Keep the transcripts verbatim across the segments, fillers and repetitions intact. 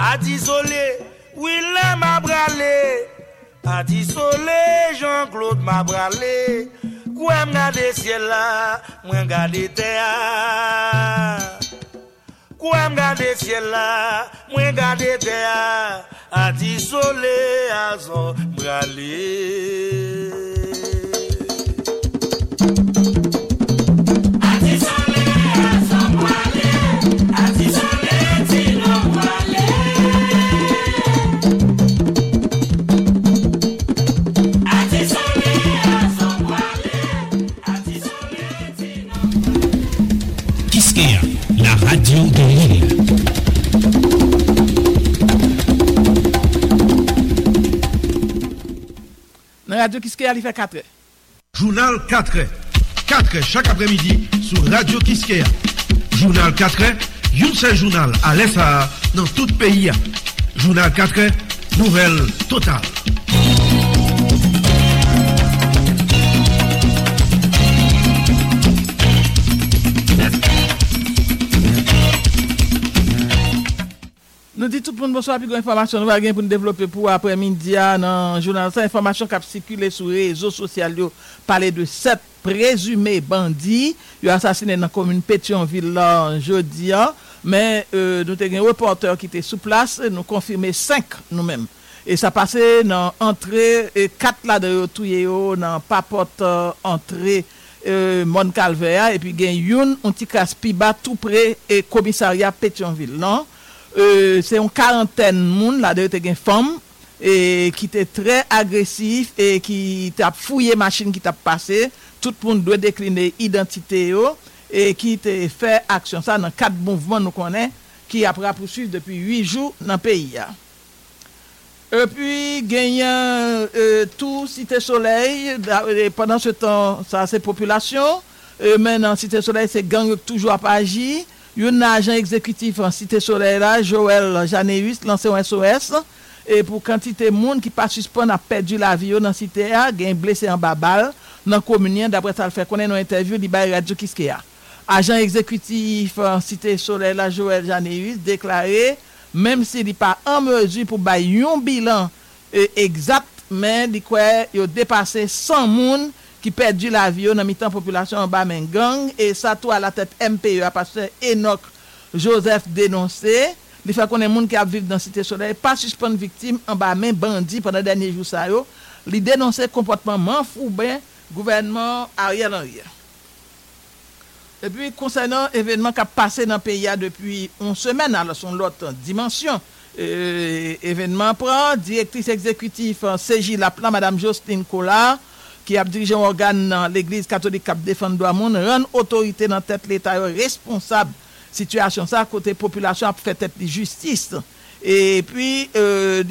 Adisole, Willem Abralé, Adisole, Jean-Claude Mabralé, Kouem gade ciel la, mwen gade teya. Kouem gade ciel la, mwen gade teya. Adisole, Azon Bralé. La radio de l'île. La radio Kiskeya, il fait quatre heures. Journal quatre heures. quatre heures chaque après-midi sur Radio Kiskeya. Journal quatre heures, une seule journal à l'E S A dans tout le pays. Journal quatre heures, nouvelle totale. Nous dit tout le monde bonsoir puis une information nous va gagner pour nous développer pour après-midi dans journal ça information qui a circulé sur les réseaux sociaux parler de sept présumés bandits qui assassinés dans commune Pétionville jeudi mais euh, nous avons un reporter qui était sur place nous confirmer cinq nous-mêmes et ça passait dans entrée et quatre là de touyer dans papote entrée euh Mont Calvaire et puis gain une un petit caspi bas tout près et commissariat Pétionville non Euh, c'est une quarantaine moun là de gen femme et qui était très agressif et qui t'a fouillé machine qui t'a passé tout monde doit décliner identité yo et qui t'a fait action ça dans quatre mouvements nous connaît qui a poursuivre depuis huit jours dans pays et puis gagnant euh, tout cité soleil pendant ce temps ça c'est population euh, maintenant cité soleil c'est gang toujours pas agi. Un agent exécutif en Cité Soleil là, Joël Janeus lancé un S O S et pour quantité monde qui pas suspend a perdu la vie dans Cité a, gain blessé en babal dans communion d'après ça le fait connait dans interview di bay Radio Kiskeya. Agent exécutif en Cité Soleil là, Joël Janeus déclaré même s'il pas en mesure pour bay un bilan exact mais di quoi il dépassé cent monde qui perdu la vie dans mitan population en bas men gang et ça tout à la tête M P E a pasteur Enoch Joseph dénoncé il fait qu'on est monde qui a vivre dans Cité Soleil pas suspendre victime en bas men bandit pendant dernier jour ça yo il dénoncer comportement manfoubin gouvernement Ariel Henry et puis concernant événement qui a passé dans pays depuis onze semaines alors son l'autre dimension euh, événement prend directrice exécutive C J la plan madame Justine Collard qui a dirigé un organe dans l'église catholique cap défendre droit monde rend autorité dans tête l'état responsable situation ça côté population a fait tête de justice et puis euh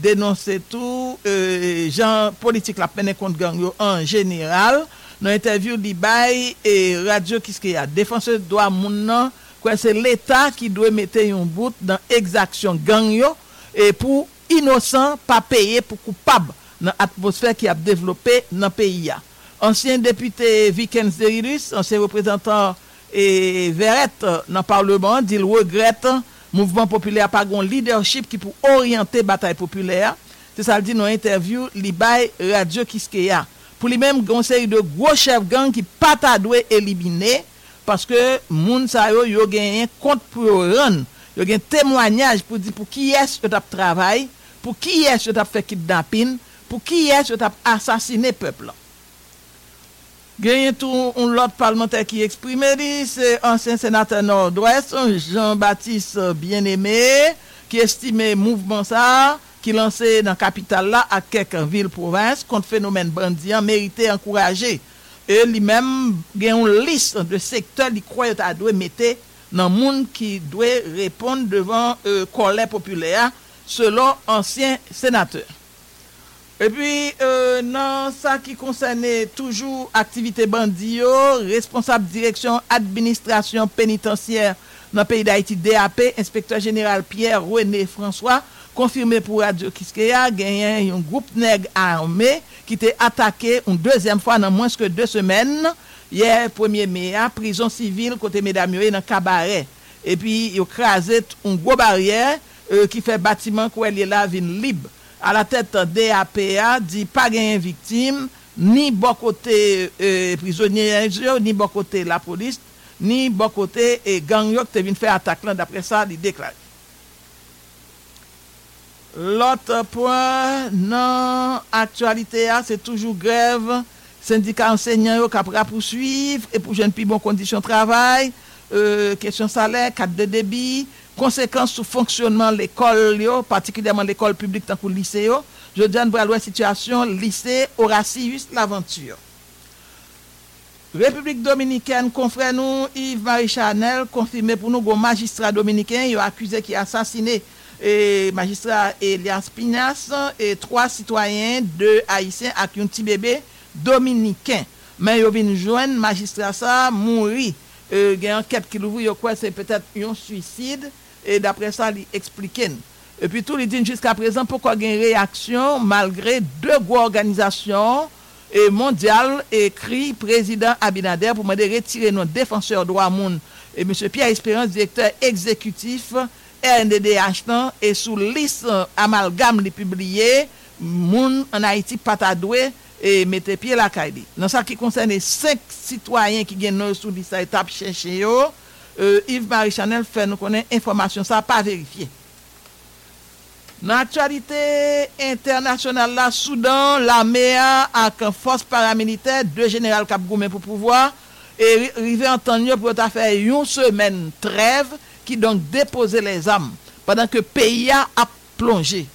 dénoncer tout euh gens politique la peine contre gang yo en général dans interview li bay et radio Kiskeya défenseur droit monde nan quoi c'est l'état qui doit mettre un bout dans exaction gang yo et pour innocent pas payer pour coupable dans atmosphère qui a développé dans pays a ancien député Vikens Derilus ancien représentant et Verrette dans parlement dit le regrette mouvement populaire pas gon leadership qui pour orienter bataille populaire c'est ça le dit dans interview li bay Radio Kiskeya pour lui même gon série de gros chefs gang qui pas ta doit éliminer parce que moun sa yo yo gen compte pour rendre, yo gen témoignage pour dire pour qui est-ce que t'a travail, pour qui est-ce que t'a fait kidnapping, pour qui est-ce que t'a assassiné peuple. Gagne tout un l'autre parlementaire qui exprime dit c'est ancien sénateur Nord-Ouest Jean-Baptiste Bien-Aimé qui estime mouvement ça qui lancé dans capitale là à quelques villes provinces contre phénomène bandit mérité encourager et lui-même gagne une liste de secteurs qui croit à doit mettre dans monde qui doit répondre devant euh, colère populaire selon ancien sénateur. Et puis, euh, dans ça qui concernait toujours activité bandit, responsable direction administration pénitentiaire dans le pays d'Haïti, D A P, inspecteur général Pierre-René François, confirmé pour Radio Kiskeya, gagné un groupe nègre armé qui était attaqué une deuxième fois dans moins que deux semaines. Hier, premier mai, à prison civile, côté mesdames dans cabaret. Et puis, il a crasé une grosse barrière euh, qui fait bâtiment qui est là, ville libre. À la tête D A P A dit pas gagner victime ni bon côté euh, prisonnier ni bon côté la police ni bon côté et gang yo qui vient faire attaque là d'après ça il déclare. L'autre point non actualité a c'est toujours grève syndicat enseignant yo qui va poursuivre et pour jeunes plus bon condition travail euh, question salaire cadre de débit conséquences sur fonctionnement l'école yo particulièrement l'école publique tant que lycée yo je donne bras loin situation lycée Horatius Laventure République Dominicaine confrère nous Yves Marie Chanel confirmé pour nous gros magistrat dominicain yo accusé qui assassiné et magistrat Elias Pinas et trois citoyens deux haïtiens avec un petit bébé dominicain mais yo vinn joindre magistrat ça mouri euh gagne enquête qui l'ouvre yo quoi c'est peut-être un suicide. Et d'après ça, il explique. Et puis tout, il dit jusqu'à présent pourquoi il y a une réaction malgré deux gros organisations et mondiales écrit président Abinader pour me retirer nos défenseurs droits monde et M. Pierre Espérance, directeur exécutif R N D D H et sous liste amalgame les publiés monde en Haïti patadoué et mettez pied la caille. Dans ça qui concerne cinq citoyens qui gagnent sous liste étape chercher yo. Euh, Yves Marie Chanel fait nous connaître information ça pas vérifié. Dans actualité internationale là Soudan l'armée avec force paramilitaire deux généraux cap goumé pour pouvoir et river entendre pour ta faire une semaine trêve qui donc déposer les armes pendant que pays a plongé.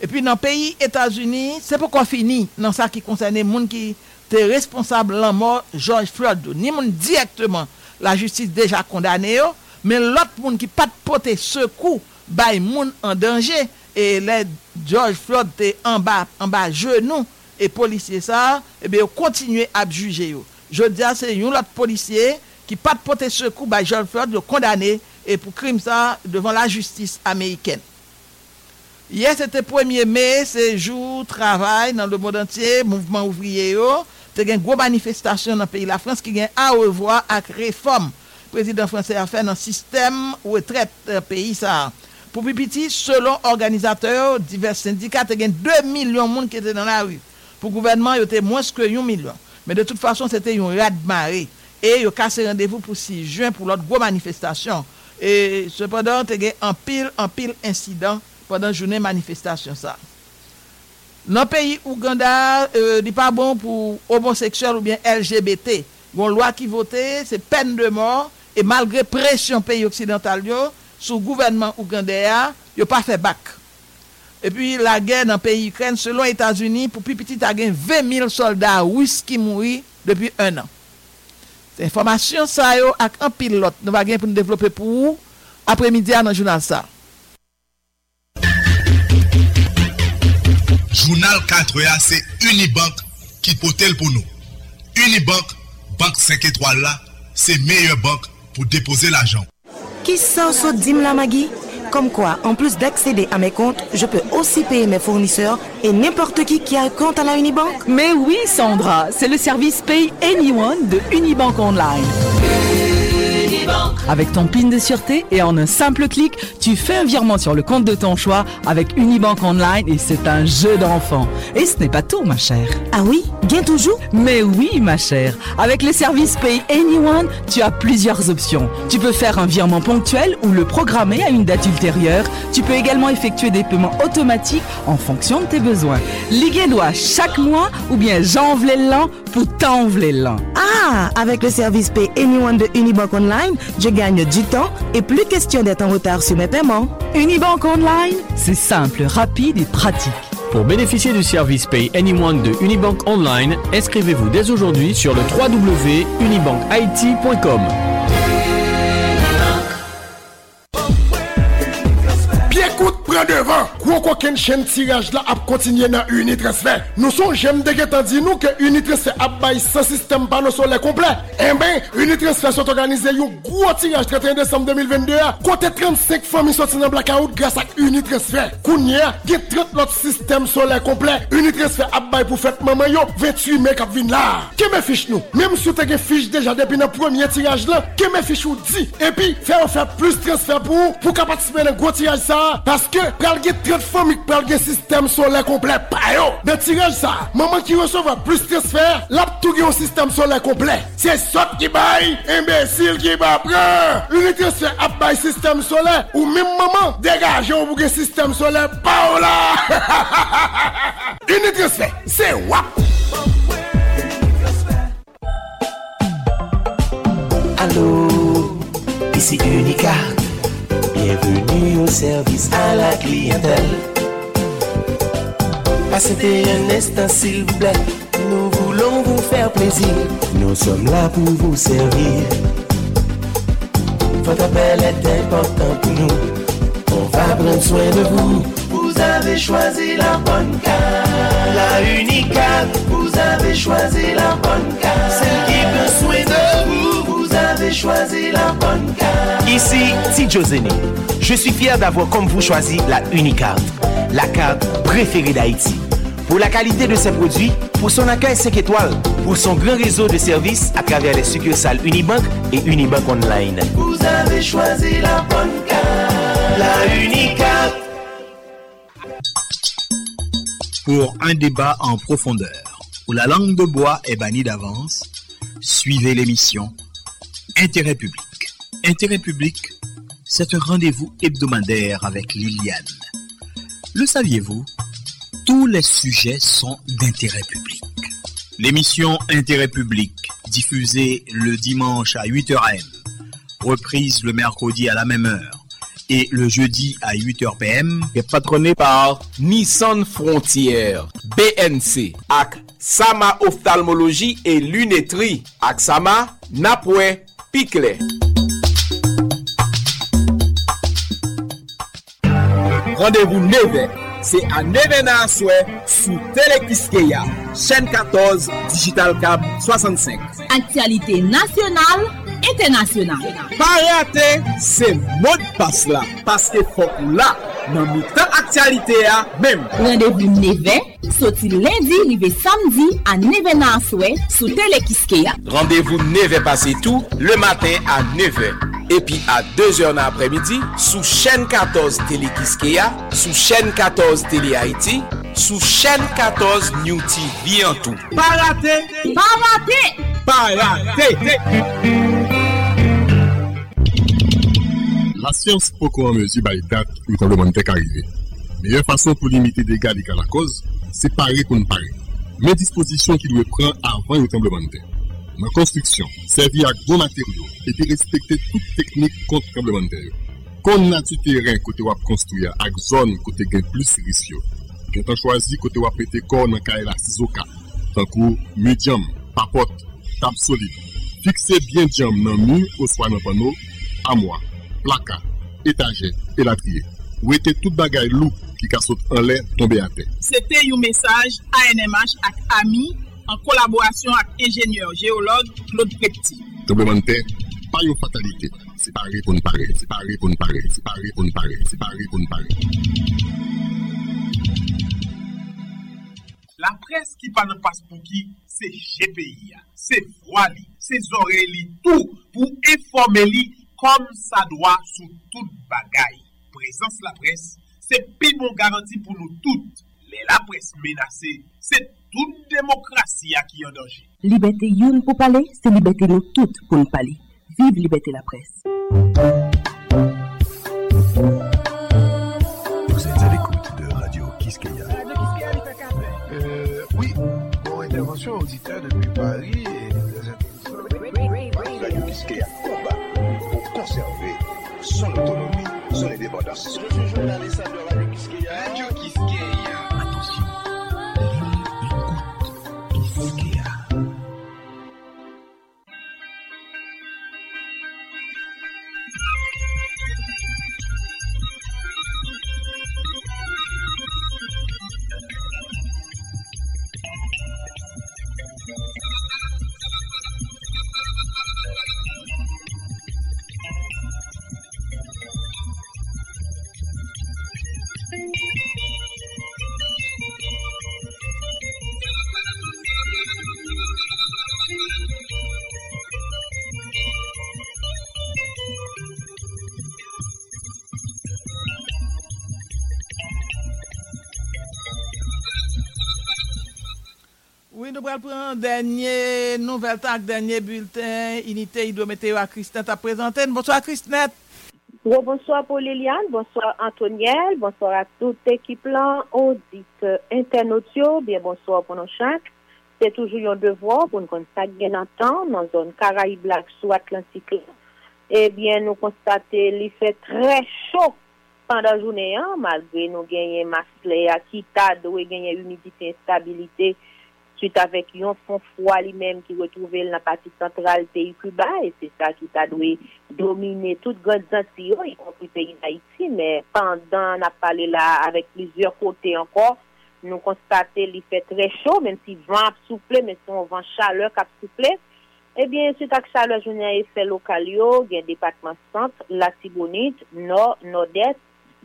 Et puis dans pays États-Unis, c'est pourquoi fini dans ça qui concernait monde qui était responsable la mort George Floyd ni monde directement la justice déjà condamné yo mais l'autre monde qui pas porter secours bay monde en danger et les George Floyd était en bas en bas genou et policier ça et ben continuer à juger yo je dis c'est une autre policier qui pas porter secours bay George Floyd le condamné et pour crime ça devant la justice américaine. Hier c'était premier mai c'est jour travail dans le monde entier mouvement ouvrier yo c'est une grosse manifestation dans pays la France qui gagne à revoir avec réforme président français a fait dans système retraite pays ça pour pipiti selon organisateurs divers syndicats il y a deux millions monde qui étaient dans la rue pour gouvernement il était moins que un million mais de toute façon c'était un raz de marée et il a cassé rendez-vous pour six juin pour l'autre grosse manifestation et cependant il y a en pile en pile incident pendant journée manifestation ça. Dans le pays Ouganda, euh, n'est pas bon pour homosexuels ou bien L G B T. Gon loi qui votée, c'est peine de mort et malgré pression pays occidental yo, sous gouvernement ougandais, yo pas fait bac. Et puis la guerre dans pays Ukraine selon États-Unis pour plus petit a gain vingt mille soldats russes qui mouri depuis un an. Ces informations ça yo ak un pilote, nous va gain pour nous développer pour après-midi dans journal ça. Journal quatre A, c'est Unibank qui potèle pour nous. Unibank, banque cinq étoiles là, c'est meilleure banque pour déposer l'argent. Qui ça so dim la Maggie? Comme quoi, en plus d'accéder à mes comptes, je peux aussi payer mes fournisseurs et n'importe qui qui a un compte à la Unibank. Mais oui, Sandra, c'est le service Pay Anyone de Unibank Online. Unibank. Avec ton PIN de sûreté et en un simple clic, tu fais un virement sur le compte de ton choix avec Unibank Online et c'est un jeu d'enfant. Et ce n'est pas tout, ma chère. Ah oui? Bientôt joue? Mais oui, ma chère. Avec le service Pay Anyone, tu as plusieurs options. Tu peux faire un virement ponctuel ou le programmer à une date ultérieure. Tu peux également effectuer des paiements automatiques en fonction de tes besoins. Liguez-toi chaque mois ou bien j'envelais l'an pour t'envelais l'an. Ah, avec le service Pay Anyone de Unibank Online, je gagne du temps et plus question d'être en retard sur mes paiements. Unibank Online, c'est simple, rapide et pratique. Pour bénéficier du service Pay Anyone de Unibank Online, inscrivez-vous dès aujourd'hui sur le w w w point unibank i t point com. Devant, gros coquin chaîne tirage là a continué dans Unitransfer. Nous sommes j'aime de guetant dit nous que Unitransfer a bail sans système panneau solaire complet. Eh ben, Unitransfer sont organisé un gros tirage trente et un décembre deux mille vingt-deux côté trente-cinq familles sorti dans blackout grâce à Unitransfer. Kounia, il y a trente autres systèmes solaire complet. Unitransfer a bail pour fête maman yo vingt-huit mai qui vient là. Qui me fiche nous? Même si tu as fiche déjà depuis dans premier tirage là, qui me fiche ou dit et puis faire faire plus transfert pour pour participer dans gros tirage ça parce que Pralguer trente familles, pralguer système solaire complet. Payo, dans tirage ça, maman qui recevra plus transfert, l'a tout un système solaire complet. C'est ça qui baille, imbécile qui va prendre. Une transfert à bail système solaire, ou même maman, dégagez au bouquet système solaire, Paola. Une transfert, c'est wap. Allô, ici Unica. Bienvenue au service à la clientèle. Passez un instant s'il vous plaît. Nous voulons vous faire plaisir. Nous sommes là pour vous servir. Votre appel est important pour nous. On va prendre soin de vous. Vous avez choisi la bonne carte. La Unicard. Vous avez choisi la bonne carte. Celle qui prend soin de vous. Avez choisi la bonne carte. Ici, Tidjo Zene. Je suis fier d'avoir comme vous choisi la Unicard, la carte préférée d'Haïti. Pour la qualité de ses produits, pour son accueil cinq étoiles, pour son grand réseau de services à travers les succursales Unibank et Unibank Online. Vous avez choisi la bonne carte, la Unicard. Pour un débat en profondeur, où la langue de bois est bannie d'avance, suivez l'émission Intérêt public. Intérêt public, c'est un rendez-vous hebdomadaire avec Liliane. Le saviez-vous? Tous les sujets sont d'intérêt public. L'émission Intérêt public, diffusée le dimanche à huit heures a m, reprise le mercredi à la même heure et le jeudi à huit heures p m, est patronnée par Nissan Frontière, B N C, A C, Sama Ophtalmologie et Lunetterie, A C Sama, Napoué. Rendez-vous neuf heures, c'est à neuf heures à souhait sous Telekiskeya, chaîne quatorze, Digital Cab soixante-cinq. Actualité nationale, internationale. Pas raté, c'est mot de passe là, parce que faut là, dans le temps actualité même. Rendez-vous neuf heures. Sauti lundi, arrivé samedi à neuf heures à souhait sous Telekiskeya. Rendez-vous neuf heures passé tout le matin à neuf heures et puis à deux heures dans l'après-midi sous chaîne quatorze Telekiskeya, sous chaîne quatorze Télé Haïti, sous chaîne quatorze New T V en tout. Pas raté, pas raté, pas raté. La science pour qu'on mesure par date où on demande qu'à arriver. Meilleure façon pour limiter les dégâts liés à la cause, c'est pareil qu'on pareil. Mes dispositions qui doivent prendre avant le tremblement de terre. Ma construction, servir avec bons matériaux et de respecter toute technique contre le tremblement de terre. Qu'on a du terrain côté où on construit, avec zone côté gain plus risque. Quand on choisit côté où on pété corps dans la Sisoka, tant que médium, papote, table solide. Fixez bien jam dans le mur ou soit dans le panneau, armoire, placard, étagère et latrier. Ou était toute bagaille loup qui casse en l'air tombé à terre. C'était un message A N M H avec A M I en collaboration avec ingénieur géologue Claude Prepti. Tremblement de terre, pas une fatalité. C'est pareil pour nous parer, c'est pareil pour nous parer, c'est pareil pour nous parer, c'est pareil pour nous parer. La presse qui parle de passe pour qui, c'est G P I, c'est Voili, c'est Zorelli, tout pour informer Kom sa doa sou tout bagay, prezans la pres, se pi bon garanti pou nou tout. Le la pres menase, se tout demokrasi a ki an danje. Liberté youn pou pale, se liberté nou tout pou nou pale. Vive liberté la pres. Vous êtes à l'écoute de Radio Kiskeya. Euh, oui, bon intervention auditeur depuis Paris et Radio Kiskeya combat pour conserver son autonomie, son indépendance. Je suis journaliste de Radio Kiskeya. Radio Kiskeya. Attention, l'écoute Kiskeya. Prendre dernier nouvelle tac dernier bulletin unité hydrométéo à Christette à présenter. Bonsoir Christette. Bon, bonsoir Paul Liliane, bonsoir Antoniel, bonsoir à toute équipe là, audite internautio, bien bonsoir pour nous chaque. C'est toujours un devoir pour nous constater gain en temps dans zone Caraïbes Black sous Atlantique. Eh bien nous constater il fait très chaud pendant journée hein, malgré nous gagner masse l'air qui t'a doué gagner humidité stabilité. Suite avec un fond froid lui-même qui retrouvait la partie centrale pays Cuba et c'est ça qui t'a doué dominer toute grande Antilles y compris pays d'Haïti mais pendant n'a parlé là avec plusieurs côtés encore nous constater il fait très chaud même si vent souffle mais son vent chaleur qui souffle et bien suite à chaleur journée effet local yo gen département centre la Tibonite nord nord-est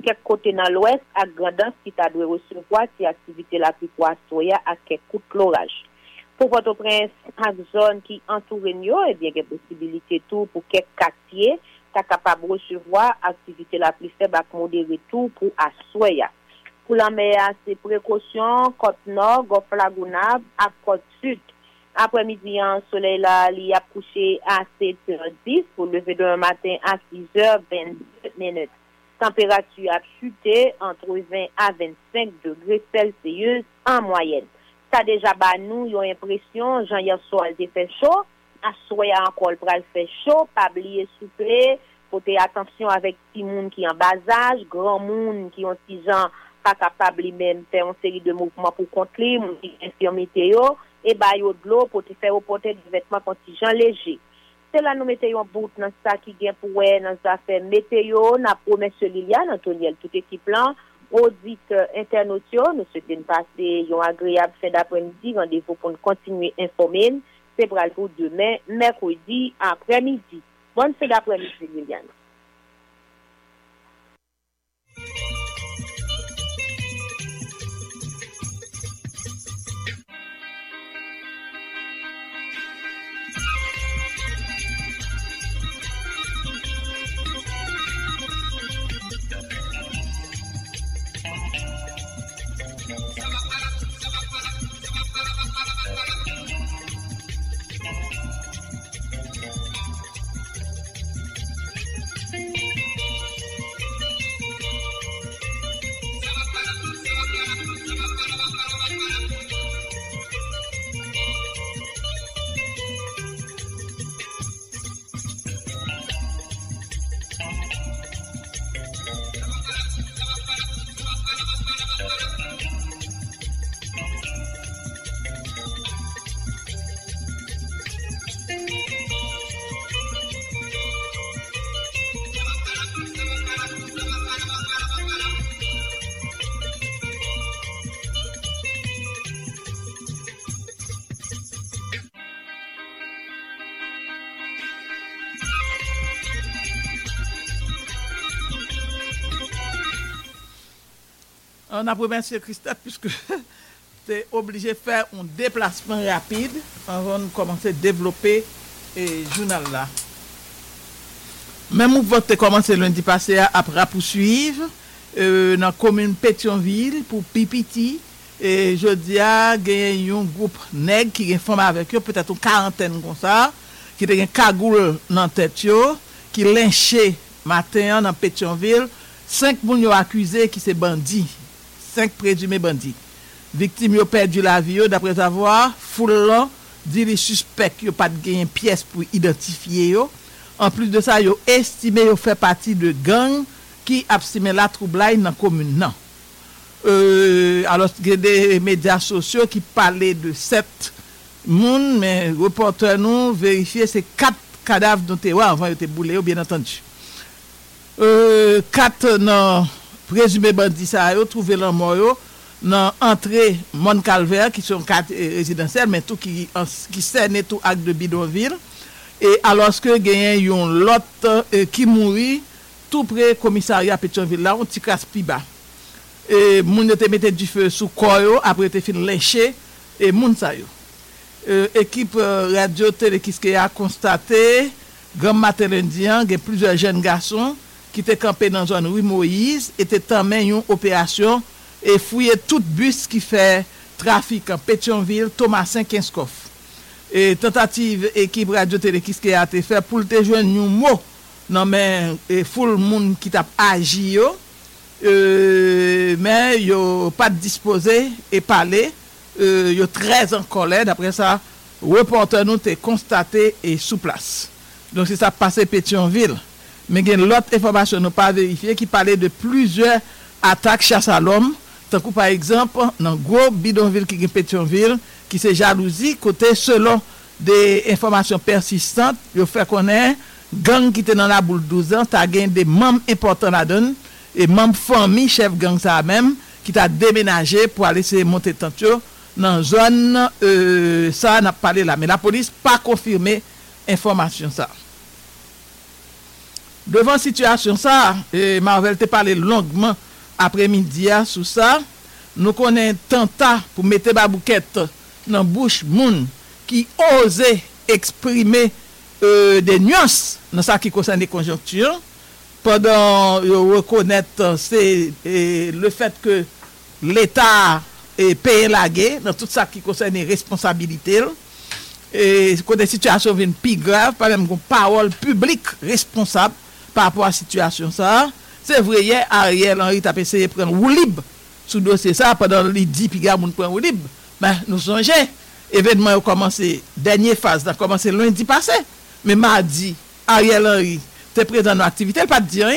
quelques côtés dans l'ouest à grandance qui t'a dû recevoir si activité la pluie soya à quelques coups de l'orage. Pour Port-au-Prince, à zone qui entoure nous, eh bien il y a possibilité tout pour quelques quartiers t'a capable recevoir activité la pluie faible à modérée tout pour à soya. Pour la mer, c'est précaution côte nord, golfe Lagounab à côte sud. Après-midi, le soleil là, il a couché à sept heures dix pour lever demain matin à six heures vingt-deux minutes. Température a chuté entre vingt à vingt-cinq degrés Celsius en moyenne. Ça déjà ba nous, y a impression, Jean hier soir il fait chaud, à soya encore pral fait chaud, pas oublier souple, faut faire attention avec petit monde qui en bas âge, grand monde qui ont six ans pas capable même faire une série de mouvements pour contre lui, monde qui infirmité yo et ba yo de l'eau pour te faire porter des vêtements contingents légers. C'est là nous mettons en bout dans ça qui vient pour dans ça fait météo n'a promesse Liliane Antoniel toute équipe là auditeur internaute nous souhaitons passer un agréable fin d'après-midi rendez-vous pour continuer informer c'est pour le demain mercredi après-midi bonne fin d'après-midi Liliane. On a provincié Christophe puisque tu es obligé de faire un déplacement rapide avant de commencer à développer le journal là. Même mouvement qui a commencé lundi passé après poursuivre euh, dans la commune Pétionville pour Pipiti et jeudi a gagné un groupe nèg qui est formé avec eux peut-être une quarantaine comme ça qui était un cagoule dans tête yo qui lynché matin dans Pétionville cinq moun yo accusé qui c'est bandit cinq présumés bandits victimes yo perdu la vie yo d'après avoir foule dit les suspects yo pas de gagner pièce pour identifier yo. En plus de ça, yo estimé yo fait partie de gang qui a simé la troublai dans commune nan. Euh alors des médias sociaux qui parlaient de sept moun mais reporter nous vérifier c'est quatre cadavres dont ouais, avant yo té boulé bien entendu. Euh quatre nan présumé bandi ça yo trouvé la mort yo nan entrée Mont Calvaire qui sont quatre résidentiels mais tout qui qui cerné tout acte de bidonville. Et alors que gagné yon lot euh, qui mouri tout près commissariat Pétionville là on ti casse pi bas et moun yo te mette du feu sous koyo après te fin lyncher et moun sa yo euh, équipe euh, radio télé qui ce a constaté grand matin lundi an gen plusieurs jeunes garçons qui te campé dans zone rue Moïse et te tanmen yon opération et fouiller tout bus qui fait trafic en Pétionville Thomasin Kinskoff. Et tentative équipe radio télé qui a été fait pour te joindre un mot non mais et full monde qui t'a agi yo euh mais yo pas disposé et parler euh yo très en colère d'après ça reporter nous t'es constaté et sous place donc c'est ça passé Pétionville mais gen l'autre information nous pas vérifié qui parlait de plusieurs attaques chasse à l'homme tant que par exemple dans gros bidonville qui est Pétionville qui c'est jalousie côté selon des informations persistantes yo fait connaître gang qui était dans la boule douze ans t'a gagné des membres importants la donne et membres famille chef gang ça même qui t'a déménagé pour aller se monter tantôt dans zone euh, ça n'a parlé là mais la police pas confirmé information ça devant situation ça et Marvel t'a parlé longuement après-midi sur ça nous connaît tenta pour mettre babouquette dans bouche moun qui osait exprimer euh, des nuances dans ça qui concerne les conjonctures pendant euh, reconnaître c'est euh, le fait que l'état est payé lagué dans tout ça qui concerne les responsabilités et quand des situations viennent plus grave par même parole publique responsable par rapport à situation ça c'est vrai hier Ariel Henry t'a essayé prendre ou libre sous dossier ça pendant les dix puis gars moun prend ou libre. Ben, nous songeons, événement a commencé, dernière phase, a commencé lundi passé. Mais mardi, Ariel Henry, t'es présent dans l'activité, elle pas dit rien.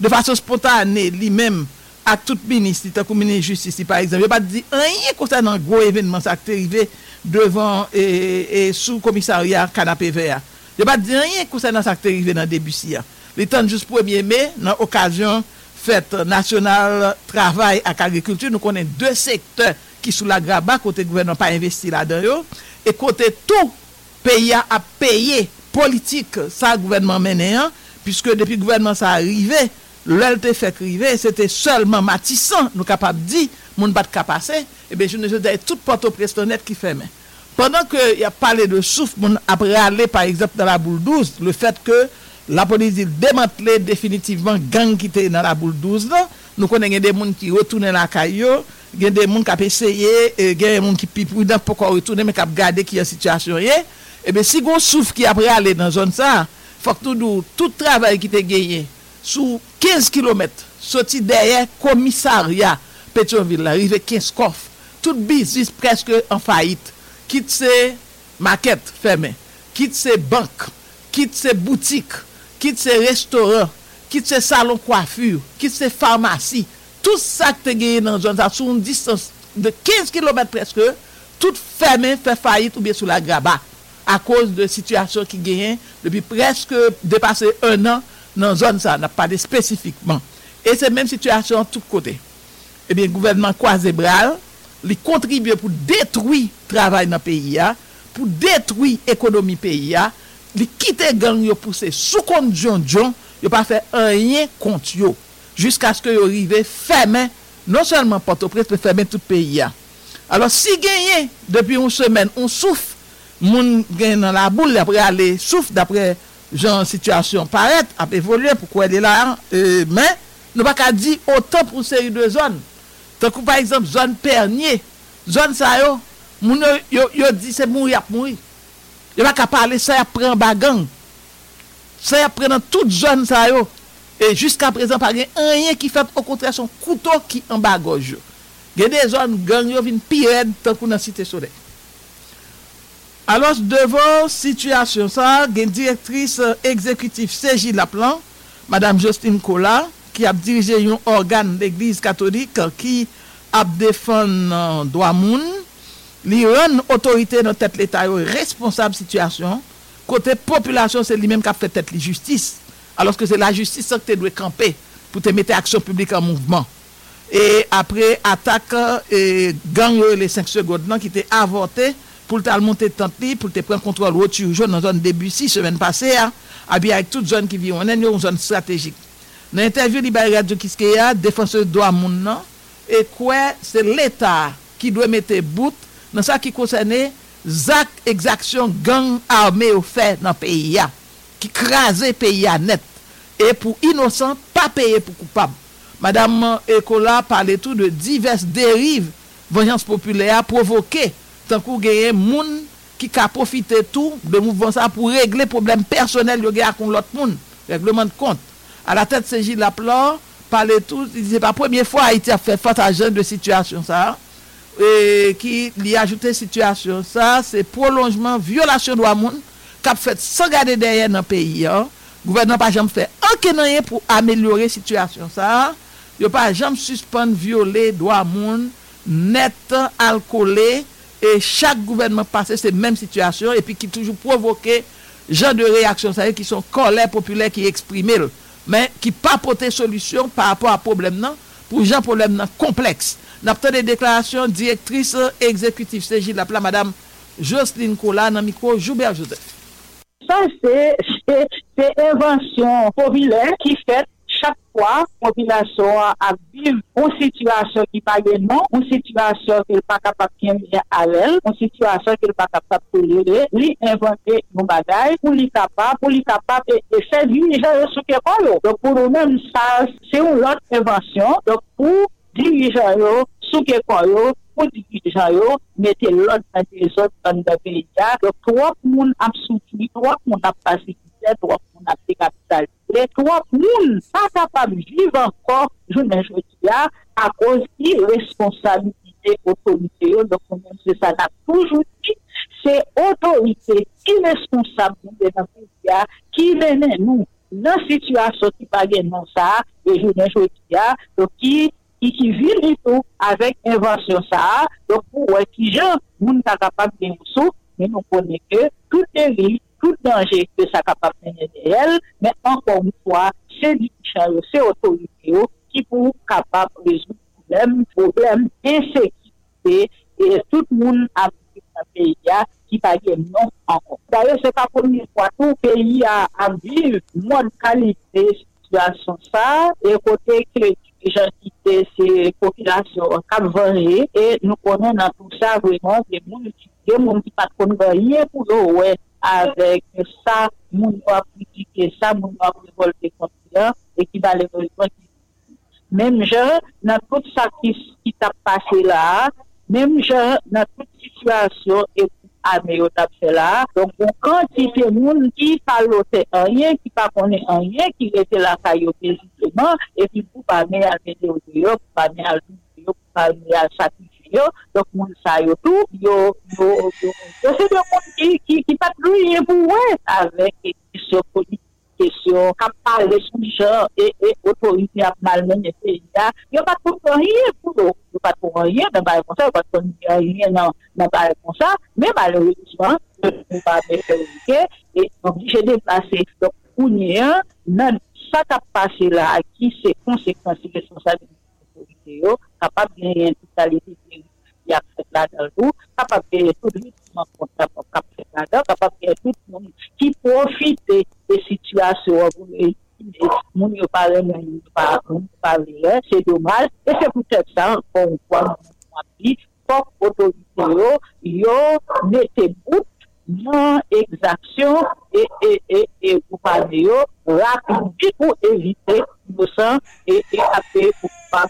De façon spontanée, lui-même, à tout ministre, tant que ministre de justice, par exemple, il pas dit rien concernant gros événement, ça qui est arrivé devant et, et sous commissariat Canapé Vert. Il pas dit rien concernant ça qui est arrivé dans Debussy. Le temps juste premier mai, dans occasion fête nationale travail et agriculture, nous connaissons deux secteurs qui sous la graba côté gouvernement pas investi là-dedans yo et côté tout pays a payé politique ça gouvernement mené puisque depuis gouvernement ça arrivé l'el te fait arriver c'était seulement Matissan nous capable dit moun pas de passer et ben je ne dis toute Port-au-Prince net qui ferme pendant que y a parlé de souffle moun après aller par exemple dans la boule douze le fait que la police démantelé définitivement gang qui était dans la boule douze là nous connaissons des moun qui retourner la caillou gen des moun k'ap essayer et gen moun ki pi prudent pou ka retourner mais k'ap garder qui en situation yé et ben si gon souffle qui après aller dans zone ça faut que tout tout travail qui te gagné sous quinze kilomètres sorti derrière commissariat Pétionville arrivé Kinskoff tout business presque en faillite quitte ses market fermé quitte ses banques quitte ses boutiques quitte ses restaurants quitte ses salons coiffure quitte ses pharmacies tout ça que tu gagné dans zone ça sur une distance de quinze kilomètres presque tout fermé fait faillite ou bien sous la graba à cause de situation qui gagné depuis presque dépassé un an dans zone ça n'a pas de spécifiquement et c'est même situation de tous côtés et bien gouvernement croisé bras il contribue pour détruire travail dans pays a pour détruire économie pays a il quitter gang yo pousser sous compte John John il pas fait rien contre yo jusqu'à ce que yo arrivé fermer non seulement Port-au-Prince mais fermer tout pays a. Alors si gagné depuis une semaine on souffle moun gagne dans la boule après aller souffle d'après genre situation paraît a évolué pour quoi elle est là euh, mais nous pas qu'à dire autant pour série de zones tant que par exemple zone Pernier zone ça yo moun yo yo dit c'est mourir a mourir il pas qu'à parler ça y a prend bagang ça y a prend dans toute zone ça yo et jusqu'à présent pas rien qui fait au contraire son couteau qui en bagage il y a des zones gang yo vinn pire tant que dans Cité Soleil. Alors, devant situation ça, la directrice exécutive C J Laplan, Madame Justine Collat, qui a dirigé un organe d'église catholique qui a défendu droit moun, li rend autorité dans tête l'état responsable situation, côté population c'est lui-même qui a fait tête la justice, alors que c'est la justice qui doit camper pour te mettre action publique en mouvement. Et après attaque et gang les cinq secondes là qui était avorté pour te monter tantli pour te prendre contrôle voiture jaune dans zone début six semaine passée a bien avec toute zone qui vient on est une zone stratégique dans interview li bay radio Kiskeya défenseur droit moun nan et quoi c'est l'état qui doit mettre bout dans ça qui concerne zac exaction gang armé au fait dans pays a qui craser pays a net et pour innocent pas payer pour coupable. Madame Ekola parlait tout de diverses dérives vengeance populaire provoquées tant qu'on gagne moun qui a profité tout de mouvement ça pour régler problème personnel yo gars avec l'autre moun règlement de compte à la tête C J Laplan parler tout c'est pas première fois Haïti a fait face à genre de situation ça et qui lui ajouter situation ça c'est prolongement violation droit moun qu'a fait sans garder derrière dans pays hein gouvernement pas jamais fait aucun rien pour améliorer situation ça yo pas jamais suspendre violer droit moun net alcoolé. Et chaque gouvernement passé c'est même situation et puis qui toujours provoquer genre de réaction ça qui sont colère populaire qui expriment mais qui pas porter solution par rapport à problème non pour gens problème non complexe n'a pas des déclarations directrice exécutive C J Laplan Madame Jocelyne Collat dans micro Joubert Joseph. Ça c'est c'est, c'est invention populaire qui fait chaque fois population a vivre une situation qui pas non, une situation qui pas capable de à l'aile, une situation qui pas capable de tolérer, lui inventer une bataille pour lui capable pour lui capable et faire lui déjà ce que pas là. Donc pour nous même ça c'est une autre invention donc pour dirigeant yo ce que pas là pour dirigeant yo mettre l'autre dans les autres dans le pays donc trois monde a soutenu trois monde a passé trois moun a fait capital. Les trois moun pas capable vivre encore journée aujourd'hui à cause des responsabilités autorité. Donc on même c'est ça n'a toujours dit c'est autorité qui responsable de la pays qui mène nous dans situation qui pas gagne non ça et journée aujourd'hui donc qui qui qui vit du tout avec invention ça donc pour qui gens moun pas capable de sous mais nous connaît que tout est vie tout danger que ça capable mener elle mais encore une fois c'est du chariot c'est autorité qui pour capable résoudre problème problème d'insécurité et tout le monde a dans pays qui pas gagne non encore d'ailleurs c'est pas première fois tout pays a à vivre mode qualité situation ça et côté que l'identité c'est population cap varier et nous connaissons dans tout ça vraiment des monde qui des monde qui pas connaît rien pour ouais avec ça, moun doit critiquer ça, moun doit révolter contre ça, et qui va les révolter. Même gens, dans tout ça qui, qui t'a passé là, même gens, dans toute situation, et armée ou t'a fait là, donc, on quantité moun qui parlotait rien, qui pas connaît rien, qui était là, caillou, paisiblement, et puis, pour pas mener à vidéo, pour pas mener à l'ouvrir, pour pas mener à satisfaire. Yo donc moun sa yo tout yo yo yo c'est le monde qui qui qui pas lui pour ouais avec question politique question capable de sujet et et autorité a mal mener pays là yo pas comprendre rien pour yo pas comprendre rien dans bail comme ça pas comprendre rien dans dans bail comme ça mais malheureusement on pas faire et obligé de passer donc on y a dans ça qui passé là qui c'est conséquence responsabilité yo capable de totalité qui a fait là dans tout capable de tout mouvement capable de là capable de tout monde qui profite des situations pour moun yo pas pas pas c'est dommage et c'est peut-être ça qu'on voit on a dit pour autorité yo yo mettez bout non exaction et et et et pour pas dire rapide pour éviter innocent et et après pour pas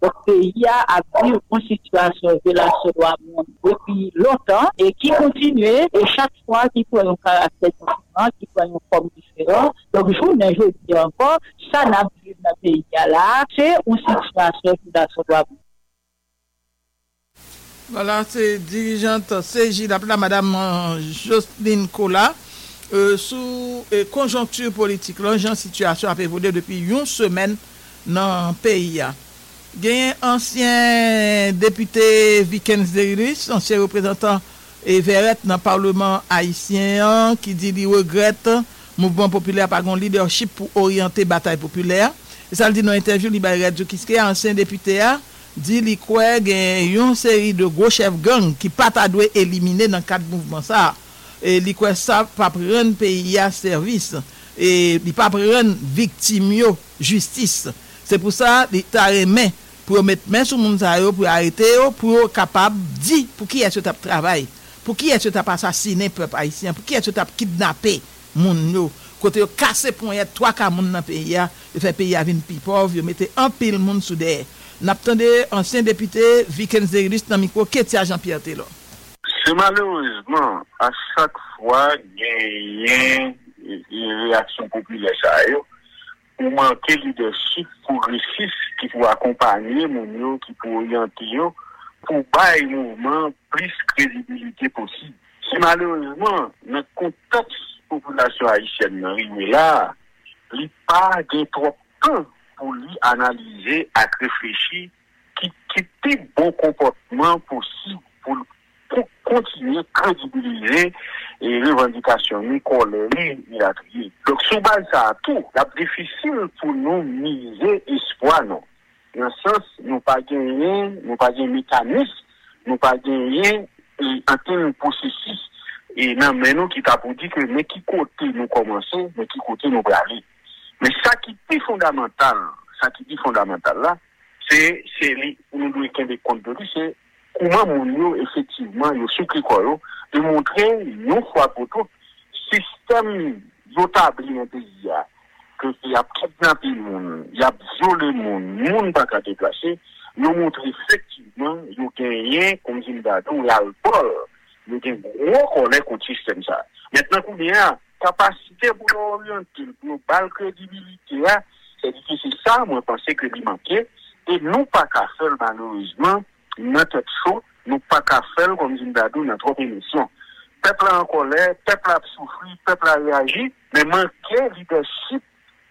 donc pays a vivre une situation de la loi depuis longtemps et qui continue et chaque fois qui prend un caractère différent qui prend une forme différente donc journée je dis encore ça n'a plus dans pays là c'est une situation de la loi. Voilà, c'est dirigeante C J d'après madame Jocelyne Cola euh, sous euh, conjoncture politique là, genre situation a évolué depuis une semaine dans pays a. Gagne ancien député Vikens Derilis, ancien représentant et Verrette dans parlement haïtien qui dit il regrette mouvement populaire pas gon leadership pour orienter bataille populaire. Et ça le dit dans interview li bay Radio Kiskia ancien député a dit li kwè gen yon série de gros chef gang qui pas ta dwe éliminer dans cadre mouvement ça et li kwè ça pa prendre pays à service et li pa prendre victime yo justice c'est pour ça li ta remen pour mettre main sur moun sa yo pour arrêter yo pour capable di pour qui est-ce t'a travail pour qui est-ce t'a assassiné peuple haïtien pour qui est-ce t'a kidnappé moun yo côté yo casser point trois ka moun dans pays a fait pays a vinn pi pauvre yo mettait en pile moun sous des. N'attendez ancien député Vikens Derilis dans micro Ketia Jean-Pierre Taylor. C'est malheureusement à chaque fois gagne une réaction populaire ça yo pour manquer leadership progressif qui pour accompagner mounio qui pour orienter yo pour bailler mouvement plus crédibilité possible. C'est malheureusement notre contexte population haïtienne là il pas de trop temps pour lui analyser et réfléchir qui était bon comportement possible pour, pour continuer à crédibiliser les revendications, les colères, les attributs. Donc, sur base ça, tout, c'est difficile pour nous miser espoir, non. Dans le sens, nous pas gagner, nous pas gagner mécanisme, nous pas gagner un tel processus. Et non, mais nous qui t'avons dit que, mais qui côté nous commençons, mais qui côté nous braver. Mais ça qui est fondamental, ça qui est fondamental là, c'est c'est nous doit tenir compte de lui, c'est comment nous effectivement nous soucricoyo de montrer une fois pour tout système établi dans pays a que il y a kidnappé le monde, il y a violé le monde, le monde pas qu'à déplacer, nous montrer effectivement nous gagnons comme dit Dado là le bol, nous gagnons on connaît contre système ça. Maintenant combien capacité pour orienter global crédibilité là c'est difficile ça moi penser que lui manquer et nous pas qu'à faire malheureusement notre show nous pas qu'à faire comme Zindadou dans trop émission peuple en colère peuple a souffrir peuple a réagi mais manquer leadership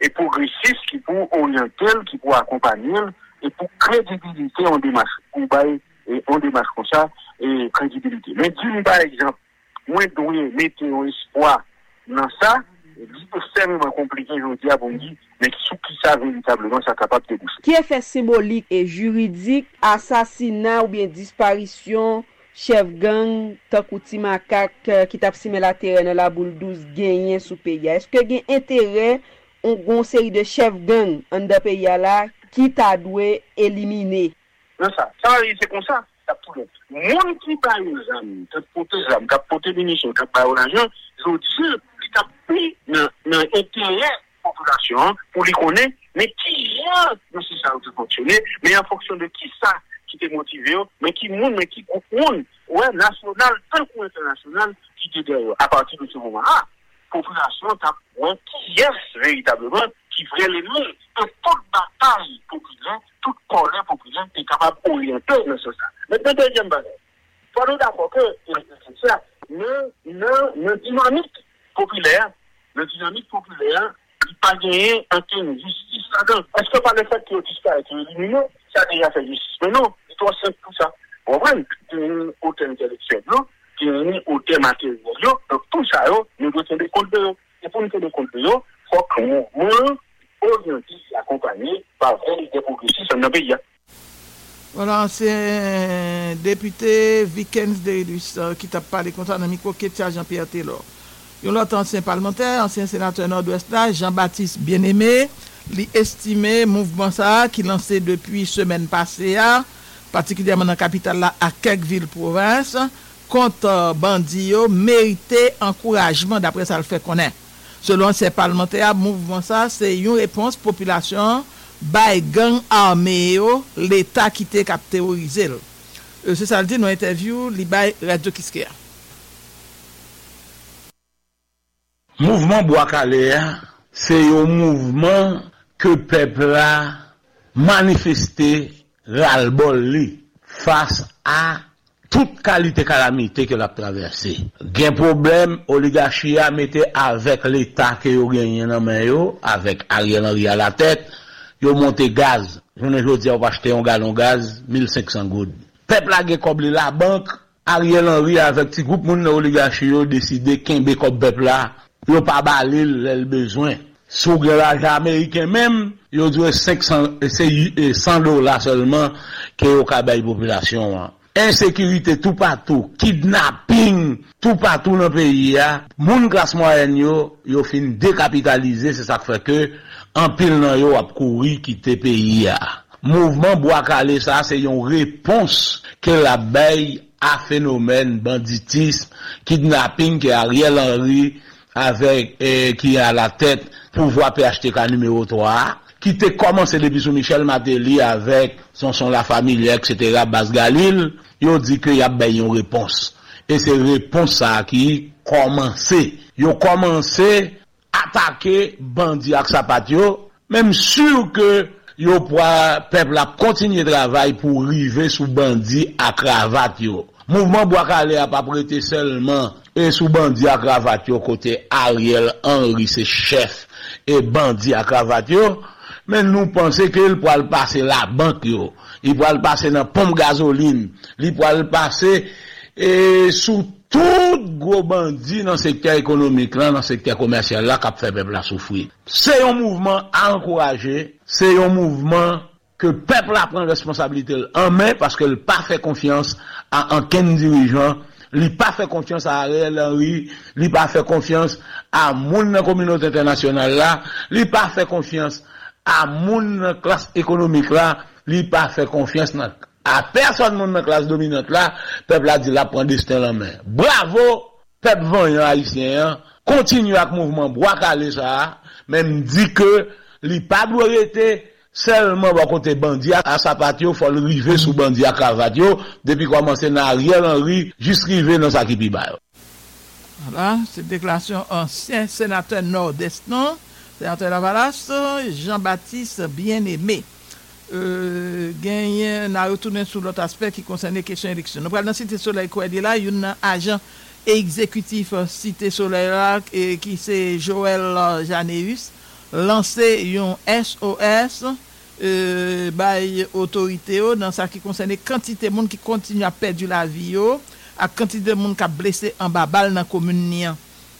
et progressiste qui pour orienter qui pour accompagner et pour crédibilité en démarche on bail et on démarche comme ça et crédibilité mais dis-nous par exemple moi doué mettre un espoir dans ça, c'est extrêmement compliqué aujourd'hui à Bongi, mais sous qui ça véritablement ça capable de bouger. Qui est fait symbolique et juridique, assassinat ou bien disparition, chef gang, Takouti Makak qui t'a simé la terre la boule douze gagné sous pays. Est-ce que gain intérêt on gon série de chef gang en dans pays là qui t'a doué éliminer? Non ça, ça c'est comme ça. Moun qui pa yo zam, t'a porté zam, t'a porté munition, t'a pa yo l'argent, aujourd'hui qui a pris dans l'intérêt population pour les connaître, mais qui a, non si ça a fonctionné, mais en fonction de qui ça qui t'est motivé, mais qui monde, mais qui groupe monde, ouais, national, tant ou international, qui t'est derrière. À partir de ce moment-là, population t'a ouais, qui est véritablement, qui vrai les monde, et toute bataille populaire, toute colère populaire est capable d'orienter dans ce sens. Maintenant, deuxième bagage, il faut d'accord que c'est ça, non, non, non, dynamique populaire, la dynamique populaire, il n'a pas gagné en termes de justice. Est-ce que par le fait qu'il disparaît, qu'il est éliminé, ça a déjà fait justice? Mais non, il doit simple tout ça. Au moins, qu'il y a un autre intellectuel, qu'il y a un autre matériel, donc tout ça, nous devons tenir compte de eux. Et pour nous tenir compte de eux, il faut que nous, nous, orienter et accompagner par des démocraties dans le pays. Voilà, c'est député Vikens Derilis qui t'a parlé contre un micro qui était à Jean-Pierre Taylor. Yon lot ancien parlementaire, ancien sénateur Nord-Ouest là, Jean-Baptiste Bien-Aimé, li estimé mouvement ça qui lancé depuis semaine passée particulièrement dans capitale là à quelques villes province contre bandits méritait encouragement d'après ça le fait connaît. Selon ces parlementaires, mouvement ça c'est une réponse population by gang armé l'état qui était cap terrorisé. C'est ça le dit dans interview li by Radio Kiskia. Mouvement Bois-Calais, c'est un mouvement que peuple a manifesté ras-le-bol face à toute qualité calamité que l'a traversé. Gain problème oligarchie a metté avec l'état que yo gagné dans main yo avec Ariel Henry à la tête, yo monté gaz. Journée jodi on va acheter un gallon gaz mille cinq cents goud. Peuple a gagné coblé la banque, Ariel Henry avec petit groupe moun oligarchie yo décidé kembe comme peuple là, yo pas balé le besoin. Sous l'argent américain même, il y a cinq cents dollars seulement que au cabaye population. Insécurité tout partout, kidnapping tout partout dans le pays. Moun classe moyenne yo, yo fin décapitalisé, c'est ça qui fait que en pile nan yo a courir quitter pays. Mouvement Bois-Calais ça c'est une réponse que la baille à phénomène banditisme, kidnapping que Ariel Henry avec eh, qui a la tête pouvoir P H T K numéro trois qui était commencé depuis sous Michel Matéli avec son son la famille et cetera Bas Galil yo dit que y a ben une réponse et c'est réponse ça qui commencé yo commencé attaquer bandi ak sa patio même sûr que yo peuple a continuer travail pour river sous bandi à cravate yo. Mouvement Bois-Calais a pas prêté seulement et sous bandit à cravate côté Ariel Henry c'est chef et bandit à cravate mais nous pensons qu'il pourra le passer la banque yo, il pourra le passer dans pompe gasoline, il pourra le passer et sous tout gros bandit dans secteur économique là, dans secteur commercial là qui fait peuple souffrir. C'est un mouvement à encourager, c'est un mouvement que peuple a prend responsabilité en main parce que le pas fait confiance à aucun dirigeant, il pas fait confiance à Ariel Henry, il pas fait confiance à moun nan communauté internationale là, il pas fait confiance à moun nan classe économique là, il pas fait confiance nan, à personne moun nan classe dominante là, peuple a dit la prend destin en main. Bravo peuple vaillant haïtien, continue avec mouvement Bois-Calais ça, même dit que il pas doit rester seulement bon côté bandit à sa patio faut le river sous bandit à cavatio depuis commencer dans Ariel Henry jusqu'à river dans sa kipiba. Voilà, cette déclaration ancien sénateur nord-est non, sénateur Lavalas Jean-Baptiste Bien-Aimé. Euh gagne n'a retourné sur l'autre aspect qui concernait question élection. Nous parlons dans Cité Soleil quoi dit là, il y a un agent exécutif Cité Soleil là et qui c'est Joël Janeus lancer yon S O S euh by autorité dans ça qui concerne quantité monde qui continue à perdre la vie yo à quantité monde qui a blessé en bas balle dans commune ni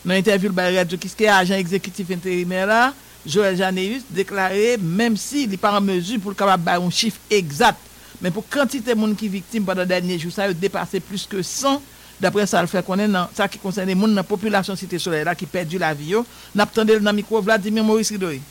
dans interview by Radio Kiskia agent exécutif intérimaire là Joël Janeus déclaré même si il pas en mesure pour capable ba un chiffre exact mais pour quantité monde qui victime pendant dernier jour ça dépassé plus que cent d'après ça le fait connait dans ça qui concerne monde dans population Cité Soleil là qui perdu la vie yo n'attendez dans micro Vladimir Maurice Ridoy.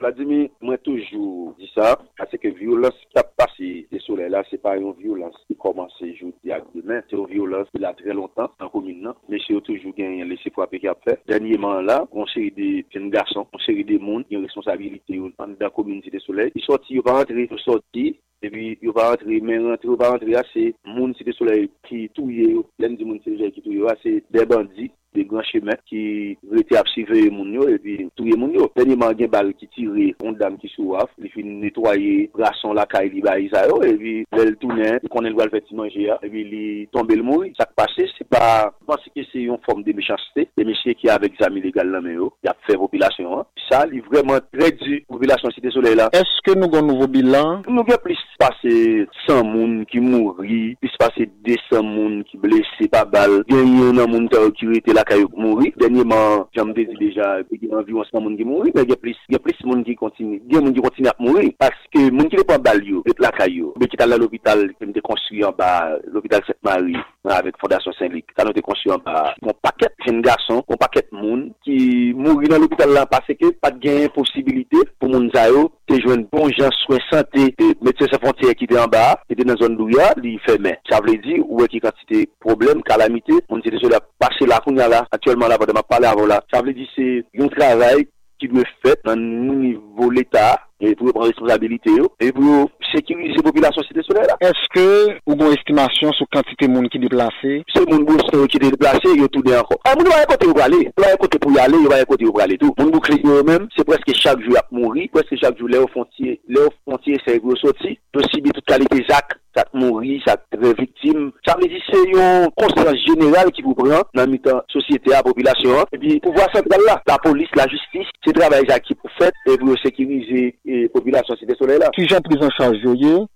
Vladimir, moi toujours dit ça parce que violence qui a passé des soleils là c'est pas une violence qui commence aujourd'hui à demain, c'est une violence qui a très longtemps en commune là mais c'est toujours gagné laisser frapper qui a fait dernièrement là on série des jeunes garçons on série des monde qui ont responsabilité dans la communauté des soleils ils sortent ils vont rentrer ils sortent et puis il va rentrer mais rentrer va rentrer c'est monde Cité Soleil qui touyer l'aime du monde Cité qui touyer c'est des bandits des grands chemins qui veulent absorber moun yo et puis touyer moun yo dernièrement gen balle qui tirer on dame qui soif il fin nettoyer garçon la caille li baï ça yo et puis elle tourner il connaît le va faire manger et puis il tomber le mourir ça passé c'est pas parce que c'est une forme de méchanceté des messieurs qui avec examen illégal dans main yo qui a fait population ça il vraiment très dur population Cité Soleil là est-ce que nous gon nouveau bilan nous gen plus passé cent moun qui mouri, puis passé deux cents moun qui blessé par balle, gagné nan moun qui était la caillou mouri. Dernièrement, j'aime dit déjà environ cent moun qui mouri, mais il y a plus il y a plus moun qui continue, il y a moun qui continue à mourir parce que moun qui le prend balle yo, la caillou, mais qui est à l'hôpital qui était construit en bas, l'hôpital Sainte-Marie avec Fondation Saint-Luc. Ça nous était construit en bas. Un paquet jeunes garçons, un paquet moun qui mouri dans l'hôpital là parce que pas de gain possibilité pour moun ça yo te te joindre bon gens soins santé médecin sans frontières qui était en bas, qui était dans zone douya, il fermait. Ça veut dire où est qui quantité problème, calamité, on était sur la passer là qu'on a là actuellement là pendant m'a parler avant là. Ça veut dire c'est un travail qui doit fait dans niveau l'état et pour prendre responsabilité et pour sécuriser la population cité soleil là. Est-ce que vous avez une estimation sur la quantité de monde qui déplacé? Ce monde qui est déplacé, il tourne encore. Ah, vous n'avez pas de aller. Vous n'avez pas de pour aller, vous n'avez pas de aller tout. Vous créez vous-même, c'est presque chaque jour à mourir, presque chaque jour, les frontières, les frontières, c'est gros sorti, possible toute qualité d'acte. Ça mourir, ça victime. Ça veut dire c'est un constat général qui vous prend dans la société, la population. Et puis, pouvoir central là, la police, la justice, c'est travail qui pour faire et pour sécuriser la population cité soleil là. Sujet prise en charge,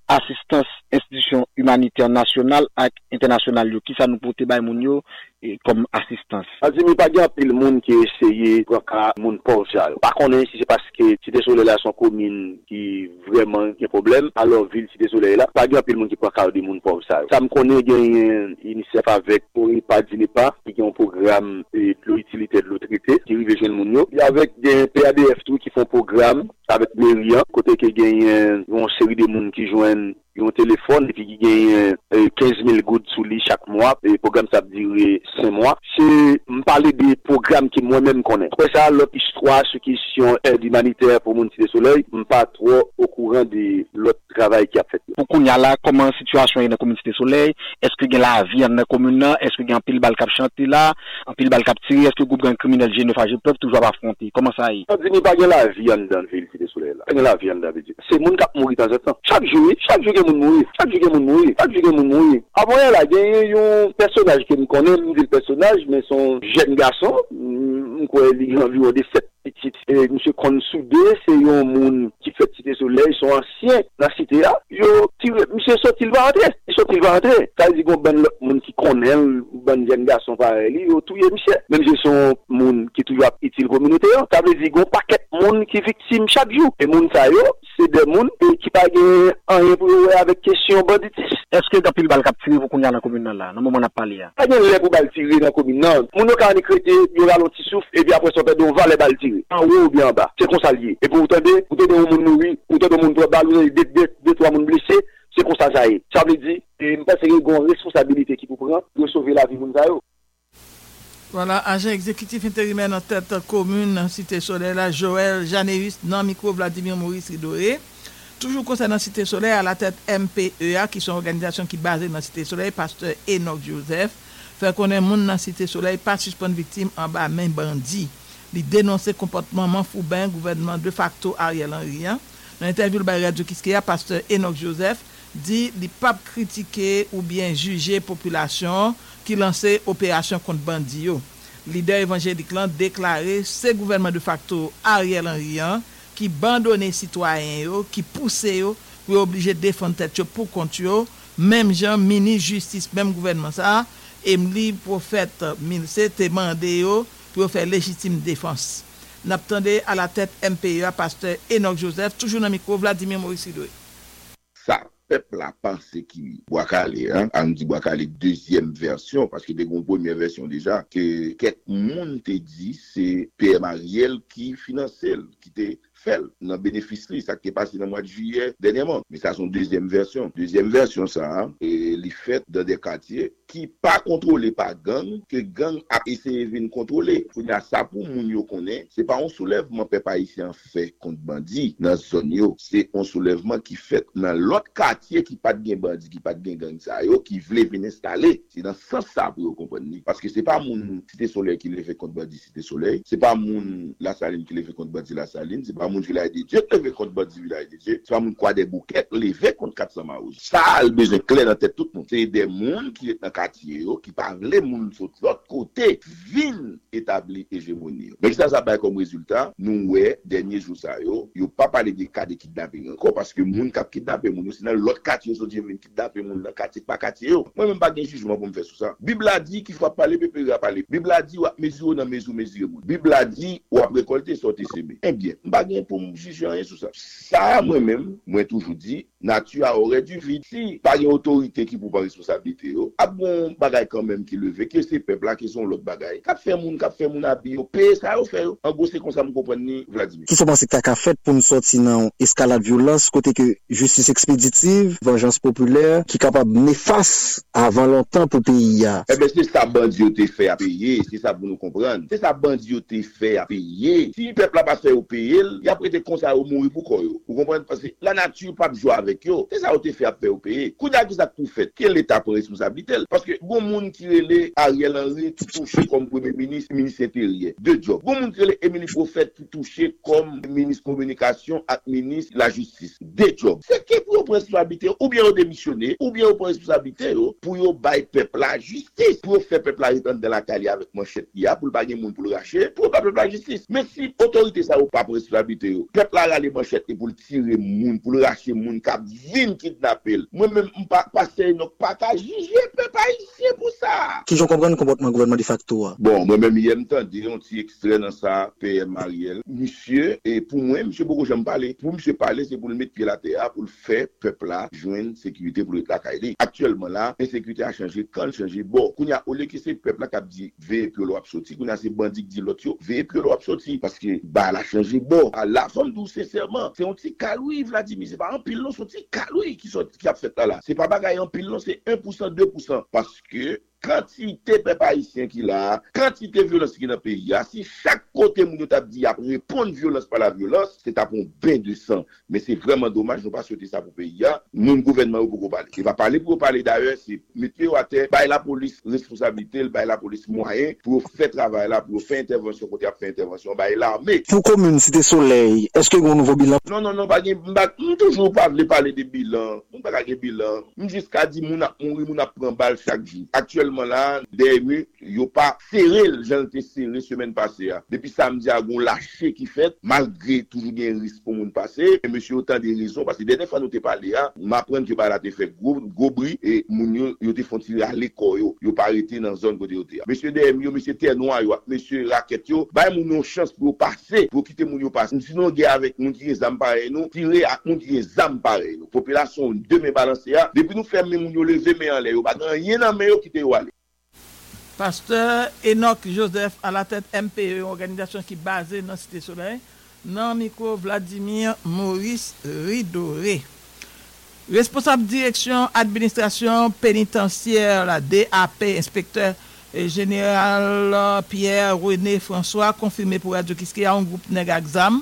assistance institution humanitaire nationale et internationale, qui ça nous porte par Mounio et comme assistance. Je ne pas dire que le monde qui essaye de faire le monde pauvre. Par contre, si c'est parce que cité soleil là sont communes qui vraiment qui problème, alors ville cité soleil là, pas dire que le monde qui prend carte de monde pauvre ça. Ça me connaît gagne UNICEF avec pour pas dîner pas qui ont un programme et l'utilité de l'autorité qui arrive jeune Mounio. Il y avec des P A D F tout qui font programme avec Mérian côté qui gagne une série de monde qui joignent ils ont téléphone et puis qui gagnent quinze mille gouttes sous lui chaque mois et le programme ça dure cinq mois. C'est parler des programmes que moi-même connais. Après ça, l'autre histoire sur question aide humanitaire pour mon cité soleil, je ne suis pas trop au courant de l'autre travail qui a fait. Pour qu'on y a là, comment la situation est dans la communauté soleil? Est-ce que il y a la vie dans la commune? Est-ce que il y a un pile bal cap chanté là? Un pile bal cap tiré? Est-ce que le groupe gang criminel génophage peuvent toujours affronter? Comment ça y est? On dit pas qu'il y a la vie dans la ville cité soleil là. Il y a la vie dans la ville. C'est mon cap mourir dans un temps. Chaque jour, chaque jour moun mourir, chaque jour moun mourir, chaque jour moun mourir. Avant là, il y a un personnage que me connaît, le personnage mais son jeune garçon, quoi il a environ dix-sept petite et monsieur Konsoudé, c'est un monde qui fait cité soleil, sont anciens la cité là. Yo monsieur sorti il va rentrer, il sorti il va rentrer. Ça dit qu'on ben monde qui connaît, bon jeune garçon pareil, yo tout monsieur. Même je son monde qui toujours utile communauté, ça veut dire qu'on paquet monde qui victime chaque jour. Et monde ça yo, c'est des monde qui pas gagner rien pour avec question banditisme. Est-ce que depuis le bal cap tiré vous connait dans la commune là, dans moment on a parlé là. Pas gagner pour bal tiré dans la commune non. Mon on a créé yo ralenti souffle et puis après ça fait on va les bal tiré. En haut ou bien en bas, c'est qu'on s'allie. Et pour vous tendez, vous tendez au monde nourri, vous tendez au monde trois deux, trois monde blessés, c'est qu'on s'allie. Ça veut dire, je pense qu'il y a une responsabilité qui vous prend pour sauver la vie de nous. Voilà, agent exécutif intérimaire en tête commune, Cité Soleil, Joël Janéus, non micro Vladimir Maurice Ridoré. Toujours concernant Cité Soleil, à la tête M P E A, qui sont organisations qui basées dans Cité Soleil, pasteur Enoch Joseph, fait qu'on est monde dans Cité Soleil, pas suspendre victime en bas, main bandit. Il dénonçait comportement manfoubin gouvernement de facto Ariel Henry. Dans l'interview de Radio Kiskeya, pasteur Enoch Joseph dit qu'il pas critiquer ou bien juger population qui lançait opération contre bandits. Leader évangélique l'a déclaré c'est gouvernement de facto Ariel Henry qui abandonnait citoyens yo, qui poussait yo pour obliger défendre tête pour contre yo, même gens ministre justice, même gouvernement ça et li prophète ministre demandé yo pour faire légitime défense. N'attendez à la tête M P E A, pasteur Enoch Joseph, toujours dans le micro, Vladimir Maurice Ridoué. Ça, peuple a pensé qui Boakale, hein, on dit Boakale deuxième version, parce que des une première version déjà, que quelques monde te dit, c'est P M Ariel qui finance, qui te fait dans bénéfice, ça qui est passé dans le mois de juillet dernièrement. Mais ça, c'est une deuxième version. Deuxième version, ça, hein, et les fêtes dans des quartiers qui pas contrôlé par gang, que gang a essayé de contrôler. Il y a ça pour moun yo connaît, c'est pas un soulèvement peuple haïtien fait contre bandit dans zone yo, c'est un soulèvement qui fait dans l'autre quartier qui pas de gain bandit, qui pas de gain gang ça yo qui veulent venir installer. C'est dans sens ça pour comprendre parce que c'est pas moun Cité Soleil qui le fait contre bandit Cité Soleil, c'est pas moun La Saline qui le fait contre bandit La Saline, c'est pas moun Village de Dieu qui le fait contre bandit Village de Dieu, c'est pas moun Croix des Bouquets le fait contre quatre cents Marouge. Ça a besoin clair dans tête tout le monde. C'est des moun qui est dans qui parle les mouns sur l'autre côté, ville établie hégémonie. Mais ça, ça va comme résultat, nous, ouais, dernier jour, ça, yo, yo pas parler des cas de kidnapping encore, parce que moun kap kidnappé moun, sinon l'autre quartier, so dieu, moun kidnappé moun, dans quartier, pas quartier, yo. Moi, même pas de jugement pour me faire sur ça. Bible a dit qu'il faut parler, pépé, va parler. Bible a dit, ou à mesure, non, mesure, mesure, moun. Bible a dit, ou à récolter, sortez, c'est bien. Eh bien, pas de pour me juger rien sur ça. Ça, moi-même, moi, toujours dit, nature a aurait dû vite si pas une autorité qui pour prendre responsabilité a bon bagaille quand même qui levé que ces peuple là qui sont l'autre bagaille qu'a fait moun qu'a fait moun habillé pays ça au fait en gros c'est comme ça me comprendre ni Vladimir qui sont pensé que qu'a fait pour nous sortir dans escalade violence côté que justice expéditive vengeance populaire qui capable néfaste avant longtemps pour pays a eh ben c'est ça bandioté fait à payer c'est ça pour nous comprendre c'est ça bandioté fait à payer si peuple là pas fait au payer il a prêté comme ça au mourir pour quoi vous comprenez parce que la nature pas jouer avec c'est ça qui fait à faire au pays. Quand qui ça tout fait, quel état pour responsabilité? Parce que bon monde qui relève Ariel Henry tout touché comme premier ministre, ministre intérieur, deux jobs. Bon monde qui relève Émilie Prophète tout touché comme ministre communication, et ministre la justice, deux jobs. C'est qui pour responsabilité ou bien au démissionner ou bien pour responsabilité pour au bail peuple la justice, pour faire peuple la dans la calie avec manchette il y a pour le bailler monde pour le racher, pour peuple la justice. Mais si autorité ça ou pas pour responsabilité, peuple la les manchette et pour le tirer monde pour le racher monde vin kidnapper moi même pas passer non pas ta juger peut pas ici pour ça toujours comprendre comportement gouvernement de facto bon moi même hier m'tendais un petit extrait dans ça P M Ariel monsieur et pour moi monsieur beaucoup j'aime parler pour monsieur parler c'est pour le mettre pied la terre pour le faire peuple là joindre sécurité pour le tacailler actuellement là insécurité a changé quand changé bon qu'on y a au lieu que c'est peuple là qui a dit veille que l'op sorti qu'on a ces bandits dit l'autre veille que l'op sorti parce que bah la changé bon à la femme douce sincèrement c'est un petit caloui Vladimir c'est pas un pile non sorti caloui qui sont qui a fait là c'est pas bagaille en pile non c'est un pour cent deux pour cent parce que quantité peuple haïtien qui là quantité violence qui dans pays si chaque côté moun t'a dit a répondre violence par la violence c'est à bon bain de sang mais c'est vraiment dommage nous pas souhaiter ça pour pays nous gouvernement pour parler il va parler pour parler d'ailleurs c'est mettre à terre bail la police responsabilité bail la police moyen pour faire travail là pour faire intervention côté faire intervention bail l'armée pour commune Cité Soleil est-ce que un nouveau bilan non non non pas toujours pas parler de bilan on pas de bilan jusqu'à dire moun a moun moun a prend balle chaque jour actuellement là des rues yo pas serré j'en été serré semaine passée depuis samedi a gon lâché qui fait malgré toujours des risques pour monde passer et monsieur autant des raisons parce que dernière fois nous t'ai parlé a m'apprendre que par là t'ai fait gros gros bruit et moun yo t'ai font tirer à l'école yo yo pas arrêté dans zone côté yo monsieur D M yo monsieur terre noire yo monsieur raquette yo ba moun une chance pour passer pour quitter moun yo passer sinon guerre avec moun qui zam pareil nous tirer à moun qui zam pareil nous population de me balancer depuis nous fermer moun yo lever mais en l'air yo pas rien dans mais yo quitter yo. Pasteur Enoch Joseph à la tête M P E, organisation qui est basée dans Cité Soleil, dans micro Vladimir Maurice Ridoré. Responsable direction administration pénitentiaire, la D A P, inspecteur général Pierre-René François, confirmé pour Radio Kiskeya, un groupe nègre exam,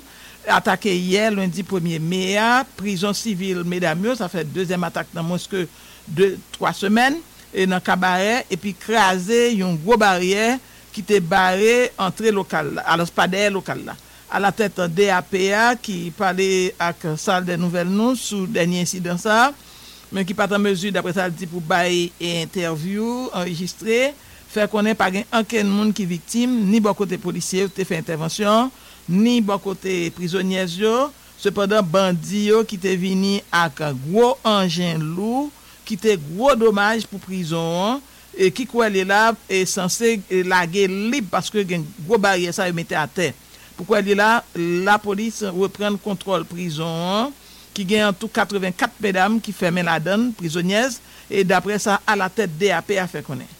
attaqué hier lundi premier mai, prison civile Médamio, ça fait deuxième attaque dans moins que deux, trois semaines. Et dans cabaret et puis craser une gros barrière qui était barré entrée locale alors pas d'air locale là à la tête D A P A qui parlait avec salle des nouvelles nous sous dernier incident ça mais qui pas en mesure d'après ça dit pour bail et interview enregistrer faire connaître pas aucun monde qui victime ni bon côté policier qui fait intervention ni bon côté prisonniers yo cependant bandi yo qui était venu avec gros engin lourd qui était gros dommage pour prison et qui quoi les là est censé laguer libre parce que une gros barrière ça mettait à terre pourquoi elle est là la police reprend contrôle prison qui gagne en tout quatre-vingt-quatre mesdames qui fermaient la donne prisonnières et d'après ça à la tête D A P a fait connaître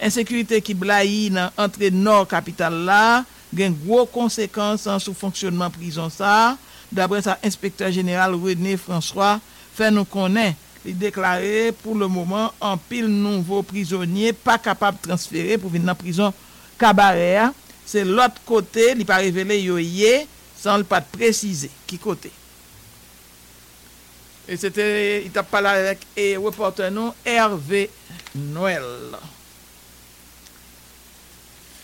insécurité qui blaye dans entrée nord capitale là gagne gros conséquences sur fonctionnement prison ça d'après ça inspecteur général René François fait nous connaître. Il déclarait pour le moment en pile nouveaux prisonniers pas capable transférer pour venir en prison cabaret c'est l'autre côté il pas révélé yoyé sans le pas préciser qui côté et c'était il t'a parlé avec et reporter nous Hervé Noël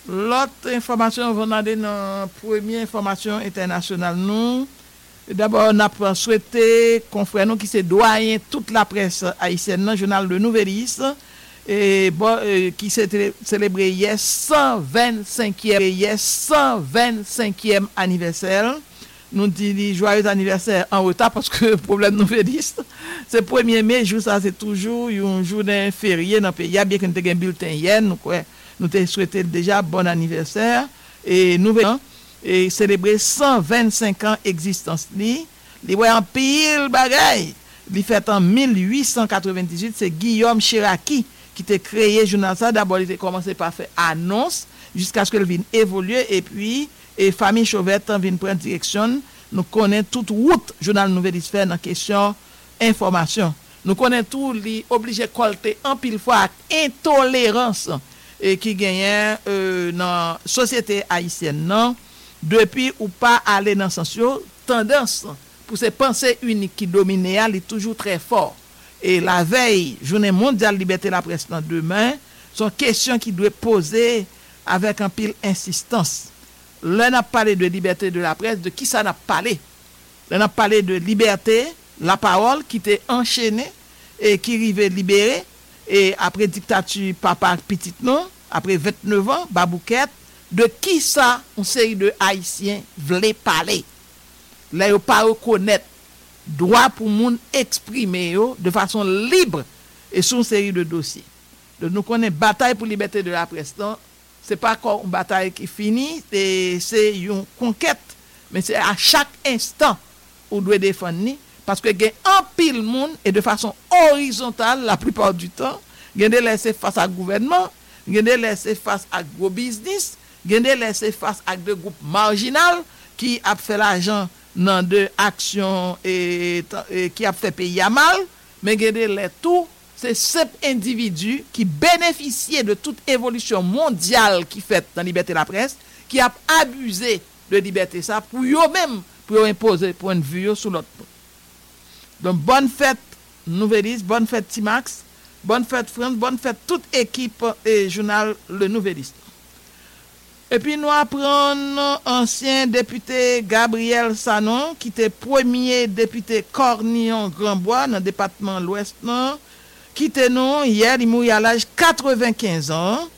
l'autre information venant de notre première information internationale nous. D'abord, on a souhaité confrère nous qui se doyen toute la presse haïtienne dans journal de Nouvelis et bon, euh, qui s'est célébré hier cent vingt-cinquième anniversaire. Nous dit joyeux anniversaire en retard parce que problème Nouvelis, c'est premier mai, jour ça c'est toujours une journée fériée dans pays. Bien que nous te un bulletin hier, nous quoi, nous te souhaiter déjà bon anniversaire et nouvel et célébrer cent vingt-cinq ans existence li li wè an pile bagay Li fait en mille huit cent quatre-vingt-dix-huit, c'est Guillaume Cheraki qui t'a créé journal ça. D'abord, il a commencé par faire annonce jusqu'à ce qu'elle vienne évoluer et puis et famille Chauvette vienne prendre direction. Nous connaît toute route journal Nouvelles fait dans question information. Nous connaît tout li obligé colter en pile fois intolérance et qui gagne euh, dans société haïtienne non depuis ou pas aller dans sens tendance pour ces pensées uniques qui dominent elle est toujours très fort et la veille journée mondiale liberté la presse dans demain sont questions qui doit poser avec un pile insistance. Là n'a parlé de liberté de la presse, de qui ça n'a parlé? Là n'a parlé de liberté, la parole qui était enchaînée et qui rivait libérée et après dictature papa petit non, après vingt-neuf ans Babouquet, de qui ça on série de haïtiens voulait parler? Là yo pas reconnaître droit pour monde exprimer yo de façon libre et sur une série de dossiers. Donc nous connaît bataille pour liberté de la presse non, c'est pas une bataille qui finit, c'est une conquête mais c'est à chaque instant on doit défendre parce que gagne en pile monde et de façon horizontale la plupart du temps, gagne laisser face à gouvernement, gagne laisser face à gros business, gagne laisser face à des groupes marginaux qui a fait l'argent dans deux actions et, et qui a fait payer à mal, mais regardez les tout, c'est cet individu qui bénéficiait de toute évolution mondiale qui fait dans liberté de la presse, qui a abusé de liberté ça pour eux-mêmes, pour imposer point de vue sur l'autre. Donc bonne fête Nouvelliste, bonne fête Timax, bonne fête France, bonne fête toute équipe et journal Le Nouvelliste. Et puis nous apprenons ancien député Gabriel Sanon qui était premier député Cornillon-Grandbois dans le département l'Ouest non qui était non hier il mourit à l'âge quatre-vingt-quinze ans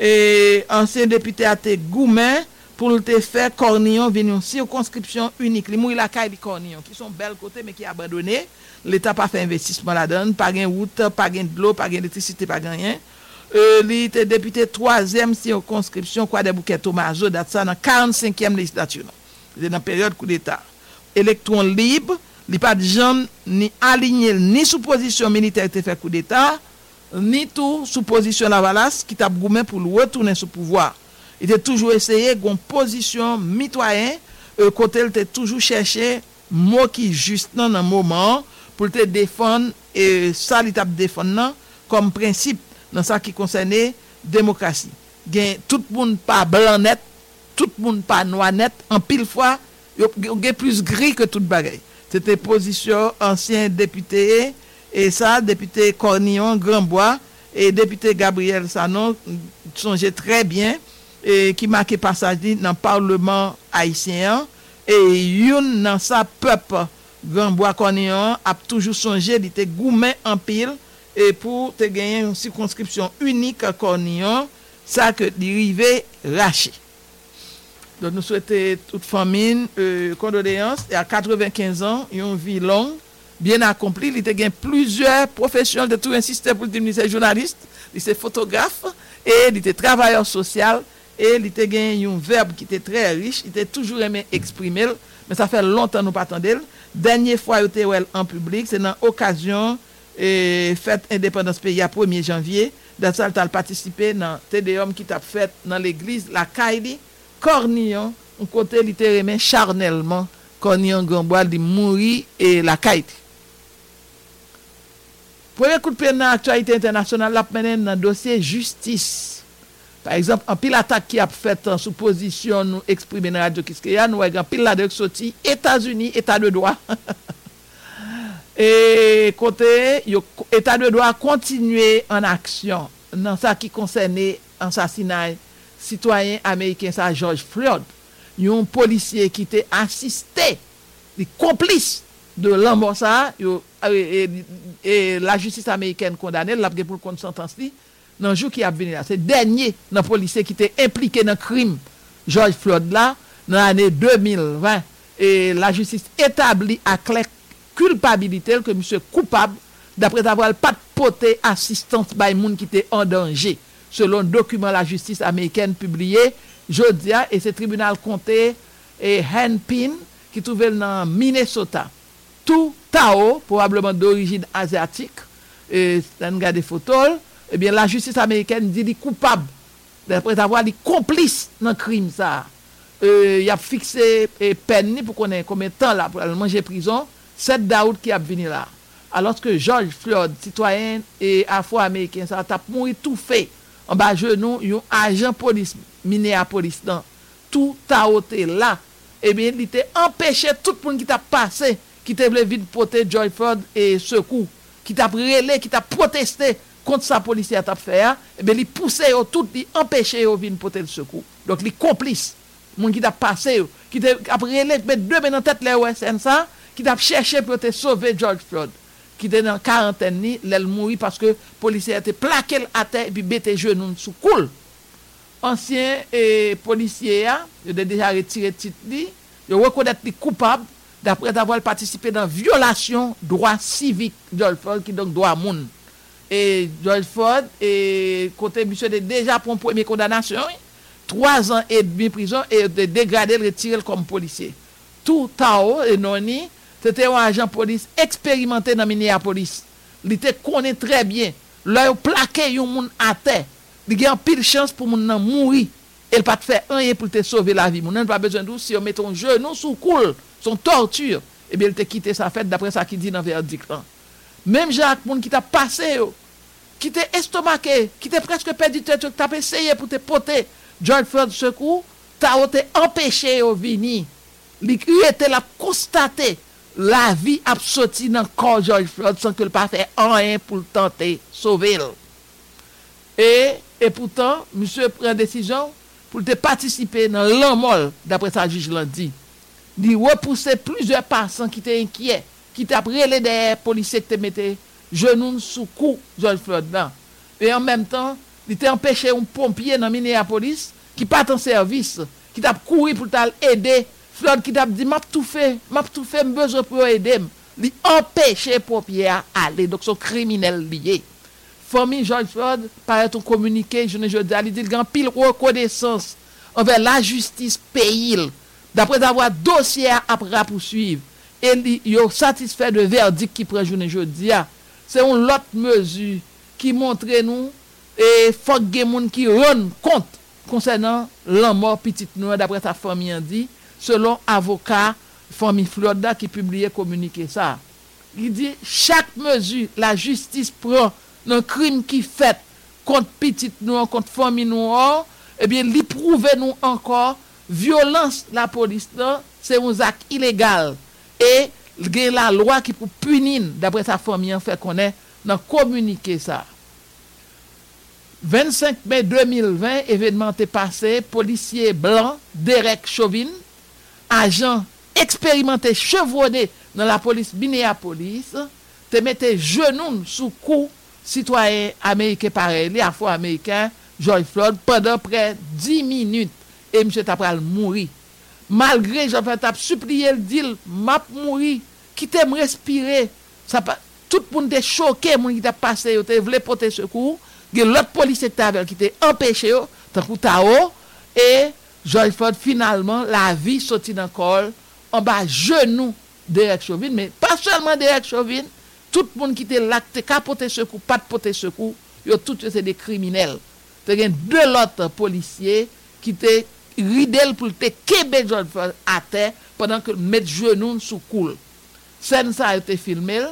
et ancien député a été Goumen pour le faire Cornillon venir circonscription unique il mourit la caille de Cornillon qui sont bel côté mais qui abandonné l'état pas fait investissement là-dedans pas gain route pas gain de l'eau pas gain d'électricité pas rien. Euh, il était député troisième circonscription quoi des bouquets Tomazo date ça dans quarante-cinquième législature. C'est dans période coup d'état. Électron libre, il pas de jambe ni aligné ni sous position militaire qui fait coup d'état, ni tout sous position Lavalas qui t'a goumé pour retourner sous pouvoir. Il était toujours essayé gon position mitoyen euh, côté il était toujours cherché mot qui juste dans un moment pour te défendre et ça il t'a défendre comme principe dans ça qui concernait démocratie. Gain tout monde pas blanc net, tout monde pas noir net, en pile fois gain plus gris que toute bagaille. C'était position ancien député et ça député Cornillon Grandbois et député Gabriel Sanon songeait très bien et qui marquait passage dans parlement haïtien et une dans sa peuple Grandbois Cornillon a toujours songé il était gourmand en pile et pour te gagner une circonscription unique à Cornillon, ça que dérivé raché. Donc nous souhaitons toute famille euh, condoléances et à quatre-vingt-quinze ans, une vie longue, bien accomplie, il te gagne plusieurs professions de tout un système pour diminuer journaliste, il était photographe et il était travailleur social et il te gagne un verbe qui était très riche, il était toujours aimé exprimer mais ça fait longtemps nous pas attendait. Dernière fois il était en public, c'est dans occasion et fête indépendance pays à premier janvier dans ça t'al participer dans Tédéum qui t'a fait dans l'église la Kaili Cornillon on côté li té remet charnellement Cornillon Grandbois li mouri et la Kaili premier coup de pied dans actualité internationale l'a mené dans dossier justice par exemple en pile attaque qui a fait sous position nous exprimer dans radio qu'est-ce qu'il y a nous en pile la de sorti États-Unis état de droit et côté état de droit continuer en action dans ça qui concernait assassinat citoyen américain ça George Floyd un policier qui était assisté des complices de l'ambassade et, et, et la justice américaine condamné l'a pour compte sentence li dans jour qui a venu là c'est dernier dans policier qui était impliqué dans crime George Floyd là dans l'année deux mille vingt et la justice établit à clair culpabilité que monsieur coupable d'après avoir pas porté assistance by moun qui était en danger selon document la justice américaine publié jodia et ce tribunal comté et Hennepin qui trouvait dans Minnesota tout Tao, probablement d'origine asiatique, et dans le cas des photos, eh bien la justice américaine dit qu'il est coupable d'après avoir des complices dans le crime ça. Euh, il a fixé et peine pour connaître combien de temps là pour aller manger prison, sept Daoud qui a venu là. Alors que George Floyd, citoyen et afro-américain, ça tape mort étouffé en bas genou, un agent police Minneapolis dans tout taoté là, eh bien il était empêché tout le monde qui t'a passé, qui t'a voulu vite porter George Floyd et secours, qui t'a relé, qui t'a protesté contre sa police à t'a faire, eh bien il poussait tout, il empêchait au vite porter le secours. Donc les complices moun qui t'a passé, qui t'a après les mettre deux mains en tête les O S N ça, qui t'a cherché pour te sauver George Floyd, qui était dans quarantaine ni, l'elle mourit parce que policier était plaqué à terre et puis bêté genou sous coule. Ancien et policier a, il a déjà retiré titre li, il reconnaît li coupable d'après avoir participé dans violation droit civique George Floyd qui donc droit moun. Et George Floyd et côté monsieur déjà pour première condamnation. Trois ans et demi prison et de dégrader le retirer comme policier. Tout Tao et Noni, c'était un agent police expérimenté dans Minneapolis. Il était connaît très bien. Là, plaqué un monde à terre. Il y a pile chance pour monde mourir. Elle pas faire rien pour te sauver la vie. Monde n'a pas besoin de si on met ton genou sous coule, son torture et bien il te quitter sa fête d'après ça qui dit dans verdict. Même Jacques monde qui t'a passé qui t'est estomacé, qui t'est presque perdu tête, qui t'a essayé pour te porter George Floyd secours, Tao te empêché au venir. Li était la constaté la vie a sorti dans corps George Floyd sans que le pas fait rien pour tenter sauver. Et et pourtant, monsieur prend décision pour te participer dans l'enmol d'après sa juge lundi. Li repousser plusieurs passants qui étaient inquiets, qui t'a relé des policiers qui te mettaient genoux sous cou George Floyd là. Et en même temps il était empêché un pompier dans Minneapolis qui pas en service, qui t'a couru pour t'aider, Floyd qui t'a dit m'a tout fait, m'a tout fait, me besoin pour aider, il empêché pompier à aller, donc son criminel lié. Famille George Floyd paraît ton communiqué, je ne je dis il dit grand pile reconnaissance envers la justice pays d'après avoir dossier à poursuivre et il est satisfait de verdict qui prend je ne je dis c'est une autre mesure qui montre nous et faut que moun qui rende compte concernant la mort petite noire d'après sa famille dit selon avocat famille Floyd qui publié communiqué ça il dit chaque mesure la justice prend dans crime qui fait contre petite noire contre famille noire eh bien il prouve nous encore violence la police là c'est un acte illégal et il la loi qui pour punir d'après sa famille en fait connaît dans communiqué ça vingt-cinq mai deux mille vingt, événement est passé, policier blanc, Derek Chauvin, agent expérimenté, chevronné dans la police Minneapolis, te mettait genou sous cou citoyen américain pareil, afro-américain, George Floyd, pendant près dix minutes. Et monsieur Tapral mourit. Malgré, j'en fait tap supplier le deal, m'a mouri, qui t'aime respirer. Ça, tout le monde est choqué, moun qui t'a passé, yo te voulait porter secours. Que l'autre policier t'avait qui était empêché tant pour Tao et George Floyd finalement la vie sorti dans col en bas genou Derek Chauvin mais pas seulement Derek Chauvin tout le monde qui était là qui capoter secours pas de porter secours yo tout c'est des criminels te gain deux autres policiers qui étaient ridel pour te kebe George Floyd à terre pendant que mettre genou sous coule scène ça a été filmé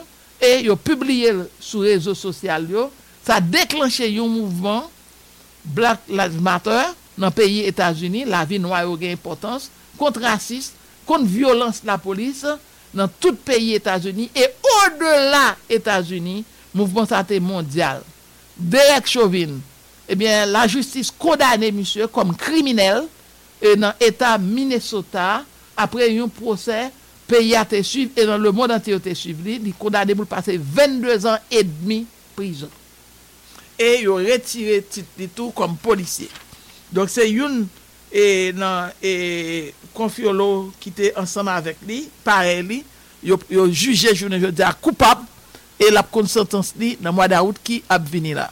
et yo publié sur réseaux sociaux. Ça déclenché un mouvement Black Lives Matter dans pays États-Unis, la vie noire a gain importance contre racisme, contre violence la police dans tout pays États-Unis et au-delà États-Unis, mouvement ça était mondial. Derek Chauvin, eh bien la justice condamné monsieur comme criminel et dans état Minnesota après un procès pays a été suivi et dans le monde entier a été suivi, il condamné pour passer vingt-deux ans et demi prison. Et il retiré titre tout comme policier. Donc c'est une et dans et Confiolo qui était ensemble avec lui, pareil lui, il jugé je ne veux dire coupable et la sentence lui dans mois d'août qui a venir là.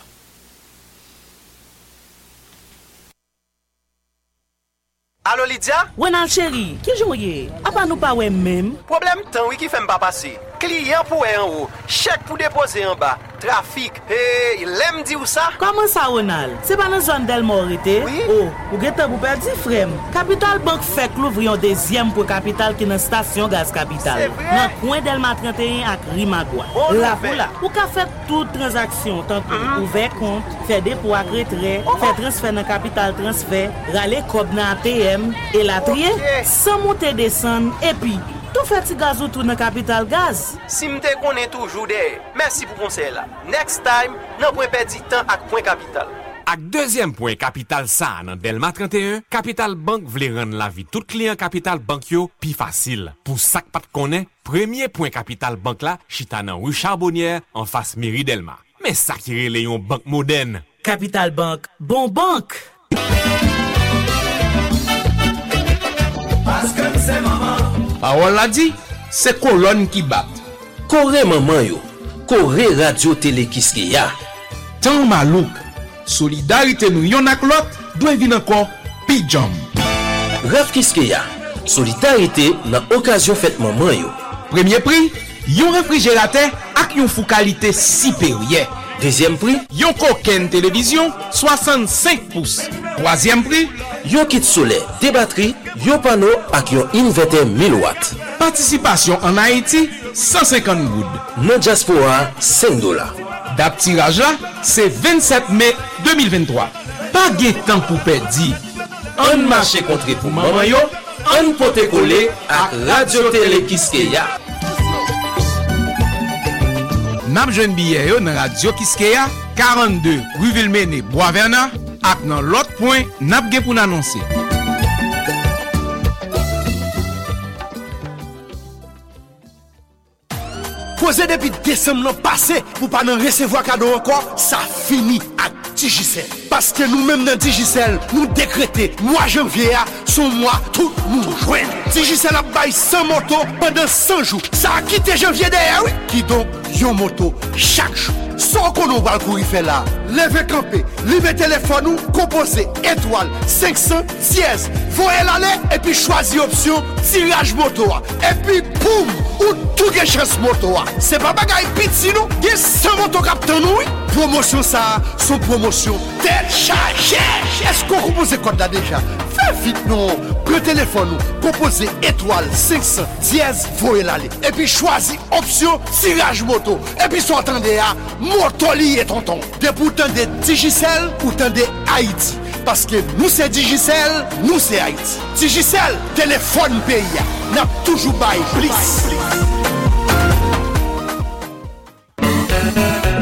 Allô Lydia? Wenal chéri, qui joye? A pas nous pas ouais même. Problème temps oui qui fait me pas passer. client pour en haut, chèque pour déposer en bas, trafic. Et il aime dire ça. Comment ça, Ronald? C'est pas dans zone d'Elmorité? Oui. Oh, vous êtes pour perdre frère. Capital Banque fait que l'ouvrir un deuxième pour Capital qui est dans station Gaz Capital. Dans le coin d'Elma trente et un à Rimagua. On l'a fait. Vous pouvez faire toute transaction, tant que mm-hmm. ouvert compte, faire dépôt à retrait, oh. faire transfert dans Capital Transfert, râler cob dans A T M et la trier, okay. sans monter descendre et puis. Tout fait gaz ou tout dans Capital Gaz. Si m'te connais toujours des. Merci pour conseil là. Next time, n'en point perdre temps avec point Capital. Ak deuxième point Capital ça dans Delma trente et un, Capital Bank vle rendre la vie tout client Capital Bank yo pi facile. Pour ça que pas te connais, premier point Capital Bank là, chita nan rue Charbonnière en face mairie Delma. Mais ça qui relè yon banque moderne. Capital Bank, bon banque. Parce que c'est maman. Parole l'a dit, c'est colonne qui bat. Corée maman yo, Corée radio télé kiske ya. Tant malouk, solidarité nous yon ak lot, doit vin encore pijam. Ref kiske ya, solidarité nan occasion fête maman yo. Premier prix, yon réfrigérateur ak yon fou qualité supérieure. Deuxième prix, yon coquine télévision soixante-cinq pouces. Troisième prix, yon kit solaire, des batteries, yon panneau ak yon inverter mille watts. Participation en Haïti, cent cinquante goud. Non diaspora, cinq dollars. Date tirage là, c'est vingt-sept mai deux mille vingt-trois. Pas de temps pour perdre. On marche contre pour maman yo, on pote coller à Radio Télé Kiskeya. Nam jeune billet yo nan Radio Kiskeya quarante-deux rue Villemene Boisvernat ak nan l'autre point n'ap gen pou n'annoncer. Posé depuis décembre passé pour pas nan recevoir cadeau encore, ça fini ak Digicel parce que nous-mêmes dans Digicel nous décréter mois janvier son mois tout nous joindre. Digicel a bail cent motos pendant cent jours. Ça a quitté janvier derrière oui. Qui donc yon moto chaque jour. Sans qu'on nous va courir faire là. Levez camper, levez téléphone nous composez étoile cinq cents sièges. Voyez l'aller et puis choisir option tirage moto et puis boum ou tout gagne chance moto. C'est pas bagaille petit nous, il y a cent motos captant nous. Promotion ça, son promotion téléchargée. Est-ce qu'on compose code là déjà? Fais vite non. Prends téléphone nous, composez étoile cinq cents dièse voyez l'aller et puis choisis option tirage moto et puis soit attendez à Motoli et tonton. De pourtant des Digicel, pourtant des Haïti. Parce que nous c'est Digicel, nous c'est Haïti. Digicel, téléphone pays. N'a toujours bail, please.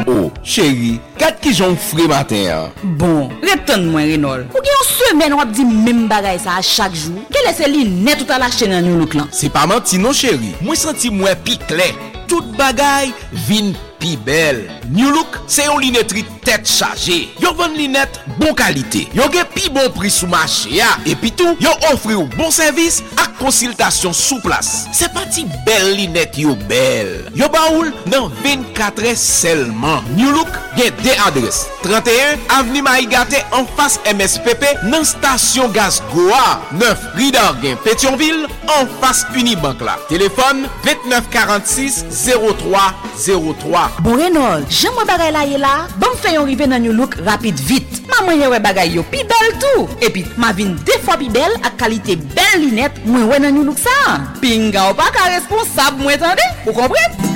Oh, chérie, quatre qui j'en frais matin. Bon, répète-moi, Renol. Ou bien une semaine, on va dire même bagaille ça à chaque jour. Quelle est celle-là net tout à la chaîne dans notre clan? C'est pas menti, non, chérie. Moi, senti moi piclet. Toute bagaille vin pi belle. New Look, c'est une lunetterie tête chargée. Yo vend lunette bon qualité. Yo gen pi bon prix sou marché a et puis tout, yo offre ou bon service ak consultation sous place. C'est parti belle lunette yo belle. Yo baoul dans vingt-quatre heures seulement. New Look gen deux adresses. trente et un avenue Maïgate en face M S P P dans station gaz Goa. neuf rue d'Anguin Pétionville en face Unibank là. Téléphone vingt-neuf quarante-six zéro trois zéro trois. Bon Renol, j'aime bagay la yé la, bon fè yon rive nan New Look rapide vite. Maman yé wè bagay yo pi bel tout. Et puis, ma vin deux fois pi bel ak qualité belle lunette, mwen wè nan New Look ça. Pinga ou pa ka responsable mwen tande, ou comprenez?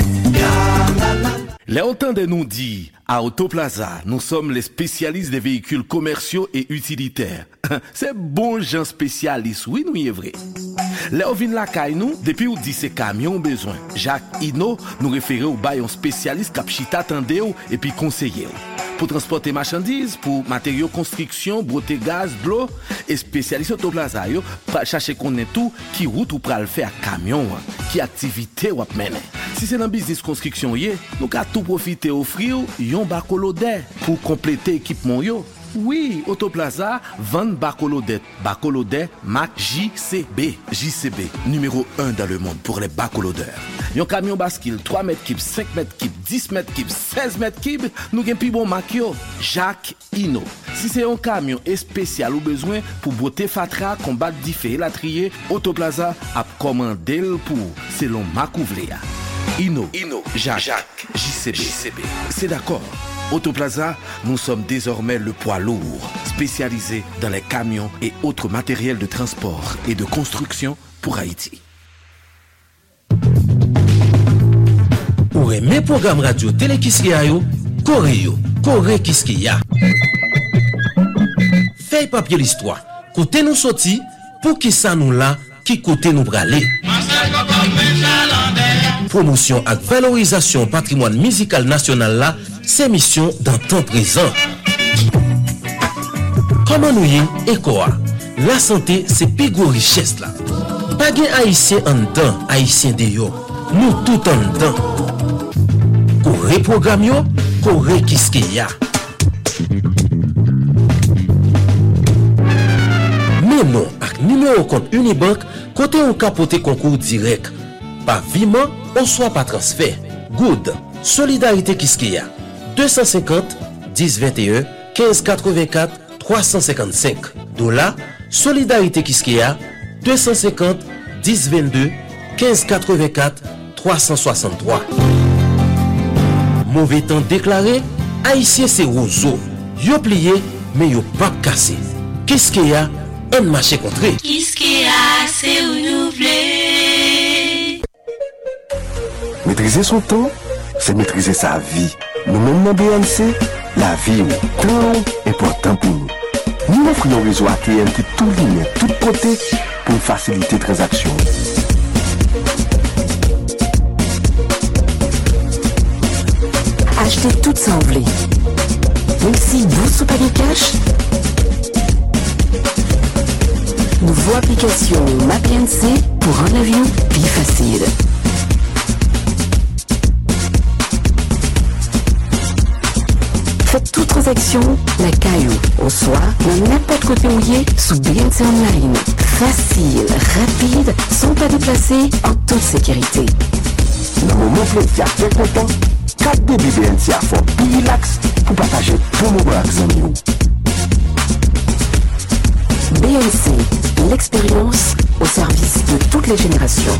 Les entendez nous dit à Autoplaza, nous sommes les spécialistes des véhicules commerciaux et utilitaires. C'est bon gens spécialistes, oui nous y est vrai. Les ovines la caille nous depuis ou dit c'est camion besoin. Jacques Hino nous référer au baillon spécialiste capchita tendez et puis conseiller pour transporter marchandises, pour matériaux construction, beauté gaz, bleu et spécialiste Autoplaza yo chercher connait tout qui route ou pral faire camion, qui activité ou mener. Si c'est dans business construction yé, nous ka tout profiter offrir yon bacolodé pour compléter équipement yo. Oui, Autoplaza vend bacolodé, bacolodé marque J C B, J C B numéro un dans le monde pour les bacolodeurs. Yon camion bascule trois mètres cubes, cinq mètres cubes, dix mètres cubes, seize mètres cubes, nous gen pi bon marque yo, Jacques Hino. Si c'est un camion spécial ou besoin pour beauté fatra, combattre diffé et la trier, Autoplaza a commandé le pour selon marque ou vle ya. Inno, Inno, Jacques, Jacques J C B. J C B. C'est d'accord. Autoplaza, nous sommes désormais le poids lourd, spécialisé dans les camions et autres matériels de transport et de construction pour Haïti. Pour aimer programme radio télé Kiskia yo, Kore yo, Kore Kiskia. Feuille papier l'histoire. Côté nous sorti, pour qui ça nous là, qui côté nous bralé. Promotion et valorisation patrimoine musical national là, c'est mission dans temps présent. Comment nous y et quoi? La santé c'est plus gros richesse là. Pas gain haïtien en dedans, haïtien dehors. Nous tout en dedans. Coré programme yo, coré qu'est-ce qu'il y a? Même nom avec numéro compte Unibank, côté on capoter concours direct. Pas virement, on soit pas transfert. Good. Solidarité qu'est-ce qu'il y a? deux cent cinquante, dix vingt et un, quinze quatre-vingt-quatre, trois cent cinquante-cinq. Dollars, Solidarité Kiskia, deux cent cinquante, dix vingt-deux, quinze quatre-vingt-quatre, trois cent soixante-trois. Mauvais temps déclaré, haïtien c'est roseau. Yo plié, mais yo pas cassé. Kiskia, un marché contré. Kiskia, c'est renouvelé. Maîtriser son temps, c'est maîtriser sa vie. Nous-mêmes dans B N C, la vie est très importante pour nous. Nous offrons un réseau A T M qui tout ligne, tout côté pour faciliter les transactions. Achetez tout semblé. Même si vous sous panier cash, nouveau application M A P N C pour un avion plus facile. Faites toute transaction, la caillou, en soi, dans n'importe quoi payé sous B N C Online. Facile, rapide, sans pas déplacer, en toute sécurité. Dans mon monflet, très content, quatre bébés B N C à fond, pilax, pour partager tout mon brax en nous. B N C, l'expérience au service de toutes les générations.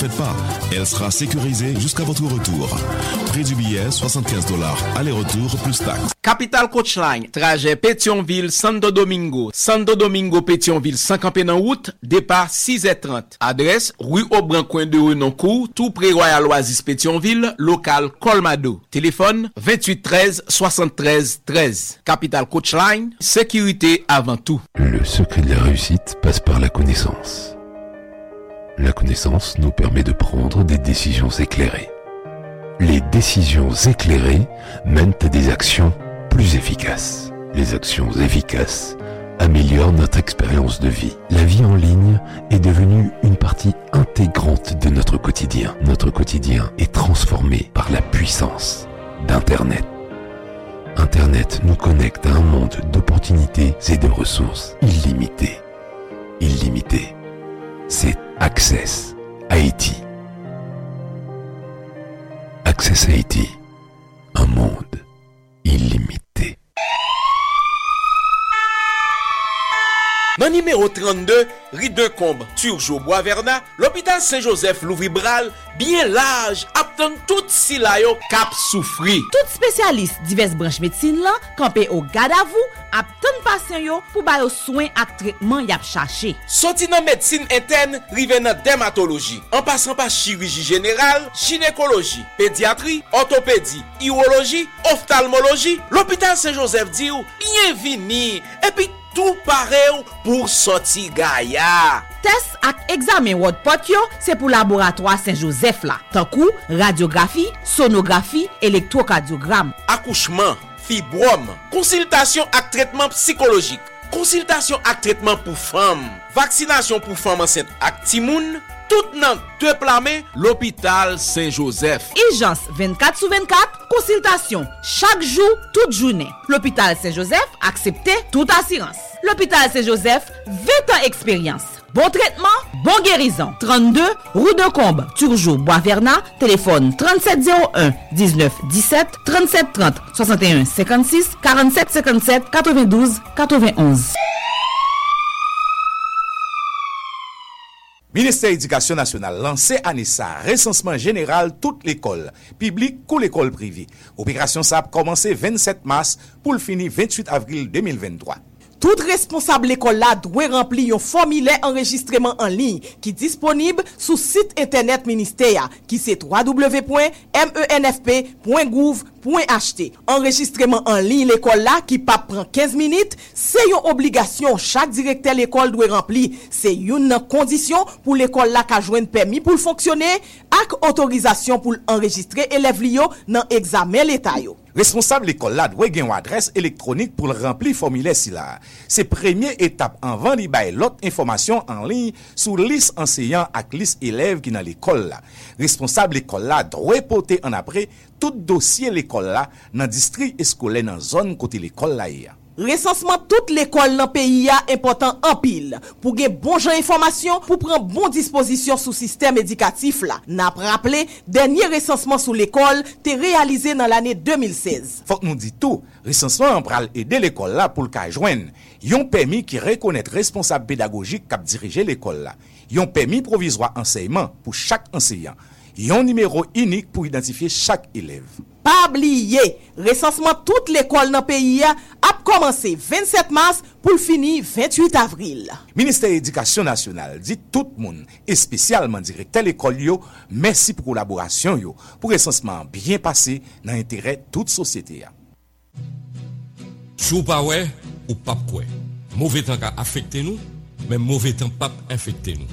faites pas, elle sera sécurisée jusqu'à votre retour. Prix du billet soixante-quinze dollars, aller-retour plus taxe. Capital Coachline, trajet Pétionville, Santo Domingo, Santo Domingo, Pétionville, Saint-Campé en route, départ six heures trente. Adresse rue Aubran, coin de Renoncourt, tout près Royal Oasis Pétionville, local Colmado. Téléphone vingt-huit treize soixante-treize treize. Capital Coachline, sécurité avant tout. Le secret de la réussite passe par la connaissance. La connaissance nous permet de prendre des décisions éclairées. Les décisions éclairées mènent à des actions plus efficaces. Les actions efficaces améliorent notre expérience de vie. La vie en ligne est devenue une partie intégrante de notre quotidien. Notre quotidien est transformé par la puissance d'Internet. Internet nous connecte à un monde d'opportunités et de ressources illimitées. Illimitées. C'est Access Haïti. Access Haïti, un monde illimité. Dans le numéro trente-deux, rue de Combe, Turgeau-Bois-Vernat, l'hôpital Saint-Joseph Louvre-Ibral, bien large, attend tout si la yo cap souffri. Tout spécialiste diverses branches médecine là, campé au garde à vous, attend patient yo pour ba yo soins ak traitement y a cherché. Sorti dans médecine interne, rivé dans dermatologie, en passant par chirurgie générale, gynécologie, pédiatrie, orthopédie, urologie, ophtalmologie, l'hôpital Saint-Joseph dit bienvenue et puis tout pareil pour sortir Gaïa. Test ak examen word potio, c'est pour laboratoire Saint-Joseph là. Tankou, radiographie, sonographie, électrocardiogramme. Accouchement, fibrome, consultation ak traitement psychologique, consultation ak traitement pour femmes, vaccination pour femmes enceintes ak timoun, tout nan te plame l'hôpital Saint-Joseph. Urgence vingt-quatre sur vingt-quatre, consultation chaque jour, toute journée. L'hôpital Saint-Joseph accepte toute assurance. L'hôpital Saint-Joseph, vingt ans expérience. Bon traitement, bon guérison. trente-deux, Rue de Combe, Turgeau, Boisvernat, téléphone trente-sept zéro un, dix-neuf dix-sept, trente-sept trente, soixante et un cinquante-six, quarante-sept cinquante-sept, quatre-vingt-douze quatre-vingt-onze. Ministère Éducation nationale lancé Anissa recensement général toute l'école publique ou l'école privée. Opération ça a commencé vingt-sept mars pour le finir vingt-huit avril deux mille vingt-trois. Tout responsable l'école là doit remplir un formulaire enregistrement en ligne qui disponible sur site internet ministère qui c'est double-vé double-vé double-vé point menfp point gouv point ht. Enregistrement en ligne l'école là qui pas prend quinze minutes, c'est une obligation chaque directeur l'école doit remplir. C'est une condition pour l'école là qu'a joindre permis pour fonctionner avec autorisation pour enregistrer élève li yo dans examen l'état yo. Responsable l'école là doit gen adresse électronique pour remplir formulaire si là. C'est première étape avant li bay l'autre information en ligne sur liste enseignant ak liste élève qui dans l'école là. Responsable l'école là doit porter en après tout dossier l'école là dans district scolaire dans zone côté l'école là. Recensement toute l'école dans pays a important en pile pour gen bon jan information pour prendre bon disposition sous système éducatif là. N'a rappelé dernier recensement sous l'école t'est réalisé dans l'année deux mille seize. Faut nous dit tout, recensement en pral aider l'école là pour le ka joindre yon permis qui reconnaître responsable pédagogique qui diriger l'école là. Yon permis provisoire enseignement pour chaque enseignant. Yon numéro unique pour identifier chaque élève. Pas oublier, recensement toute l'école dans pays a commencé vingt-sept mars pour finir vingt-huit avril. Ministère Éducation nationale dit tout monde et spécialement directeur l'école yo, merci pour collaboration yo pour recensement bien passé dans intérêt toute société a. Sou pa wè ou pa kwè. Mauvais temps ka affecté nous, mais mauvais temps pa infecté nous.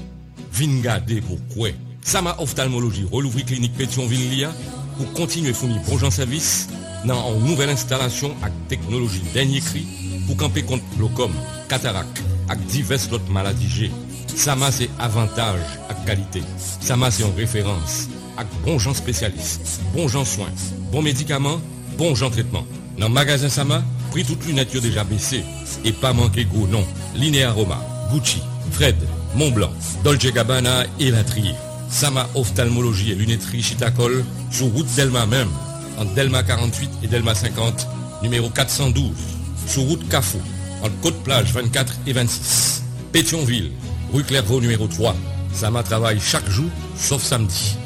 Vin garder pour quoi? Sama Ophtalmologie relouvri clinique Pétionville Lia pour continuer fournir bon gens service dans une nouvelle installation avec technologie dernier cri pour camper contre glaucome, cataracte avec diverses autres maladies G. Sama c'est avantage avec qualité. Sama c'est en référence avec bon gens spécialistes, bon gens soins, bon médicaments, bon gens traitement. Dans magasin Sama, prix toute lunette déjà baissé et pas manquer gros non, Linea Roma, Gucci, Fred, Montblanc, Dolce Gabbana et Latrier. Sama Ophtalmologie et Lunetterie Chitacol sur route Delma même, entre Delma quarante-huit et Delma cinquante, numéro quatre cent douze, sur route Cafou, entre Côte-Plage vingt-quatre et vingt-six, Pétionville, rue Clairvaux numéro trois. Sama travaille chaque jour, sauf samedi.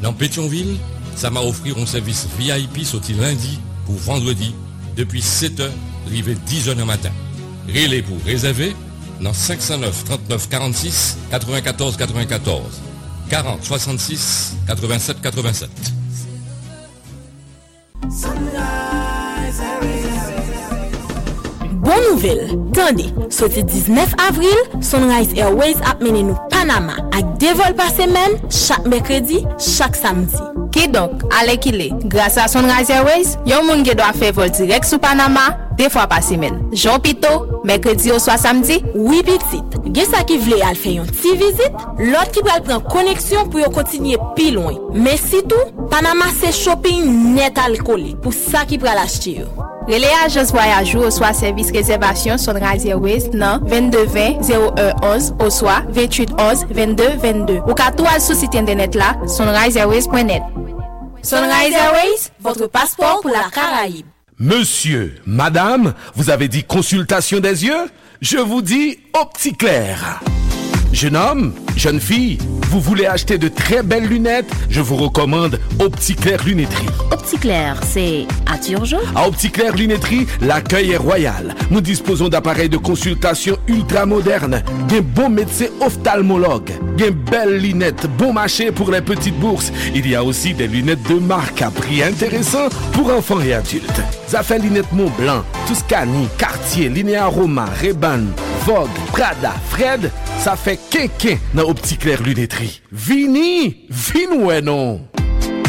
Dans Pétionville, Sama offrir un service V I P sauté lundi pour vendredi, depuis sept heures, arrivé dix heures du matin. Relais pour réserver, dans cinq zéro neuf, trente-neuf quarante-six, quatre-vingt-quatorze quatre-vingt-quatorze. quarante soixante-six quatre-vingt-sept quatre-vingt-sept. Bonne nouvelle. Tandis, sorti dix-neuf avril, Sunrise Airways a mené nous Panama avec deux vols par semaine, chaque mercredi, chaque samedi. Qui donc, allez qui l'est. Grâce à Sunrise Airways, yon moun ge doit faire vol direct sous Panama deux fois par semaine. Jean Pito, mercredi au soir samedi, oui petite. Gen sa ki vle al fè yon ti visite, l'autre qui pral prend connexion pour yon continuer pi loin. Mais si tout, Panama c'est shopping net alcoolé pour ça qui pral acheter. Relais agence voyage ou soit service réservation Sunrise Airways nan vingt-deux vingt zéro un onze ou soit vingt-huit onze vingt-deux vingt-deux. Ou ka toal sou site internet la sunrise airways point net. Sunrise Airways, votre passeport pour la Caraïbe. Monsieur, madame, vous avez dit consultation des yeux? Je vous dis Opticlair. Jeune homme, jeune fille, vous voulez acheter de très belles lunettes? Je vous recommande Opticlair Lunetterie. Opticlair, c'est à Turgeon? À Opticlair Lunetterie, l'accueil est royal. Nous disposons d'appareils de consultation ultra modernes, d'un bon médecin ophtalmologue, d'une belle lunette, bon marché pour les petites bourses. Il y a aussi des lunettes de marque à prix intéressant pour enfants et adultes. Ça fait lunettes Montblanc, Tuscany, Cartier, Linea Roma, Ray-Ban, Vogue, Prada, Fred. Ça fait quinquin dans Opticlair Lunetterie. Vini, vini ouais non.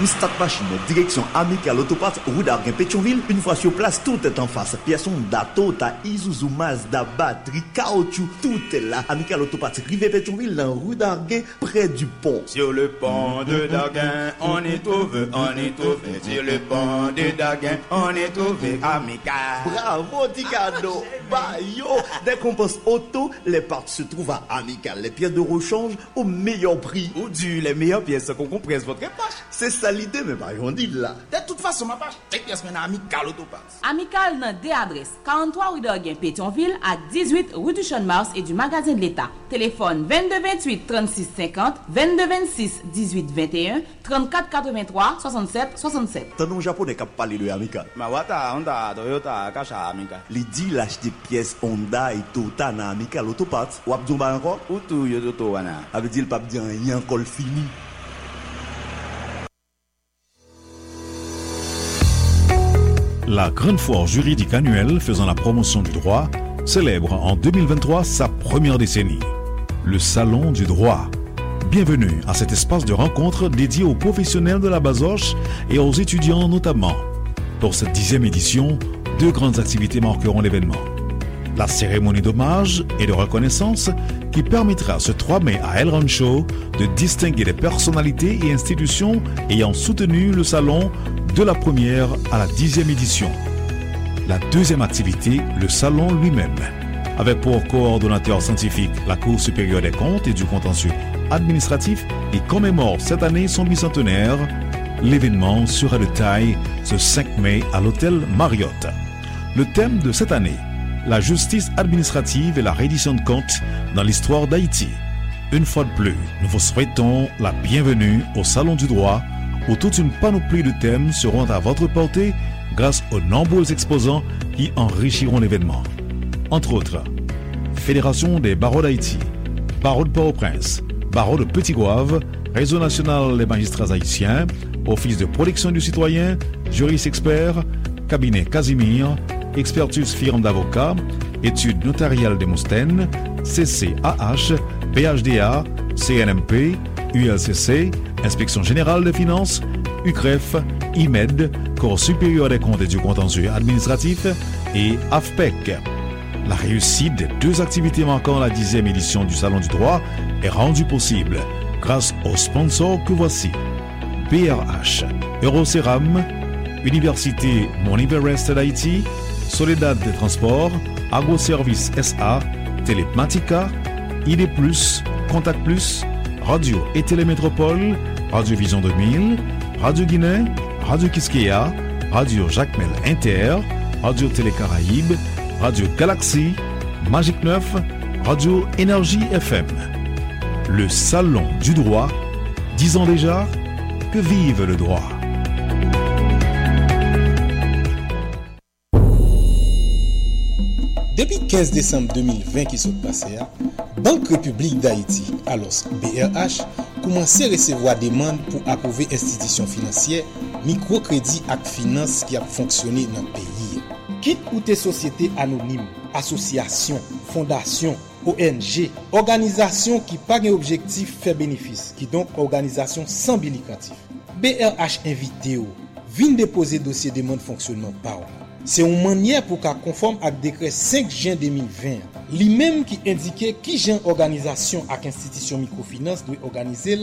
Une start machine direction Amical Autoparts, rue d'Arguin Pétionville. Une fois sur place, tout est en face. Pièces d'Ato, ta Isuzu, Mazda, batterie, caoutchouc, tout est là. Amical Autoparts, rive Pétionville, dans rue d'Arguin, près du pont. Sur le pont de Darguin, on est trouvé, on est trouvé. Sur le pont de Darguin, on est trouvé. Amical. Bravo, Ticado. Bayo. Dès qu'on pense auto, les parts se trouvent à Amical. Les pièces de rechange au meilleur prix. Ou du, les meilleures pièces qu'on compresse votre épargne. C'est ça. L'idée, mais pas on dit là. De toute façon, ma page, check pièce maintenant Amical Autopass. Amical n'a des adresses quarante-trois rue d'Orguin Pétionville à dix-huit rue du Champ-de-Mars et du magasin de l'État. Téléphone vingt-deux vingt-huit trente-six cinquante, vingt-deux vingt-six dix-huit vingt et un, trente-quatre quatre-vingt-trois soixante-sept soixante-sept. T'as nos japonais qui parlent de Amical. Ma wata Honda Toyota Kacha Amical. L'idée l'acheter pièces Honda et Toyota na Amical Autopass. Ou abdouba encore ou tout yoto wana. Avec dit le pape dit rien encore fini. La grande foire juridique annuelle faisant la promotion du droit célèbre en deux mille vingt-trois sa première décennie. Le Salon du droit. Bienvenue à cet espace de rencontre dédié aux professionnels de la Bazoche et aux étudiants notamment. Pour cette dixième édition, deux grandes activités marqueront l'événement. La cérémonie d'hommage et de reconnaissance qui permettra ce trois mai à El Rancho de distinguer les personnalités et institutions ayant soutenu le salon de la première à la dixième édition. La deuxième activité, le salon lui-même, avec pour coordonnateur scientifique la Cour supérieure des comptes et du contentieux administratif qui commémore cette année son bicentenaire. L'événement sera de taille ce cinq mai à l'hôtel Marriott. Le thème de cette année, la justice administrative et la reddition de comptes dans l'histoire d'Haïti. Une fois de plus, nous vous souhaitons la bienvenue au Salon du droit où toute une panoplie de thèmes seront à votre portée grâce aux nombreux exposants qui enrichiront l'événement. Entre autres, Fédération des barreaux d'Haïti, barreaux de Port-au-Prince, barreaux de Petit-Goave, Réseau national des magistrats haïtiens, Office de protection du citoyen, juristes experts, cabinet Casimir, Expertus firme d'avocats, études notariales des Moustaines, C C A H, P H D A, C N M P, U L C C, Inspection générale des finances, U C R E F, I M E D, Corps supérieur des comptes et du contentieux administratif et A F P E C. La réussite des deux activités manquant la dixième édition du Salon du droit est rendue possible grâce aux sponsors que voici: B R H, Euroceram, Université Mont-Everest d'Haïti, Soledad des Transports, Agroservice S A, Telematica, I D plus, Contact+, Radio et Télémétropole, Radio Vision deux mille, Radio Guinée, Radio Kiskeya, Radio Jacmel Inter, Radio Télécaraïbes, Radio Galaxy, Magic neuf, Radio Énergie F M. Le Salon du droit, disons déjà, que vive le droit. Depuis quinze décembre deux mille vingt qui s'est passé, Banque République d'Haïti, alors B R H, commence à recevoir des demandes pour approuver institutions financières, microcrédits et finances qui a fonctionné dans le pays. Quitte ou tes sociétés anonymes, associations, fondations, O N G, organisations qui n'ont pas d'objectif faire bénéfice, qui donc organisations sans but lucratif. B R H invite, vient déposer dossier demande fonctionnement par an. C'est une manière pour qu'à conforme à décret cinq juin deux mille vingt, lui-même qui indiquait qui genre organisation et institution microfinance doit organiser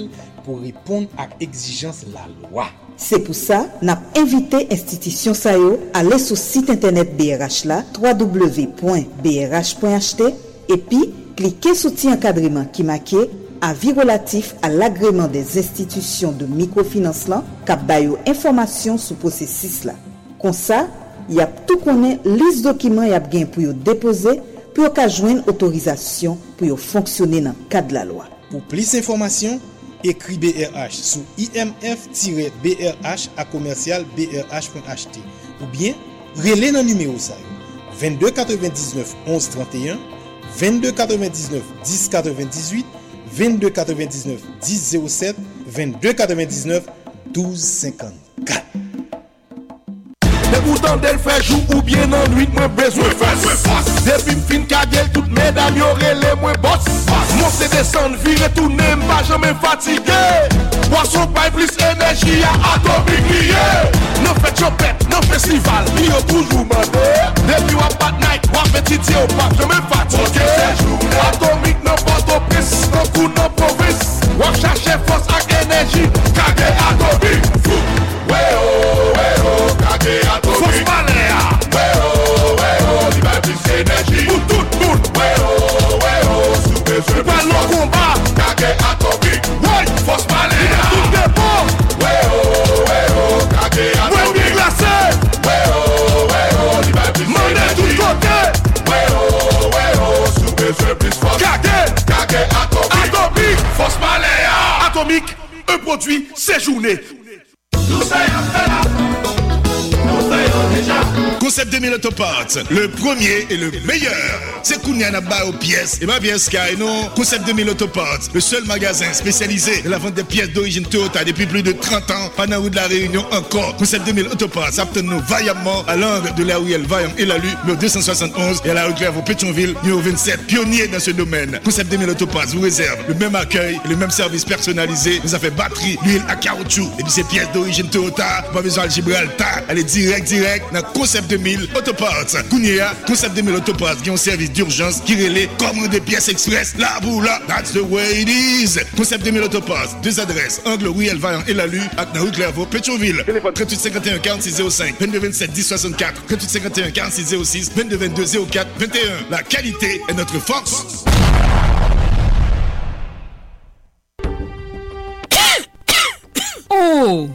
pour répondre à exigence la loi. C'est pour ça n'a invité institution Sayo à aller sur site internet B R H là w w w point b r h point h t et puis cliquez sur soutien encadrement qui marqué avis relatif à l'agrément des institutions de microfinance là cap bayo information sur processus là. Comme ça y a tout connaît liste documents y a gain pour yo déposer pour yo ka joindre autorisation pour yo fonctionner dans cadre la loi. Pour plus d'informations, écrit B R H sous imf-brh à commercial brh.ht ou bien relais dans le numéro ça vingt-deux quatre-vingt-dix-neuf onze trente et un, vingt-deux quatre-vingt-dix-neuf dix quatre-vingt-dix-huit, vingt-deux quatre-vingt-dix-neuf dix zéro sept, vingt-deux quatre-vingt-dix-neuf douze cinquante-quatre. Déboutant d'elle fait jour ou bien en nuit, moi besoin face. Depuis m'fin kagel, toutes mesdames y'aurait les moins boss. Monter, descendre, virer, tourner, m'pas jamais fatigué. Poisson paille plus énergie à atomique lié. Non fait chopette, non festival, ni au toujours mandé. Depuis ou à pat night, ou à petit tié ou pas jamais fatigué. Atomique non porte au presse, non coup non province. Ou à chercher force avec énergie, kagel atomique. Weo, weo, kagel atomique. Atomique, un produit séjourné. Tout ça est fait là. Tout ça est déjà. Concept deux mille Autoparts, le premier et le meilleur. C'est Kouniana Bao pièces. Et ma bien Sky, non. Concept deux mille Autoparts, le seul magasin spécialisé dans la vente des pièces d'origine Toyota depuis plus de trente ans. Pas dans la rue de la Réunion encore. Concept deux mille Autoparts, obtenons vaillamment à l'angle de la rue El Vaillant et la Lue, numéro deux cent soixante et onze, et à la rue Clairvaux Pétionville, numéro vingt-sept. Pionnier dans ce domaine. Concept deux mille Autoparts vous réserve le même accueil et le même service personnalisé. Nous avons batterie, l'huile à caoutchouc. Et puis ces pièces d'origine Toyota, pas besoin de Gibraltar. Elle est direct, direct dans Concept deux mille Autoparts. Kounia, Concept deux mille Autoparts qui ont service d'urgence, qui relaie, commande des pièces express, là pour là. That's the way it is. Concept deux mille Autoparts, deux adresses, angle rue El Vaillant et la Lue, à la rue Clairvaux, Pétionville. Téléphone trente-huit cinquante et un quarante-six zéro cinq, vingt-deux vingt-sept dix soixante-quatre, trente-huit cinquante et un quarante-six zéro six, vingt-deux vingt-deux zéro quatre vingt et un. La qualité est notre force. Oh!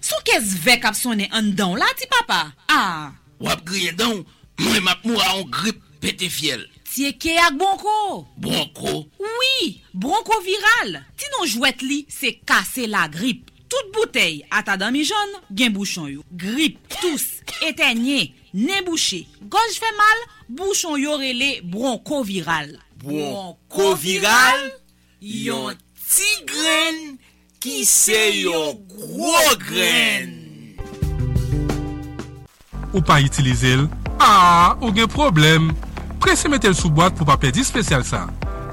Sous qu'est-ce vec a sonné en dedans là, ti papa? Ah! Wap grien don, moi m'a moura en grippe pété fiel. Ti ke ak bronco? Bronco? Oui, bronco viral. Ti non jouet li, c'est casser la grippe. Toute bouteille à ta dami jaune, gen bouchon yo. Grippe, tous, éteigné, nez bouché. Gorge fait mal, bouchon yo relé bronco viral. Bronco viral? Yon ti graine qui c'est yon gros graine. Ou pas utiliser ah, aucun problème. Pressez mettez le sous boîte pour pas perdre spécial ça.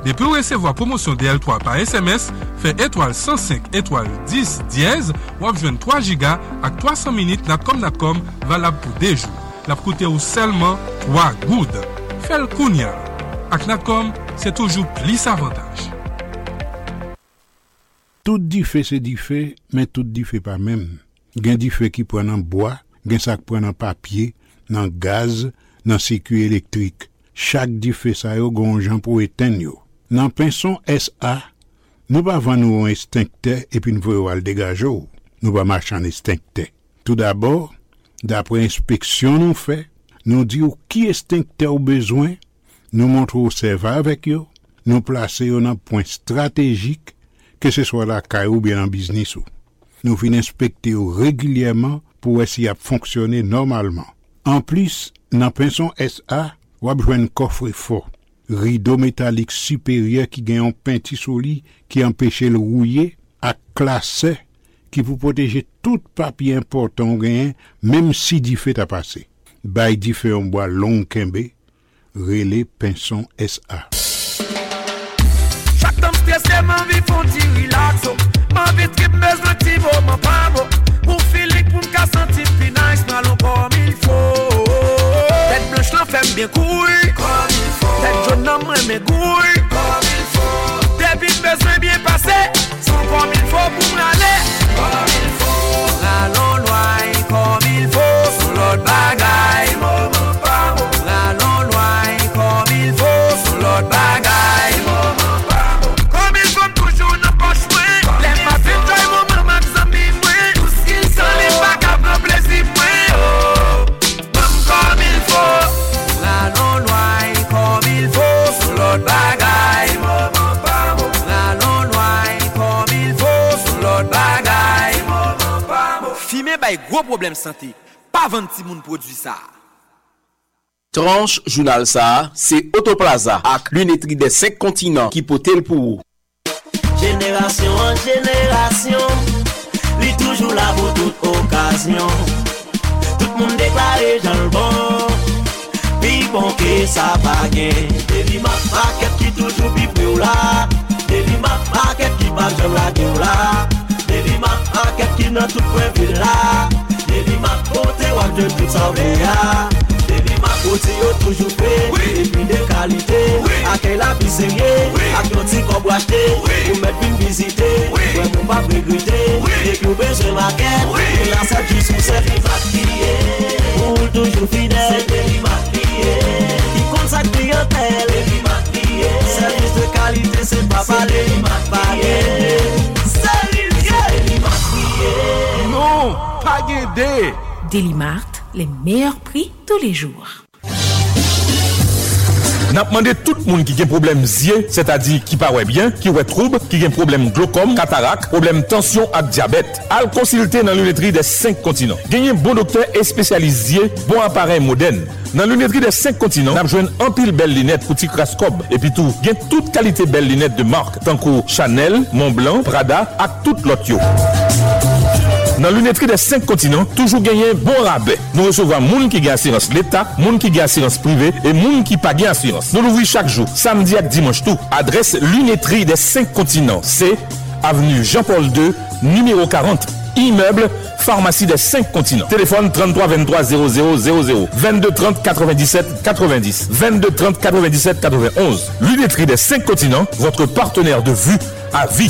Depuis recevoir promotion D L trois par S M S, fait étoile cent cinq étoile dix dièse ou obtenir trois giga avec trois cents minutes natcom natcom valable pour deux jours. La coûter ou seulement trois goud. Fait le kounya. Avec natcom, c'est toujours plus avantage. Tout dit fait c'est dit fait, mais tout dit fait pas même. Gain dit fait qui prend en bois. Gen sak pren nan papier, nan gaz, nan circuit électrique. Chaque difè sa yo gon jan pou éteindre yo. Nan Pinson S A, nou pa vann nou un extincteur et puis nou voyo al dégager ou. Nou pa marche en extincteur. Tout d'abord, d'après inspection nou fait, nou di ou ki extincteur ou besoin, nou montre ou serva avec yo, nou plase yo nan point stratégique, que ce soit la caille ou bien en business ou. Nou fin inspecter yo régulièrement pour essayer de fonctionner normalement. En plus, dans Pinson S A, on a besoin d'un coffre fort. Rideau métallique supérieur qui gagne un penti soli qui empêche le rouiller, à classer qui pour protéger tout papier important gagne, même si du fait à passer. Bail du fait en bois long kembe, relais Pinson S A. Chaque temps stressé, ma vie font du relax. Ma vie trip besoin de tibo, ma pavo. Pour Philippe, pour me sentir plus nice, malon comme il faut. Tête blanche, la femme bien couille, comme il faut. Tête jaune, non, moi, mes couilles, comme il faut. Tes vies besoin bien passé, sont comme il faut pour m'aller, comme il faut. Allons loin, comme il faut, sur l'autre bagaille, maman, pardon. Allons loin, comme il faut, sur l'autre bagaille, maman, pardon. Comme il faut, toujours nos poches, moi. Lève ma fille, joie, maman. Plaisir, moi, oh, comme il faut, la non-loi. problème santé. Pas vingt moun produit ça. Tranche journal ça, c'est Autoplaza avec l'unétrie des cinq continents qui potel pour génération en génération, lui toujours là pour toute occasion. Tout le monde déclaré dans le bon. Puis bon que ça va gagner. Dévi ma market qui toujours biblio là. Dévi ma market qui va jamais la gueule là. Dévi ma market qui n'a tout point ville là. Dévi ma côté ou de tout ça là. Dévi ma côté ou toujours fait. Et puis de qualité. A quelle la pizzerie. A quel petit qu'on boit acheter. Pour mettre une visite. Ouais, pour pas regretter. Et puis au besoin market. Et là ça qui sous cette rivière. Pour toujours fidèle. Qui compte sa clientèle, service de qualité, c'est pas parler, maquiller. Salut, maquiller. Non, pas guider. Delimart, les meilleurs prix tous les jours. N'a demandé tout le monde qui a un problème zier, c'est-à-dire qui paraît bien, qui a trouble, qui a un problème glaucome, cataracte, problème tension et diabète. Al consulter dans l'unité des cinq continents. Gagnez un bon docteur et spécialisé, bon appareil moderne. Dans l'unité des cinq continents, n'a joint un pile belle lunette pour Tikrascob et puis tout. Gagne toute qualité belle lunette de marque, tant que Chanel, Montblanc, Prada et toute l'autre. Dans l'unité des cinq continents, toujours gagner bon rabais. Nous recevons moun qui gagne assurance l'État, moun qui gagne assurance privée et moun qui pas gagne assurance. Nous l'ouvrons chaque jour, samedi et dimanche tout. Adresse l'unité des cinq continents, c'est avenue Jean-Paul deux, numéro quarante, immeuble Pharmacie des cinq continents. Téléphone trente-trois vingt-trois zéro zéro zéro zéro, vingt-deux trente quatre-vingt-dix-sept quatre-vingt-dix, vingt-deux trente quatre-vingt-dix-sept quatre-vingt-onze. L'unité des cinq continents, votre partenaire de vue à vie.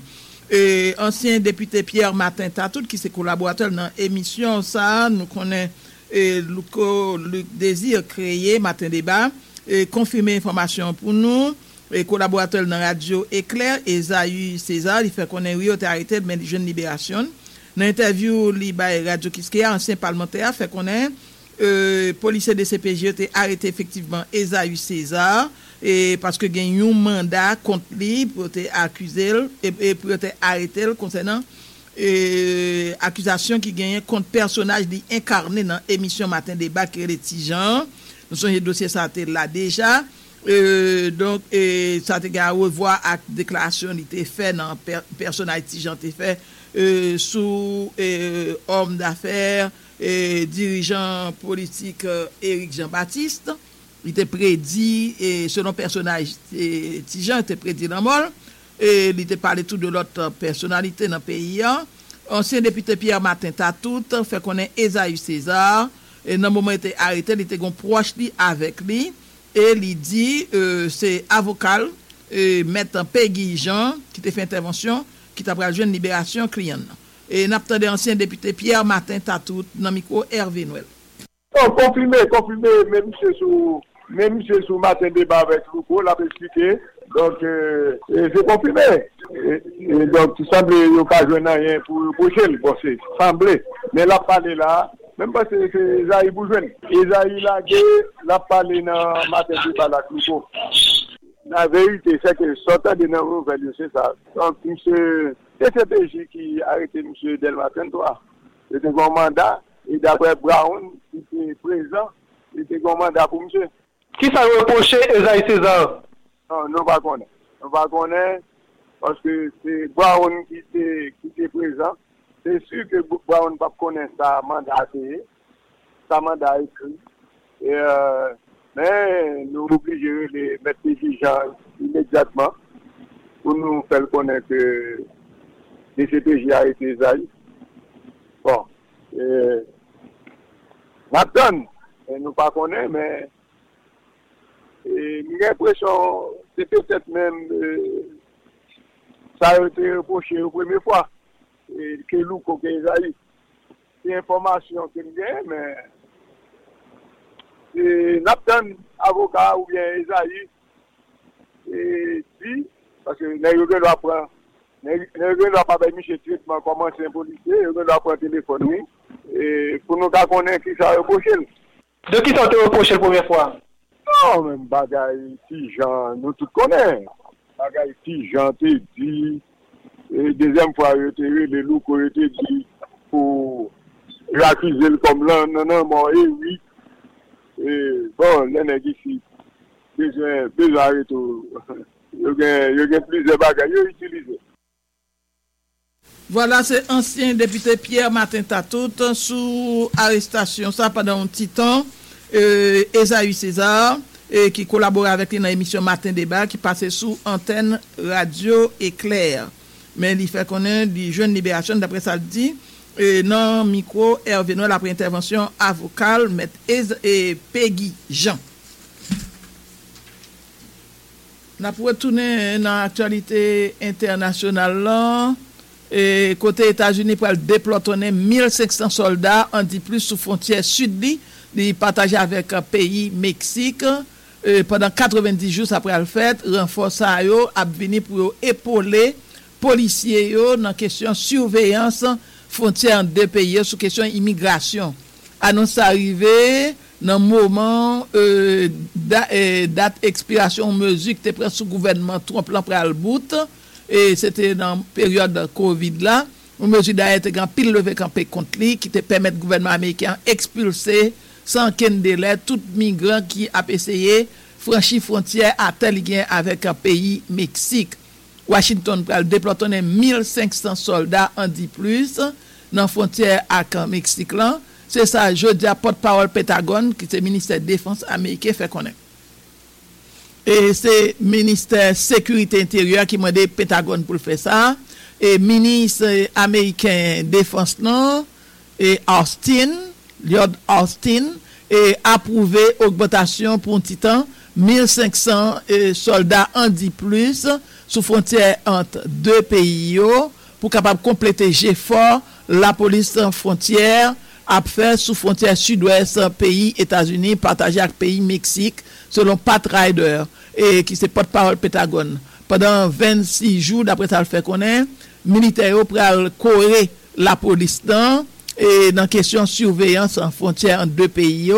et ancien député Pierre Martin Tatout qui c'est collaborateur dans émission ça nous connaît Luco Luc Désir créé Matin Débat et confirmer information pour nous et collaborateur dans radio Éclair Esaü César il fait connaître oui autorité mais jeune libération dans interview li bay radio Kiskeya ancien parlementaire fait connaître euh policier de C P J était arrêté effectivement Esaü César et parce que gagne un mandat contre lui pour être accusé et pour être arrêté concernant euh accusation qui gagne contre personnage qui incarné dans émission Matin Débat qui retigeant nous son dossier ça était là déjà euh donc et ça te ga revoir à déclaration il était fait dans personnage retigeant était fait euh sous euh homme d'affaires et dirigeant politique Éric Jean-Baptiste il était prédit et selon personnage Tijan était prédit dans mol et il était parlé tout de l'autre personnalité dans pays ancien député Pierre Martin Tatout fait connaître Esaü César et dans moment était arrêté il était gon proche lui avec lui et il dit euh, c'est avocat euh, mettre Peggy Jean qui t'a fait intervention qui t'a pral joindre libération client et n'a attendé ancien député Pierre Martin Tatou dans micro Hervé Noël. Oh, confirmé confirmé même monsieur sous même monsieur sous matin débat avec Louko l'a expliqué donc euh, c'est confirmé et, et donc il semble il n'y a pas joindre rien pour prochain bon c'est semblé mais la parler là même parce que Isaïe Boujouane Isaïe la la parler dans matin débat la Louko. La vérité, c'est que sortant de nos nouvelles, c'est ça. Donc, M. T C P J qui a arrêté M. Delmatin, toi, c'était un mandat, et d'après Brown, qui était présent, c'était un mandat pour M. Qui ça reproché, Esaïe César? Non, nous ne connaissons pas. Nous ne connaissons pas parce que c'est Brown qui était présent. C'est sûr que Brown ne connaît pas sa mandat, sa mandat écrit. Et, euh, mais nous obligeons les mettre exigeants immédiatement pour nous faire connaître que les C P J a été aïe. Bon, maintenant, nous ne pas connaître, mais j'ai l'impression c'est peut-être même euh, ça a été reproché la première fois et que nous qu'on a eu. C'est information que nous avons, mais et n'attend avocat ou bien Esaïe et dit parce que les gens doivent prendre les gens doivent pas permis chez traitement comment c'est un policier les gens doivent prendre téléphone oui et pour nous pas connaître qui ça reproché de qui ça te reproché la première fois non même bagaille si gens nous tout connaît bagaille si gens te dit et deuxième fois retiré les loups qu'on te dit pour l'accuser comme là non non moi et oui. Et bon, l'énergie ici, besoin, besoin de tout. Il y a plus de bagages, il utilise. Voilà, c'est ancien député Pierre Martin Tatout sous arrestation. Ça pendant un petit temps, euh, Esaïe César, euh, qui collaborait avec lui dans l'émission Matin Débat, qui passait sous antenne radio éclair. Mais il fait connaître des jeunes libérations, d'après ça le dit. Et non, micro, Hervé Noël, après intervention avocale, M. et Peggy Jean. Nous avons retourné dans l'actualité internationale là. Et côté États-Unis, pour déployer mille cinq cents soldats, on dit plus sous frontière sud-li, ils partagent avec le pays Mexique. Et pendant quatre-vingt-dix jours après le fait, renforce à eux, a venu pour épauler policiers dans question surveillance frontière des pays sous question immigration annonce arrivée dans moment euh, da, euh, date expiration mesure qui prend sous gouvernement Trump plan pral bout et c'était dans période Covid là mesure d'être grand pile levé campé contre lui qui te permettre gouvernement américain expulser sans aucun délai tout migrant qui a essayé franchir frontière à tel lien avec un pays Mexique. Washington pral déployer mille cinq cents soldats en dit plus dans frontière avec Mexique là c'est ça jeudi à porte-parole Pentagone qui c'est ministère de défense américain fait connaître et c'est ministère sécurité intérieure qui mandé Pentagone pour faire ça et ministre américain défense non et Austin Lloyd Austin et approuvé augmentation pour un petit temps mille cinq cents eh, soldats en dit plus sous frontière entre deux pays pour capable compléter G F O R la police en frontière a fait sous frontière sud-ouest pays États-Unis partagé avec pays Mexique selon Pat Ryder et qui c'est porte-parole Pentagone pendant vingt-six jours d'après ça le fait connaître militaire pral coré la police dans et dans question surveillance en frontière entre deux pays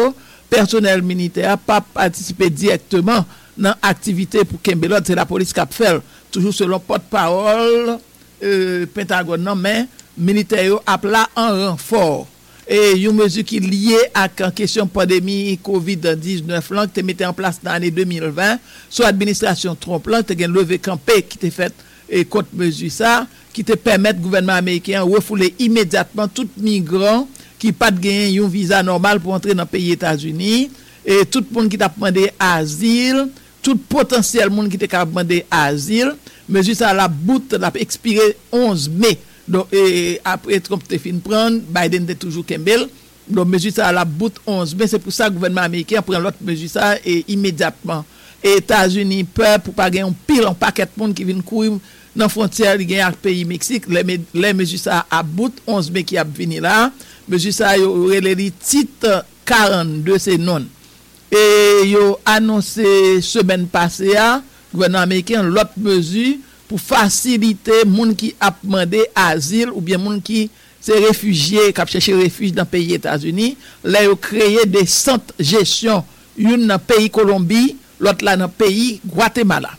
personnel militaire pas participer directement dans activité pour Kembelot c'est la police cap fait toujours selon porte-parole euh, Pentagone non mais militaire appela en renfort et une mesure qui liée à la question pandémie covid dix-neuf là qui mettait en place dans l'année deux mille vingt sous administration Trump là qui levé campé qui était fait et contre mesure ça qui te permettre gouvernement américain refouler immédiatement tout migrant qui pas de gagner un visa normal pour entrer dans pays États-Unis et tout monde qui t'a demandé asile tout potentiel monde qui t'a demandé asile mesure ça la bout l'a expiré onze mai donc et après Trump te fin prendre Biden était toujours Campbell donc mesure ça la bout onze mai c'est pour ça gouvernement américain prend l'autre mesure ça et immédiatement États-Unis peur pour pas gagner un pile un paquet de monde qui viennent courir dans frontière li gagner pays Mexique les les mesures ça about onze mai qui a venir là mesures ça yo relé titre quarante-deux c'est non et yo annoncé semaine passée à gouvernement américain l'autre mesure pour faciliter monde qui a demandé asile ou bien monde qui c'est réfugié qui cherche refuge dans pays États-Unis là yo créé des centres gestion une dans pays Colombie l'autre là dans pays Guatemala.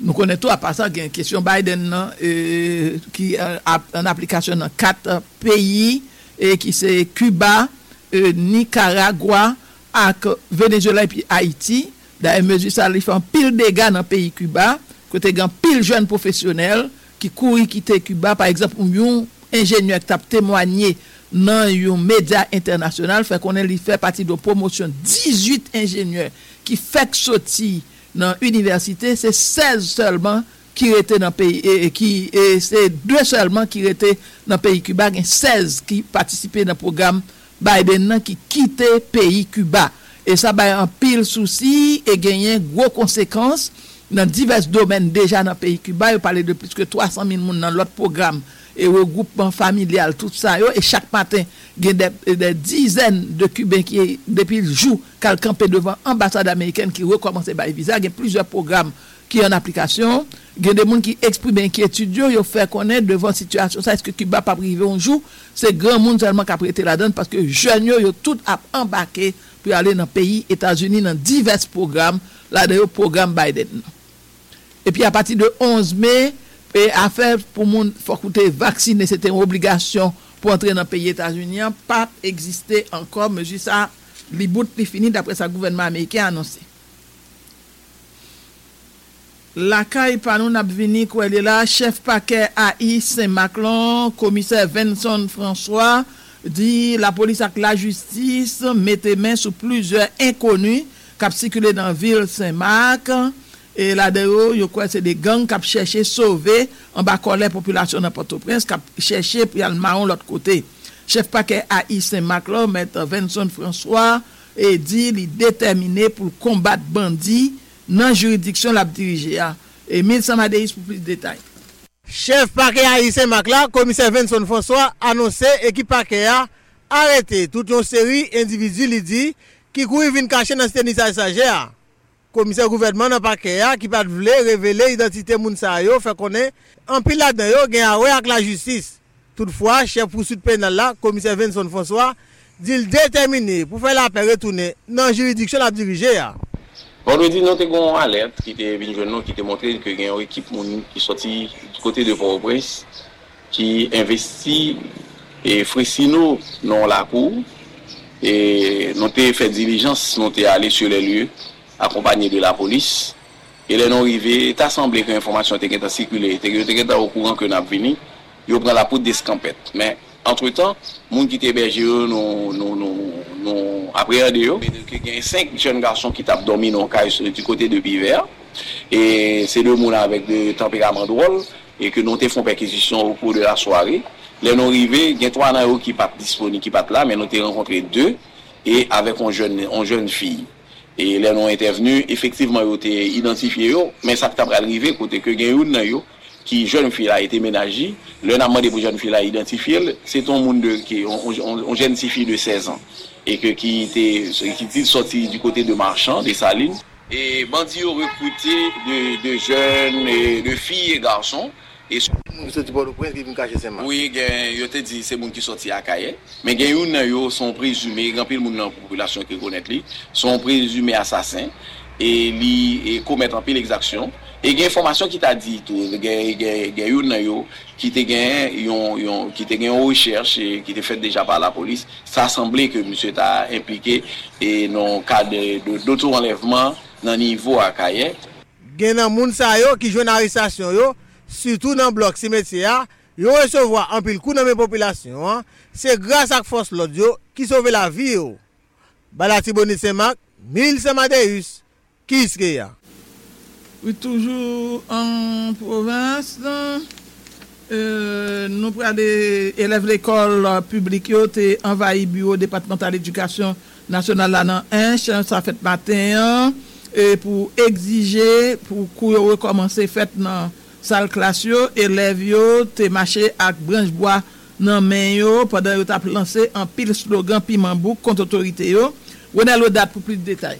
Nous connaissons à part ça qu'il y a une question Biden euh, qui en application dans quatre pays et qui c'est Cuba, euh, Nicaragua, avec Venezuela et puis Haïti. Dans mesure ça il fait un pile dégâts dans pays Cuba, côté grand pile jeunes professionnels qui courent quitter Cuba par exemple un ingénieur qui a témoigné dans un média international fait qu'on il fait partie de promotion dix-huit ingénieurs qui fait sortir dans université c'est seize seulement qui étaient dans pays et qui et c'est deux seulement qui étaient dans pays Cuba et seize qui participaient dans programme Biden qui quittait pays Cuba et ça ba en pile souci et gagner gros conséquences dans divers domaines déjà dans pays Cuba on parlait de plus que trois cent mille monde dans l'autre programme et regroupement familial tout ça yo et chaque matin il y a des, des dizaines de Cubains qui depuis le jour qu'al camper devant ambassade américaine qui recommencer bail visa il y a plusieurs programmes qui en application il y a des monde qui expriment inquiétude yo fait connaître devant situation ça est-ce que Cuba pas privé un jour c'est grand monde seulement qui a prêté la donne parce que jeunes yo yo tout a embarqué pour aller dans pays États-Unis dans divers programmes là d'ailleurs programme Biden et puis à partir de onze mai et affaire pour monde faut coûter vacciner c'était une obligation pour entrer dans pays États-Unis pas exister encore mesure ça li bout li fini d'après ça gouvernement américain annoncé la caille par nous n'a vini quoi elle est là chef paquet A I Saint-Maclon commissaire Vincent François dit la police avec la justice mettait main sur plusieurs inconnus qui circulaient dans ville Saint-Marc et là derrière yo quoi c'est des gangs qui chercher sauver en bas colère population dans Port-au-Prince qui chercher puis al maron l'autre côté chef paquet A I Saint-Maclon maître Vincent François et dit il déterminé pour combattre bandits dans juridiction l'a dirigé et Milsa Madeis pour plus de détails chef paquet A I Saint-Maclon commissaire Vincent François annoncé équipe paquet a arrêté toute une série individu li dit qui courir venir cacher dans stanisage sagère commissaire gouvernement dans paquet qui pas voulait révéler identité moun sa yo fait connait en pile là dedans yo gain avec la justice toutefois chef poursuite pénale là commissaire Vincent François dit déterminé pour faire la paix retourner dans juridiction la diriger on nous dit non te gon alerte qui te vinn jeune qui te montrer que gain une équipe moun qui sorti du côté de Port-au-Prince qui investit et Frissino dans la cour et nous te fait diligence nous te aller sur les lieux accompagné de la police et les non arrivés t'a semblé que information était qui circulé était au courant que n'a venu yo prend la poudre d'escampette mais entre-temps monde qui était hébergé non non non non appréhendé yo que gagne cinq jeunes garçons qui tape dormi dans caisse du côté de Biver et c'est deux monde avec de tempérament drôle et que nous te font perquisition au cours de la soirée les non arrivés gagne trois nan qui pas disponible qui pas là mais nous te rencontré deux et avec un jeune un jeune fille et les non intervenus effectivement ils ont été identifiés mais ça t'a arrivé côté que gagne une nan yo qui jeune fille a été ménagée le n'a demandé pour jeune fille a identifié c'est un monde de qui on jeune fille de seize ans et que qui était qui était sorti du côté de Marchand des Salines et bandits ont recruté de de jeunes et de filles et garçons et sorti pour le prince qui vient cacher ses mains oui gagne yo te dit c'est monde qui sorti à Kaye mais gagne une nan yo sont présumés grand pile monde dans population qui connaît li sont présumés assassins et li et commettent en pile exaction et gagne information qui t'a dit tout gagne gagne une nan yo qui te gagne yon yon qui te gagne recherche et qui te fait déjà par la police ça semblait que monsieur t'a impliqué et non cas de d'auto enlèvement dans niveau à Kaye gagne nan moun sa yo qui joine arrestation yo surtout dans bloc cimetière yo recevoir en pile coup dans mes population c'est grâce à force l'audio qui sauve la vie yo Balati Bonit Saint-Marc Milsa Madeus Kiskeya oui toujours en province euh nous près des élèves l'école publique yo té envahi bureau départemental éducation nationale là dans Hinche ça fait matin et pour exiger pour qu'on recommencer fête dans salle classe yo élève yo te marché ak branche bois nan men yo pendant yo t'a lancé en pile slogan piment bouc contre autorité yo. Ronald Odat pour plus de détails.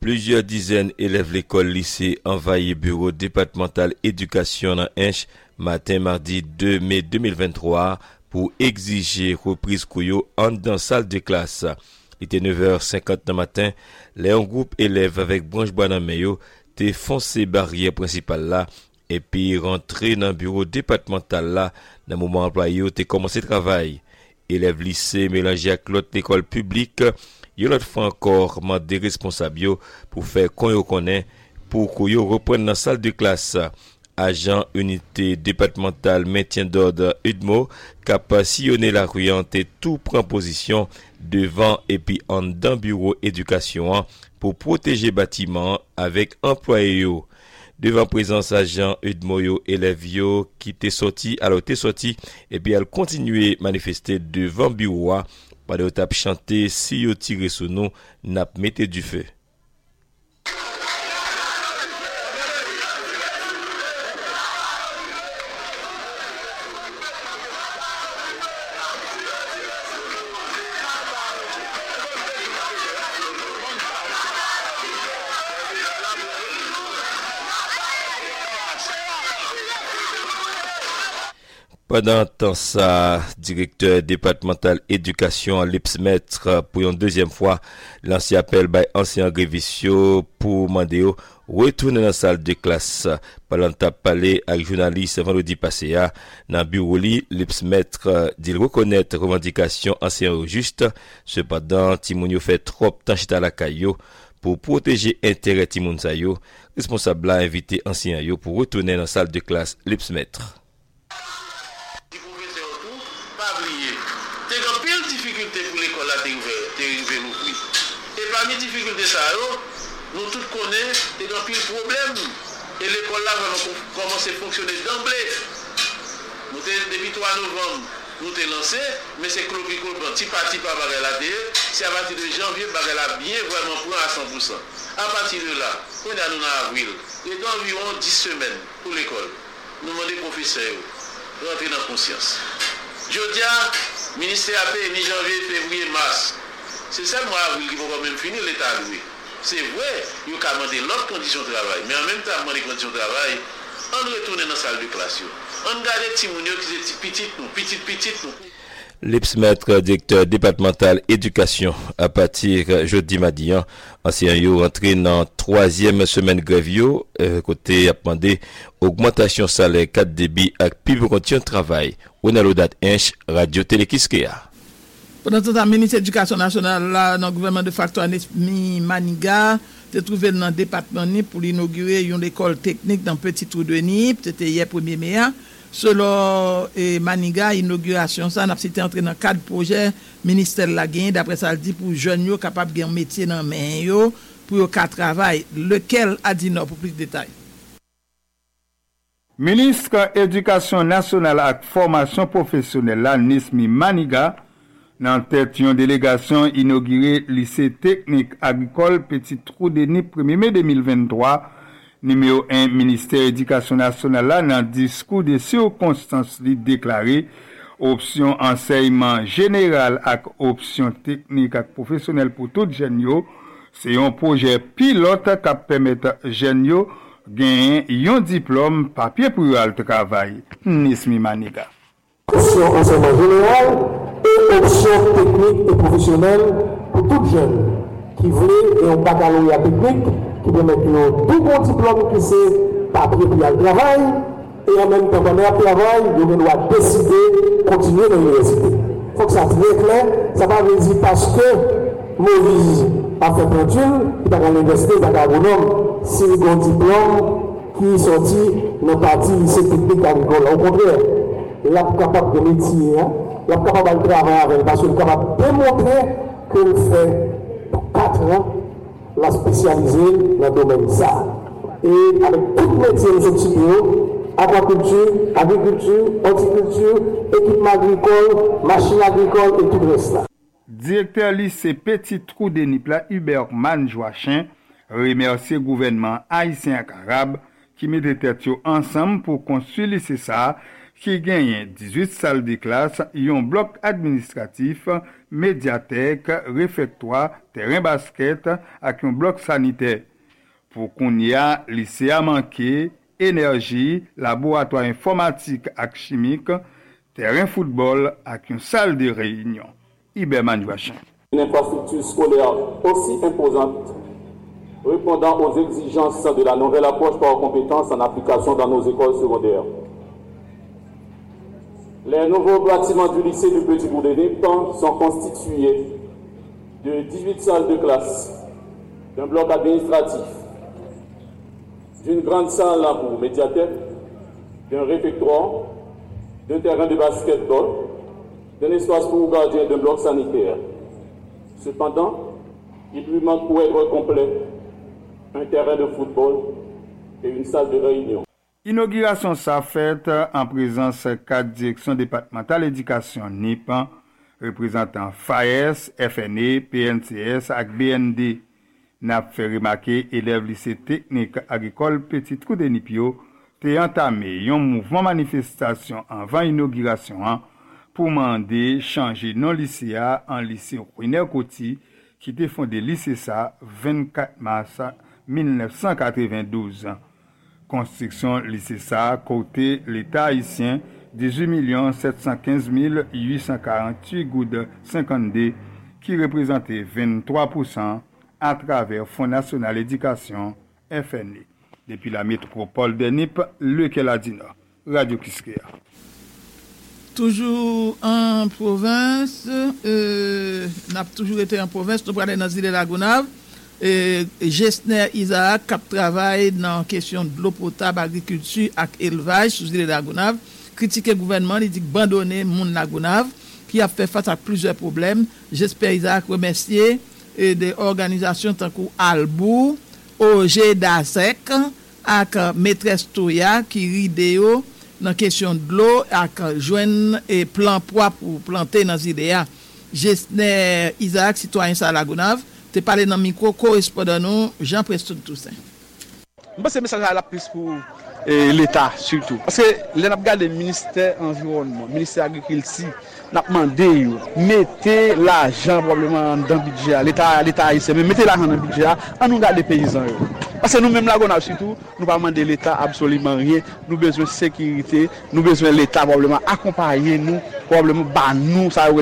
Plusieurs dizaines élèves l'école lycée envahi bureau départemental éducation dans Hinche matin mardi deux mai deux mille vingt-trois pour exiger reprise kouyo en dans salle de classe. Il était neuf heures cinquante du matin, les un groupe élèves avec branche bois dans mayo té foncé barrière principale là et puis rentré dans bureau départemental là dans moment employé té commencé travail. Élèves lycée mélangé avec l'autre école publique, yo l'autre fois encore mandé responsable yo pour faire qu'on yo connaît pour qu'on yo reprenne dans salle de classe. Agent unité départementale maintien d'ordre Udmo capable sillonner la rue et tout prend position devant et puis en dans bureau éducation pour protéger bâtiment avec employé yo. Devant présence agent Udmo yo élève yo qui t'est sorti alors t'est sorti et puis elle continuer manifester devant bureau pendant t'a chanter si yo tirer sur nous n'a mettre du feu. Pendant temps ça, directeur départemental éducation Lipsmètre pour une deuxième fois lancé appel by ancien grévistio pour demander retourner dans la salle de classe. Pendant t'a parlé avec journaliste vendredi passé à dans bureau li Lipsmètre dit reconnaître revendication ancien juste cependant Timounio fait trop tâche à la caillou pour protéger intérêt Timoun sa yo responsable a invité ancien yo pour retourner dans la salle de classe Lipsmètre. Parmi les difficultés, nous tous connaissons des problèmes. Et l'école là va commencer à fonctionner d'emblée. Nous depuis trois novembre, nous sommes lancés, mais c'est que le petit parti par Bagala D, c'est à partir de janvier, Bagala bien vraiment pour à cent pour cent. À partir de là, on est en avril. Et dans environ dix semaines pour l'école, nous demandons aux professeurs de rentrer dans la conscience. Je dis à ministère A P, mi-janvier, février, mars. C'est ça, moi, avril, qui vont quand même finir l'état loué. C'est vrai, il faut demander l'autre condition de travail, mais en même temps, les conditions de travail, on retourne dans la salle de classe. On garde les petits qui sont petites, nous, petites, petites, nous. Lipsmètre, directeur départemental éducation, à partir jeudi mardi, ancien yo rentré dans troisième semaine grève yo, euh, côté a demandé augmentation salaire, quatre débit avec plus condition de travail. On a l'audat Hinche, Radio Télékiskea. Pendant ce temps, le ministère de l'Éducation nationale, là, dans le gouvernement de facto, Anesmi Maniga, s'est trouvé dans le département N I P pour inaugurer une école technique dans Petit Trou de N I P. C'était hier premier mai. Selon Maniga, l'inauguration, ça, c'était entré dans quatre projets ministère de la Gagne. D'après ça, il dit pour les jeunes capables de faire un métier dans la main, pour qu'ils travaillent. Lequel a dit non pour plus de détails? Ministre de l'Éducation nationale et de formation professionnelle, Anesmi Maniga, dans tête une délégation inaugurée lycée technique agricole Petit Trou de Nip premier mai deux mille vingt-trois numéro un ministère éducation nationale là dans discours de circonstances li déclaré option enseignement général ak option technique ak professionnel pour tout jeune yo c'est un projet pilote qui permet jeune yo gagner un diplôme papier pour le travail. Nismi Maniga option enseignement général et option technique et professionnelle pour toutes jeunes qui voulaient et un baccalauréat technique qui permet de tout bon diplôme qui c'est papier pour le travail et en même temps qu'on est au travail, on doit décider de continuer dans l'université. Il faut que ça soit clair, ça va veut dire parce que Maurice a fait peinture, il va à l'université, il va à l'agronome, c'est un bon diplôme qui sortit dans le parti lycée technique agricole. Au contraire, il est capable de métier, hein? Il est capable de travailler avec, parce qu'il est capable de démontrer qu'on fait quatre ans la spécialiser dans le domaine de ça. Et avec tout métier de substitut, aquaculture, agriculture, horticulture, équipement agricole, machine agricole et tout le reste. Directeur lycée Petit Trou de Nipla, Hubert Manjoachin, remercier gouvernement haïtien arabe qui mettait tête ensemble pour consulter c'est ça qui gagne dix-huit salles de classe, un bloc administratif, médiathèque, réfectoire, terrain basket avec un bloc sanitaire. Pour qu'on y a lycée à manquer, énergie, laboratoire informatique et chimique, terrain football avec une salle de réunion. Iberman Joachim. Une infrastructure scolaire aussi imposante, répondant aux exigences de la nouvelle approche par compétences en application dans nos écoles secondaires. Les nouveaux bâtiments du lycée du Petit-Bourg-de-Néptan sont constitués de dix-huit salles de classe, d'un bloc administratif, d'une grande salle pour médiathèque, d'un réfectoire, d'un terrain de basketball, d'un espace pour gardiens, d'un bloc sanitaire. Cependant, il lui manque pour être complet un terrain de football et une salle de réunion. Inauguration sa fête en présence quatre directions départementales éducation N I P A N, représentant F A E S, F N E, P N C S et B N D. N'a fait remarquer élèves lycée technique agricole Petit Trou de Nipio t'est entamé un mouvement manifestation avant inauguration an, pour demander changer non lycéa en lycée Ruiner Coty qui était fondé lycée ça vingt-quatre mars mille neuf cent quatre-vingt-douze. Construction lycée ça côté l'État haïtien dix-huit millions sept cent quinze mille huit cent quarante-huit goudes cinquante-deux qui représentait vingt-trois pour cent à travers Fonds National Éducation, F N E, depuis la métropole de N I P, lequel a dit Radio Kiskeya. Toujours en province, euh, n'a toujours été en province, nous parlons dans l'île de la Gonave, et Gessner Isaac, qui travaille dans la question de l'eau potable, agriculture et élevage sous l'île de la Gonave, critique le gouvernement, il dit abandonner le monde de la Gonave, qui a fait face à plusieurs problèmes. J'espère Isaac remercier. Et des organisations tant que Albou, O G Dasek, avec maîtresse Toya qui ridéo dans question de l'eau avec joindre et plan poids pour planter dans idéa. Gessner Isaac citoyen Salagonave, t'es parlé dans micro correspondant nous Jean Preston Toussaint. Moi c'est message à la plus pour et l'État surtout parce que les n'a regardé ministère environnement, ministère agriculture n'a demandé mettez l'argent probablement dans budget l'état l'état haïtien mais mettez l'argent dans budget on nous garde les paysans yo. Parce que nous même là on a surtout nous pas demander l'état absolument rien nous besoin sécurité nous besoin l'état probablement accompagner nous probablement ba nous ça nous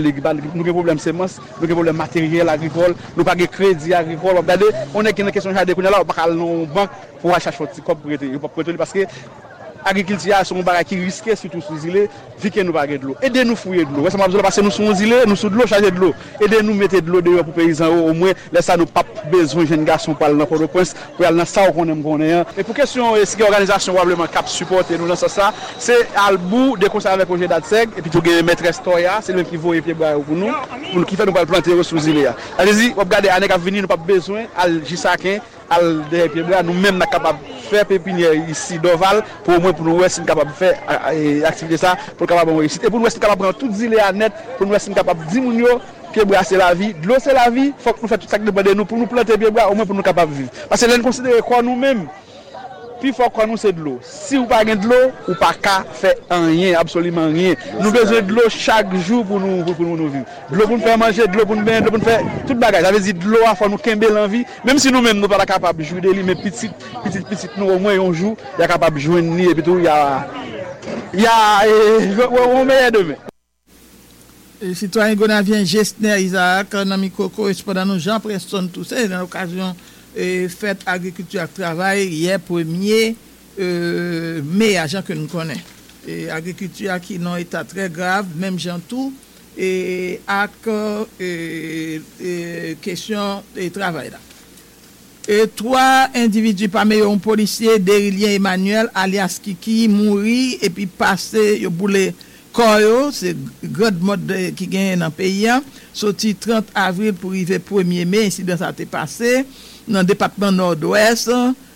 des problèmes semences nous des problèmes matériel agricole nous pas de crédit agricole regardez on est une question jardin là on pas aller dans banque pour acheter petit comme prêter pas prêter parce que agriculture sont barra qui risqué surtout sous île vu que nous pas de l'eau aidez nous fouiller de l'eau parce que parce que nous sommes île nous sous de l'eau chargé de l'eau aidez nous mettez de l'eau dehors pour paysans au moins laissez nous pas besoin jeunes garçons pour aller dans Port-au-Prince pour aller dans ça qu'on aime qu'on est et pour question est-ce que organisation probablement cap supporter nous dans ça ça c'est Albou de conseil avec projet d'Adseg et puis tout gagne maîtresse Toya c'est lui qui voyer pied bras pour nous pour qui fait nous pas planter sous île allez-y regardez année qui venir nous pas besoin al Jisakin al derrière pied bras nous même capable faire pépinière ici d'Oval pour pour nous être capable faire activité ça pour capable réussir et pour nous être capable prendre toutes îles à net pour nous être capable dire moun yo que bras c'est la vie l'eau c'est la vie faut que nous faisons tout ça dépend de nous pour nous planter bien bras au moins pour nous capable vivre parce que nous considérer quoi nous-mêmes puis faut qu'on nous c'est de l'eau si ou pas gain de l'eau ou pas ca faire rien absolument rien nous besoin de l'eau chaque jour pour nous pour nous vivre de l'eau pour nous faire manger de l'eau pour nous baigner de l'eau pour nous faire toute bagage ça veut dire de l'eau faut nous kembe l'envie même si nous même nous pas capable jouer de lui mais petite petite petite nous au moins un jour il est capable joindre lui et puis tout il y a il y a on met demain citoyen gonavien Gessner Isaac dans micro correspondant nous Jean Preston tout ça dans l'occasion et fête agriculture et travail hier premier euh, mai agent que nous connaissons et agriculture qui non état très grave même gens tout et à et, et question et travail là et trois individus parmi un policier Derilien Emmanuel alias Kiki mouri et puis passé yo boulé corps c'est grande mode qui gagne dans pays sorti trente avril pour arriver premier mai incident ça t'est passé dans département nord-ouest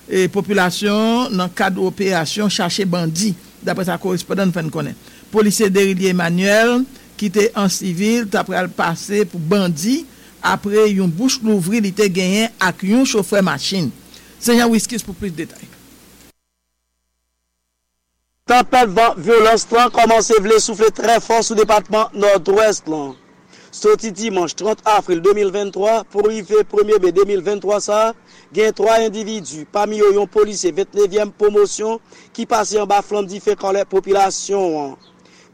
et population dans cadre d'opération chercher bandit d'après sa correspondante fin connaît policier Derilier Emmanuel qui était en civil après le passé pour bandit après une bouche l'ouvrir il était gagné avec un chauffeur machine Seigneur Whiskis pour plus de détails. Tempête vent violence là commence à souffler très fort sous le département nord-ouest là. Sorti dimanche trente avril deux mille vingt-trois pour arriver premier mai deux mille vingt-trois ça, gain trois individus parmi eux un policier vingt-neuvième promotion qui passait en bas flamme différent quand les populations.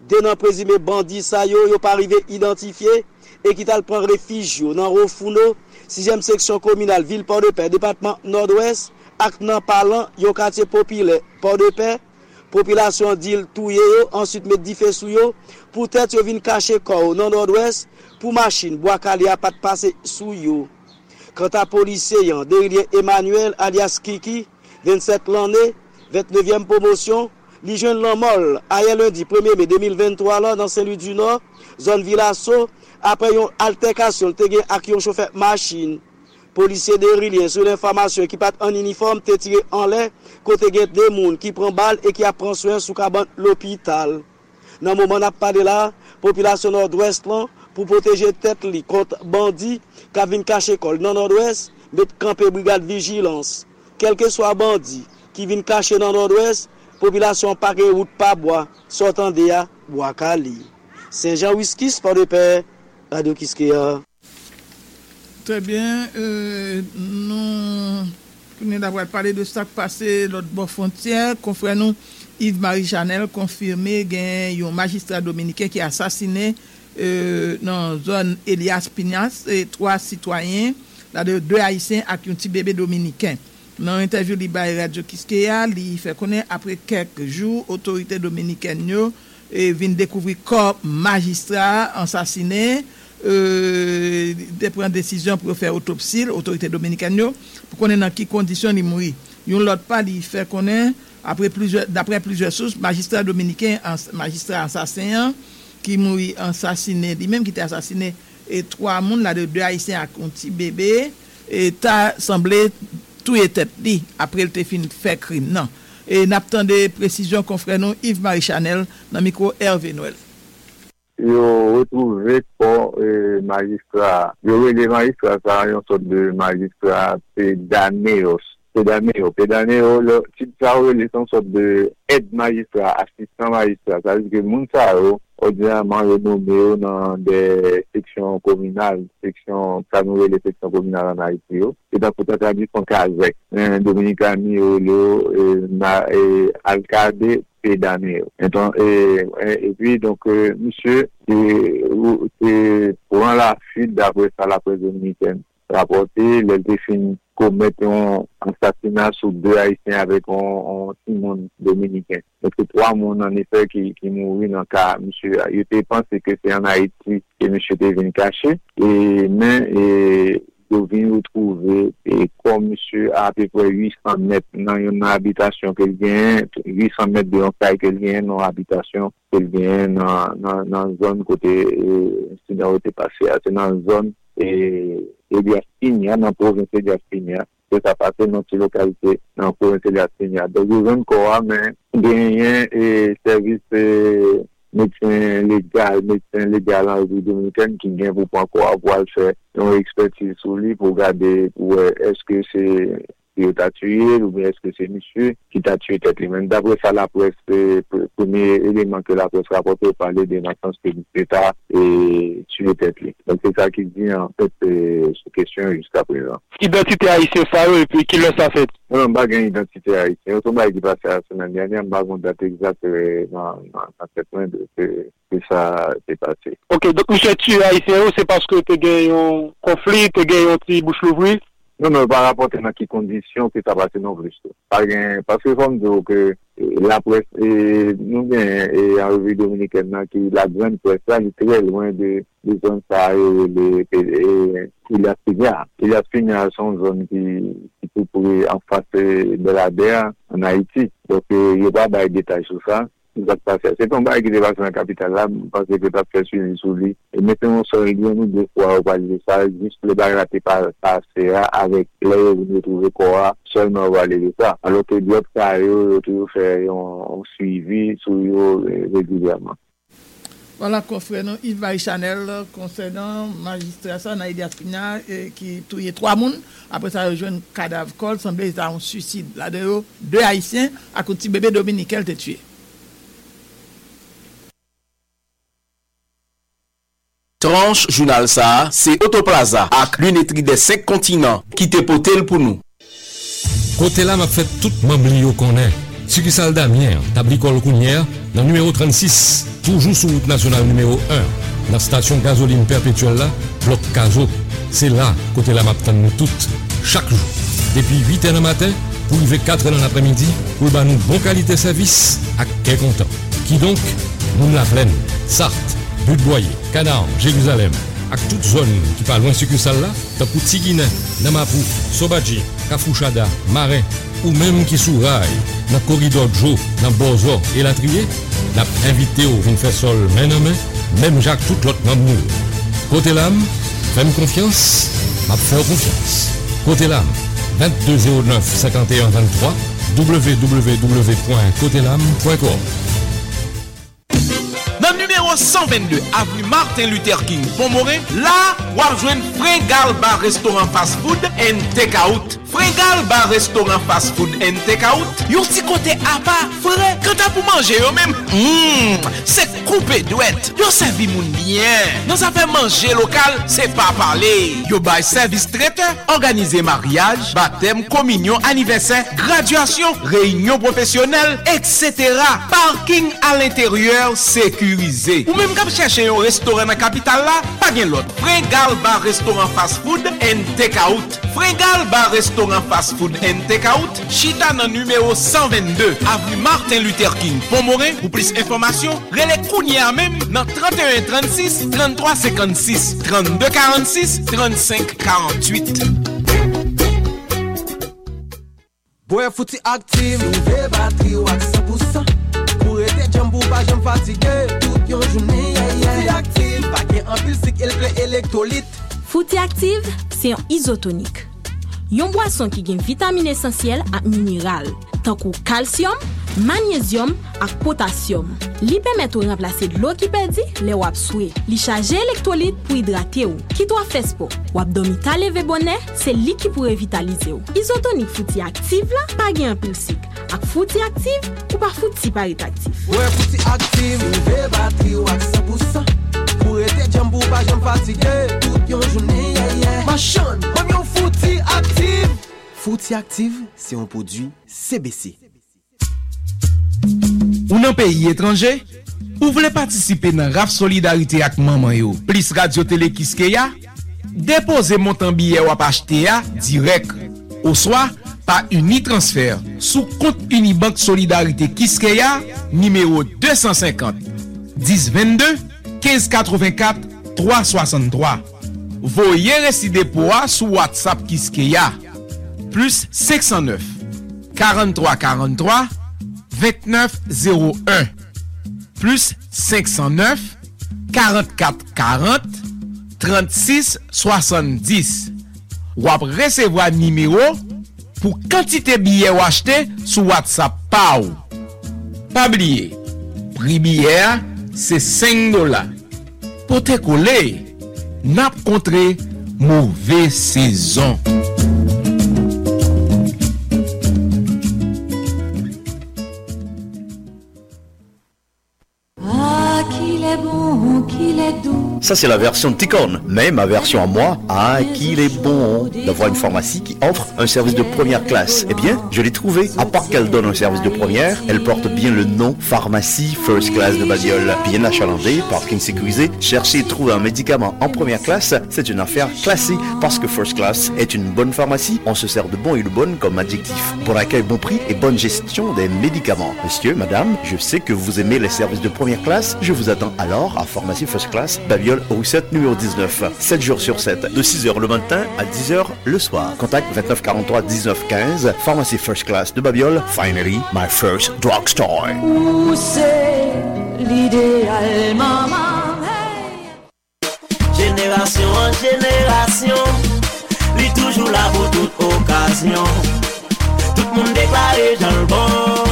Des non présumés bandits ça yo yo pas arrivé identifié et qui t'a prendre refuge dans Rofouno sixième section communale ville Port-de-Paix département nord-ouest ak nan parlant yo quartier populaire Port-de-Paix. Population d'île touye yo, ensuite met di fè sou yo, pour tête yo vin cacher corps dans nord-ouest, pour machine bois calia pas passer sou yo. Quant à policier derrière Emmanuel alias Kiki, vingt-sept l'année, vingt-neuvième promotion, li jeune l'homme a lundi premier mai deux mille vingt-trois là dans Saint-Louis du Nord, zone Villasso, après une altercation te gen ak yon chauffeur machine. Policier Derilien sur l'information qui part en uniforme te tiré en l'air côté guet des monde qui prend balle et qui a prend soin sous cabane l'hôpital. Dans moment n'a pas de là, population nord-ouest là pour protéger tête li contre bandits qui viennent cacher col dans nord-ouest, met camper brigade vigilance. Quel que soit bandit qui viennent cacher dans nord-ouest, population pas de route pas bois, sortant de ya bois cali. Saint-Jean Whiskis par de paix, Radio Kiskeya. Très bien, euh, nous venons d'avoir parlé de ça qui passé l'autre bord frontière. Confrère nous, Yves-Marie Chanel confirmé qu'il y a un magistrat dominicain qui a assassiné euh, dans la zone Elias Pinas et trois citoyens, là de deux haïtiens avec un petit bébé dominicain. Dans l'interview de Radio Kiskeya, il fait connaître après quelques jours, l'autorité dominicaine vient découvrir corps magistrat assassiné. Euh, de prendre décision pour faire autopsie autorité dominicaine pour connaître dans quelles conditions il mourit. Yon l'autre pas il fait connaître après plusieurs d'après plusieurs sources magistrat dominicain magistrat assassin qui mourit assassiné lui-même qui était assassiné et trois monde là de deux haïtiens avec un petit bébé et t'a semblé tout était dit après le fin fait crime non et n'attendez précision confrère nous Yves-Marie Chanel dans micro Hervé Noël. Yo retrouvé pour euh, magistrat. Yo les magistrats ça une sorte de magistrat pedaneos. Pedaneo, pedaneo le type ça est une sorte de aide magistrat, assistant magistrat. Ça veut dire que moun ça ordinairement yo nommé dans des sections communales, sections ça nouvelle les sections communales en Haïti et dans peut-être à dire son casque. Un dominicain yo le alcalde d'année. Et, et, et puis, donc, euh, monsieur, c'est pour la fuite d'après ça, la presse dominicaine. Rapporté, les défis commettent un assassinat sur deux haïtiens avec un Simon dominicain. Donc, c'est trois monde, en effet, qui, qui mourent dans le cas, monsieur. Il était pensé que c'est en Haïti que monsieur était venu cacher. Et, mais, et, de venir retrouver et comme monsieur à peu près huit cents mètres dans une habitation qu'elle vient huit cents mètres de longueur qu'elle vient dans habitation qu'elle vient dans dans dans zone côté c'est dans côté passé c'est dans zone et et bien Signa dans province de Signa que ça passe dans cette localité dans province de Signa donc zone quoi mais bien et service et médecin légal, médecin légal en République dominicaine qui vient pour encore avoir fait une expertise sur lui pour garder pour est-ce que c'est qui t'a tué ou bien est-ce que c'est monsieur qui t'a tué tête lui-même. D'après ça, la presse, le premier élément que la presse rapporte, c'est parler de l'intention que l'État et tué tête lui. Donc c'est ça qui dit en fait cette question jusqu'à présent. Identité haïtienne, ça et puis qui l'a ça fait? Non, on n'a pas gagné l'identité haïtienne. Autrement, il est passé la semaine dernière, on n'a pas date exacte dans cette semaine que ça s'est passé. Ok, donc monsieur tué haïtien, c'est parce que tu as gagné un conflit, tu as gagné un petit bouche l'ouvrier? Non, non, par rapport à dans quelles conditions que ça passe non plus. Parce que comme dire que la presse et nous bien et en République dominicaine qui la grande presse là est très loin de de zone ça et les il a signa il a signa son zone qui qui pourrait en face de la D E A en Haïti donc il y a pas de détails sur ça. C'est un bail qui dépasse dans la capitale là, parce que tu as fait suivi sur lui. Et maintenant, on se réunit nous deux fois au Valais. Ça, juste le bail là, tu passes avec l'air où nous trouvons quoi, seulement au Valais. Alors que d'autres, ça, ils ont toujours fait un suivi sur eux régulièrement. Voilà, confrère Yves Chanel concernant magistrat ça na Idapina qui tué trois monde après ça rejoindre cadavre col semblait ça un suicide là dedans deux haïtiens à côté bébé Dominique elle te tué. Tranche journal ça c'est Autoplaza avec l'unité des cinq continents qui te potel pour nous. Côté là m'a fait tout membre qu'on est. Succursale Damien, Tablicol Cougnière, dans le numéro trente-six, toujours sur route nationale numéro un, la station gasoline perpétuelle là, bloc Caso, c'est là, côté la map nous toutes, chaque jour. Depuis huit heures du matin, pour arriver quatre heures de l'après-midi, pour nous bon qualité service, à quel content. Qui donc, nous la plaine, Sarthe, Budboyer, Canard, Jérusalem, à toute zone qui pas loin succursale là, Tapou Tiguiné, Namapou, Sobadji, Kafouchada, Marin, ou même qui souraille, dans le corridor Joe, dans Bozo et Latrier, n'a invité au Vinfessol main en main, même Jacques tout l'autre dans le mur. Côté l'âme, fais-moi confiance, m'a fait confiance. Côté l'âme, vingt-deux zéro neuf cinquante et un vingt-trois, w w w point côté l'âme point com. Dans le numéro cent vingt-deux, avenue Martin Luther King, Pont-Morin, là, on va rejoindre Fringal Bar Restaurant Fast Food and Takeout. Fringal Bar Restaurant Fast Food and Takeout. Yon si côté à part, frais, quand t'as pour manger yo même, mm, c'est coupé douette. Yon servi moun bien. Dans sa fait manger local, c'est pas parler. Yon bail service traiteur, organiser mariage, baptême, communion, anniversaire, graduation, réunion professionnelle, et cetera. Parking à l'intérieur sécurisé. Ou même quand chercher un restaurant dans la capitale là, pas bien l'autre. Fringal Bar Restaurant Fast Food and Takeout. Fringal Bar Restaurant Fast Food and Takeout, Chita dans numéro cent vingt-deux, avenue Martin Luther King, Pont-Morin. Pour plus d'informations, relais Kounia même dans trente et un trente-six, trente-trois cinquante-six, trente-deux quarante-six, trente-cinq quarante-huit. Boy Fouti Active, nouvelle batterie ou cent pour cent. Pour aider Jambou, pas j'aime fatigué. Toute yon journée, Fouti Active, pas qu'un impulsique, elle plaît électrolyte. Fouti Active, c'est un isotonique. Yon boisson qui gagne vitamine essentielle ak minéral, tankou calcium, magnésium ak potassium. Li permet ou remplacer l'eau qui perdi, les wap soué. Li charge électrolyte pour hydrater ou. Ki doit faire sport. Wap dormi ta leve bonnet, c'est li qui pour revitaliser ou. Isotonique Fouti Active la, pa gen impulsik. Ak Fouti Active ou pa Fouti parit actif. Ouais Fouti Active, nouvelle batterie ou ak cent pour cent. Pour aider Jambou, pas j'aime fatigué. Toute yon journée, yeah, yeah. Machan, on yon Fouti Active. Fouti Active, c'est un produit C B C. Ou nan pays étranger, ou voulez participer nan raf solidarité ak maman yo. Plus radio télé kiske ya, déposez montant billet ou ap acheter ya direct. Ou soit, par Unitransfer. Sous compte Unibank Solidarité kiske ya, numéro deux cent cinquante. dix vingt-deux quinze quatre-vingt-quatre trois cent soixante-trois. Voyez reçu dépôt sur WhatsApp Kiskeya. Plus cinq cent neuf quarante-trois quarante-trois vingt-neuf zéro un. Plus cinq cent neuf quarante-quatre quarante trente-six soixante-dix. Ou ap recevoir numéro pour quantité billet ou acheter sur WhatsApp P A O. Pas oublier. Prix billet c'est cinq dollars. Pour te coller, n'a pas contré mauvaise saison. Ah, qu'il est bon, qu'il est doux. Ça, c'est la version de Ticorne. Mais ma version à moi, ah, qu'il est bon d'avoir une pharmacie qui offre un service de première classe. Eh bien, je l'ai trouvé. À part qu'elle donne un service de première, elle porte bien le nom Pharmacie First Class de Badiol. Bien achalandée, parking sécurisé, chercher et trouver un médicament en première classe, c'est une affaire classique parce que First Class est une bonne pharmacie. On se sert de bon et de bonne comme adjectif. Bon accueil, bon prix et bonne gestion des médicaments. Monsieur, madame, je sais que vous aimez les services de première classe. Je vous attends alors à Pharmacie First Class Badiol. Au sept numéro dix-neuf, sept jours sur sept, de six heures le matin à dix heures le soir. Contact vingt-neuf quarante-trois dix-neuf quinze, Pharmacie First Class de Babiole. Finally, my first drugstore. Où c'est l'idéal, maman? Hey! Génération en génération, lui toujours là pour toute occasion. Tout le monde déclaré dans le bon,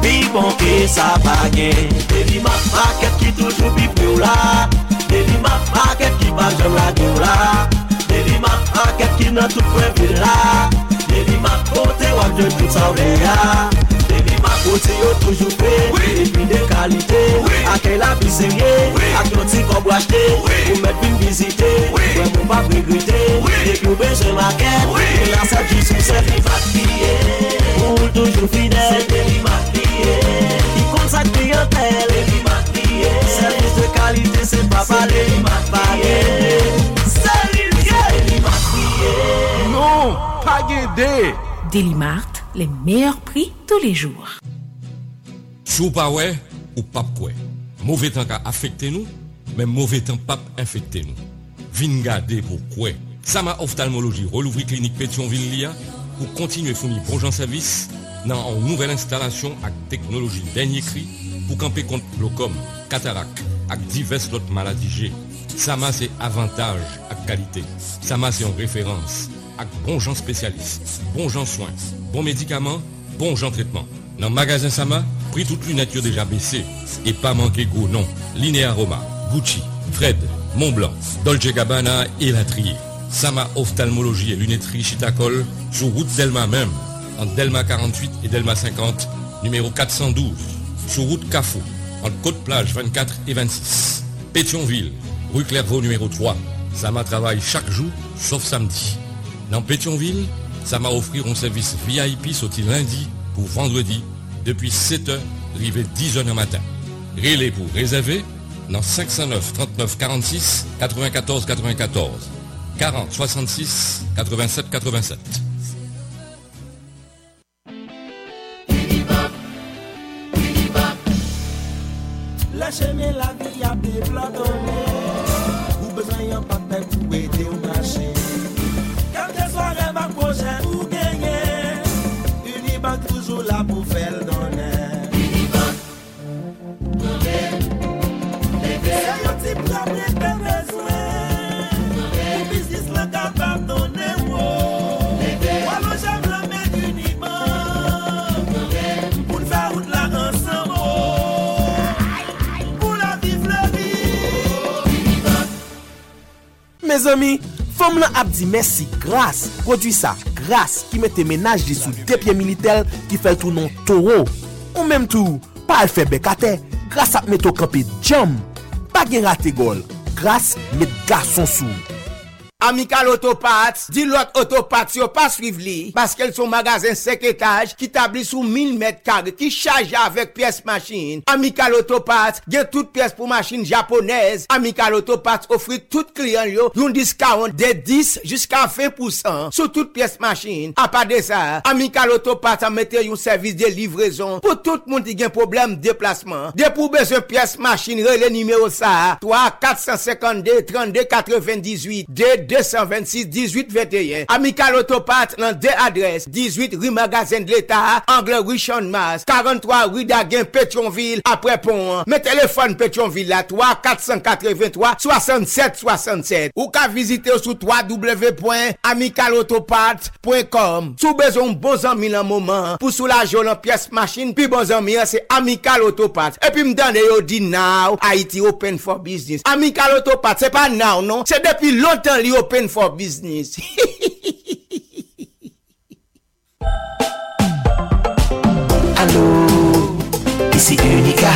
puis bon que ça va gagner. Baby, ma paquette qui toujours pipe. nan tout kwen villa. Baby ma kote wap jwen tout sa wle ya. Baby ma kote yo toujou fe. Epi de kalite. Ake la pi serye. Ak yon ti kob wachete. Ou met vin vizite. Mwen mou pa pregrite. Dek yo beje maket. E la sa di sou se fi vat piye. Ou toujou fidel. Se baby ma piye. Ki kon sa klientel. Baby ma piye. Servis de kalite se pa pale. Baby ma piye. Non, pas guédé. Delimart, les meilleurs prix tous les jours. Chou pa ouais ou pas ouais. Mauvais temps qu'a affecté nous, mais mauvais temps pas infecté nous. Vin garder pourquoi. Sama Ophtalmologie relouvri clinique Pétionville-Lia pour continuer fournir bon gens service dans une nouvelle installation avec technologie dernier cri pour camper contre glaucome, cataracte avec diverses autres maladies G. Sama c'est avantage à qualité. Sama c'est en référence avec bon gens spécialistes, bon gens soins, bon médicaments, bon gens traitements. Dans le magasin Sama, prix toute lunette déjà baissé et pas manqué gros non. Linea Roma, Gucci, Fred, Montblanc, Dolce Gabbana et Latrier. Sama Ophtalmologie et Lunetterie Chitacol sur route Delma même, entre Delma quarante-huit et Delma cinquante, numéro quatre cent douze, sur route Cafou, entre Côte-Plage vingt-quatre et vingt-six, Pétionville. Rue Clairvaux numéro trois. Sama travaille chaque jour, sauf samedi. Dans Pétionville, Sama offrir un service V I P sauté lundi pour vendredi, depuis sept heures, arrivé dix heures du matin. Rélez pour réserver dans cinq zéro neuf, trente-neuf, quarante-six, quatre-vingt-quatorze, quatre-vingt-quatorze, quarante, soixante-six, quatre-vingt-sept, quatre-vingt-sept. Lâchez-moi la vie à des plats donnés. Mes amis, femme là a dit merci grâce, produit ça, grâce qui mette ménage dessous deux pieds militaires qui fait tout non taureau. Ou même tout, pas le fait bécaté, grâce à mettre au campé jam, pas de raté gol, grâce mettre garçon sous. Amical Autopath, dit l'autre Autopath, yo pas suivre li, parce qu'elles sont magasin cinq étages, qui établit sous mille mètres carrés, qui charge avec pièces machine. Amical Autopath, gagne toutes pièces pour machine japonaise. Amical Autopath offre tout client yo, yon discount de dix jusqu'à vingt pour cent, sur toutes pièces machine. À part de ça, Amical Autopath a mette yon service de livraison, pour tout monde qui gagne problème déplacement. De pour besoin pièces machine, relais numéro ça, trois, quatre cent cinquante-deux, trente-deux, quatre-vingt-dix-huit, deux cent vingt-six, dix-huit, vingt et un. Amical Autopath dans deux adresses. dix-huit rue Magasin de l'État, angle rue Champ-de-Mars, quarante-trois rue Daguin, Pétionville, après pont. Mes téléphones Pétionville à trois, quatre cent quatre-vingt-trois, soixante-sept, soixante-sept. Ou qu'à visiter sur double vé double vé double vé point amical autopath point com. Sous besoin bons amis dans moment, pour soulager en pièce machine, puis bons amis, c'est Amical Autopath. Et puis m'dande yo dit now, Haiti open for business. Amical Autopath, c'est pas now, non? C'est depuis longtemps li open for business. Allô, ici Unica.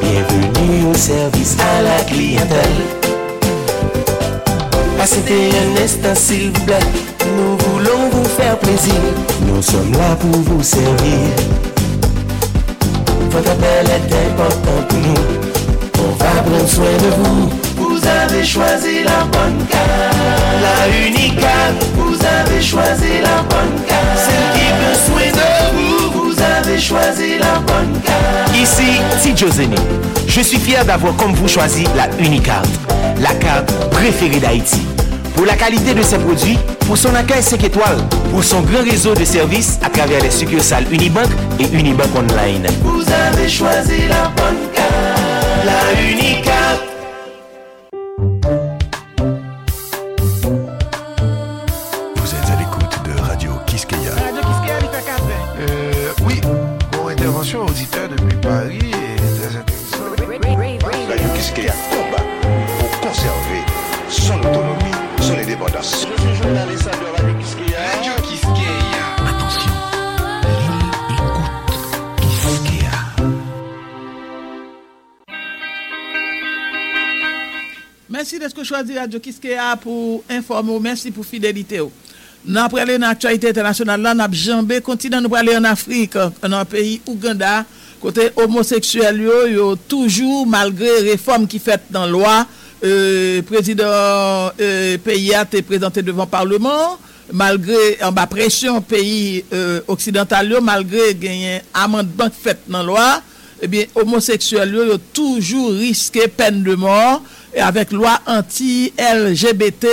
Bienvenue au service à la clientèle. Passez un instant s'il vous plaît. Nous voulons vous faire plaisir. Nous sommes là pour vous servir. Votre appel est important pour nous. On va prendre soin de vous. Vous avez choisi la bonne carte, la unique carte. Vous avez choisi la bonne carte, celle qui veut soin de vous. Vous avez choisi la bonne carte. Ici, Tidjoseni. Je suis fier d'avoir comme vous choisi la Unicard, la carte préférée d'Haïti. Pour la qualité de ses produits, pour son accueil cinq étoiles, pour son grand réseau de services à travers les succursales Unibank et Unibank Online. Vous avez choisi la bonne carte, la Unicard. Auditeur depuis Paris est très intéressant. Radio Kiskeya combat pour conserver son autonomie, son indépendance. Je suis journaliste. Merci de ce que choisir Radio Kiskeya pour informer. Merci pour fidélité. Nous pour aller dans l'actualité internationale là, n'a jambé continent nous pour aller en Afrique, dans pays Ouganda, côté homosexuel yo, yo toujours malgré réforme qui fait dans loi, euh, président euh, pays a été présenté devant parlement, malgré en bas pression pays euh, occidental yo, malgré gain amendement fait dans loi, eh bien homosexuel yo, yo toujours risqué peine de mort et avec loi anti-L G B T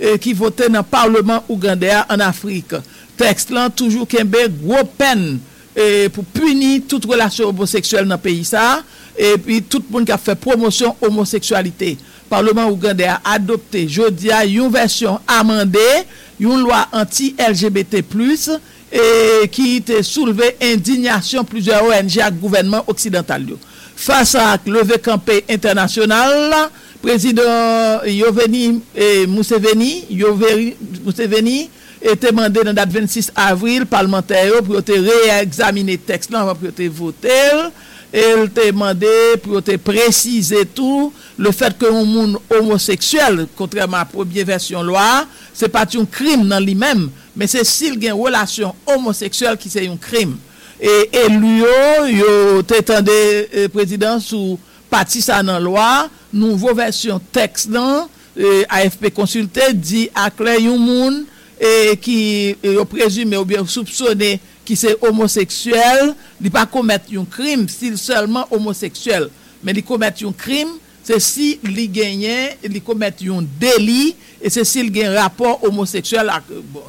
eh, qui votait dans parlement ougandais en Afrique. Texte là toujours kembe gros peine eh, pour punir toute relation homosexuelle dans pays ça et puis tout le monde qui a fait promotion homosexualité. Parlement ougandais a adopté jeudi a une version amendée, une loi anti-L G B T plus et qui était soulevé indignation plusieurs O N G et gouvernement occidental. Face à levé campé international, président Yoveni et Museveni, Yoveri Museveni était demandé dans date vingt-six avril parlementaire pour réexaminer texte là avant pour voter. Elle te demandé pour te préciser tout le fait que un monde homosexuel contrairement à la première version loi c'est pas un crime dans lui-même mais c'est s'il gagne relation homosexuelle qui c'est un crime et élu yo yo t'entendait euh, président sous parti ça dans loi nouveau version texte dans euh, A F P consulté dit à clair un monde et qui est présumé ou bien soupçonné qui c'est homosexuel, il pas commettre un crime s'il seulement homosexuel, mais il commettre un crime, c'est si il gagne, il commettre un délit et c'est s'il gagne rapport homosexuel avec bon,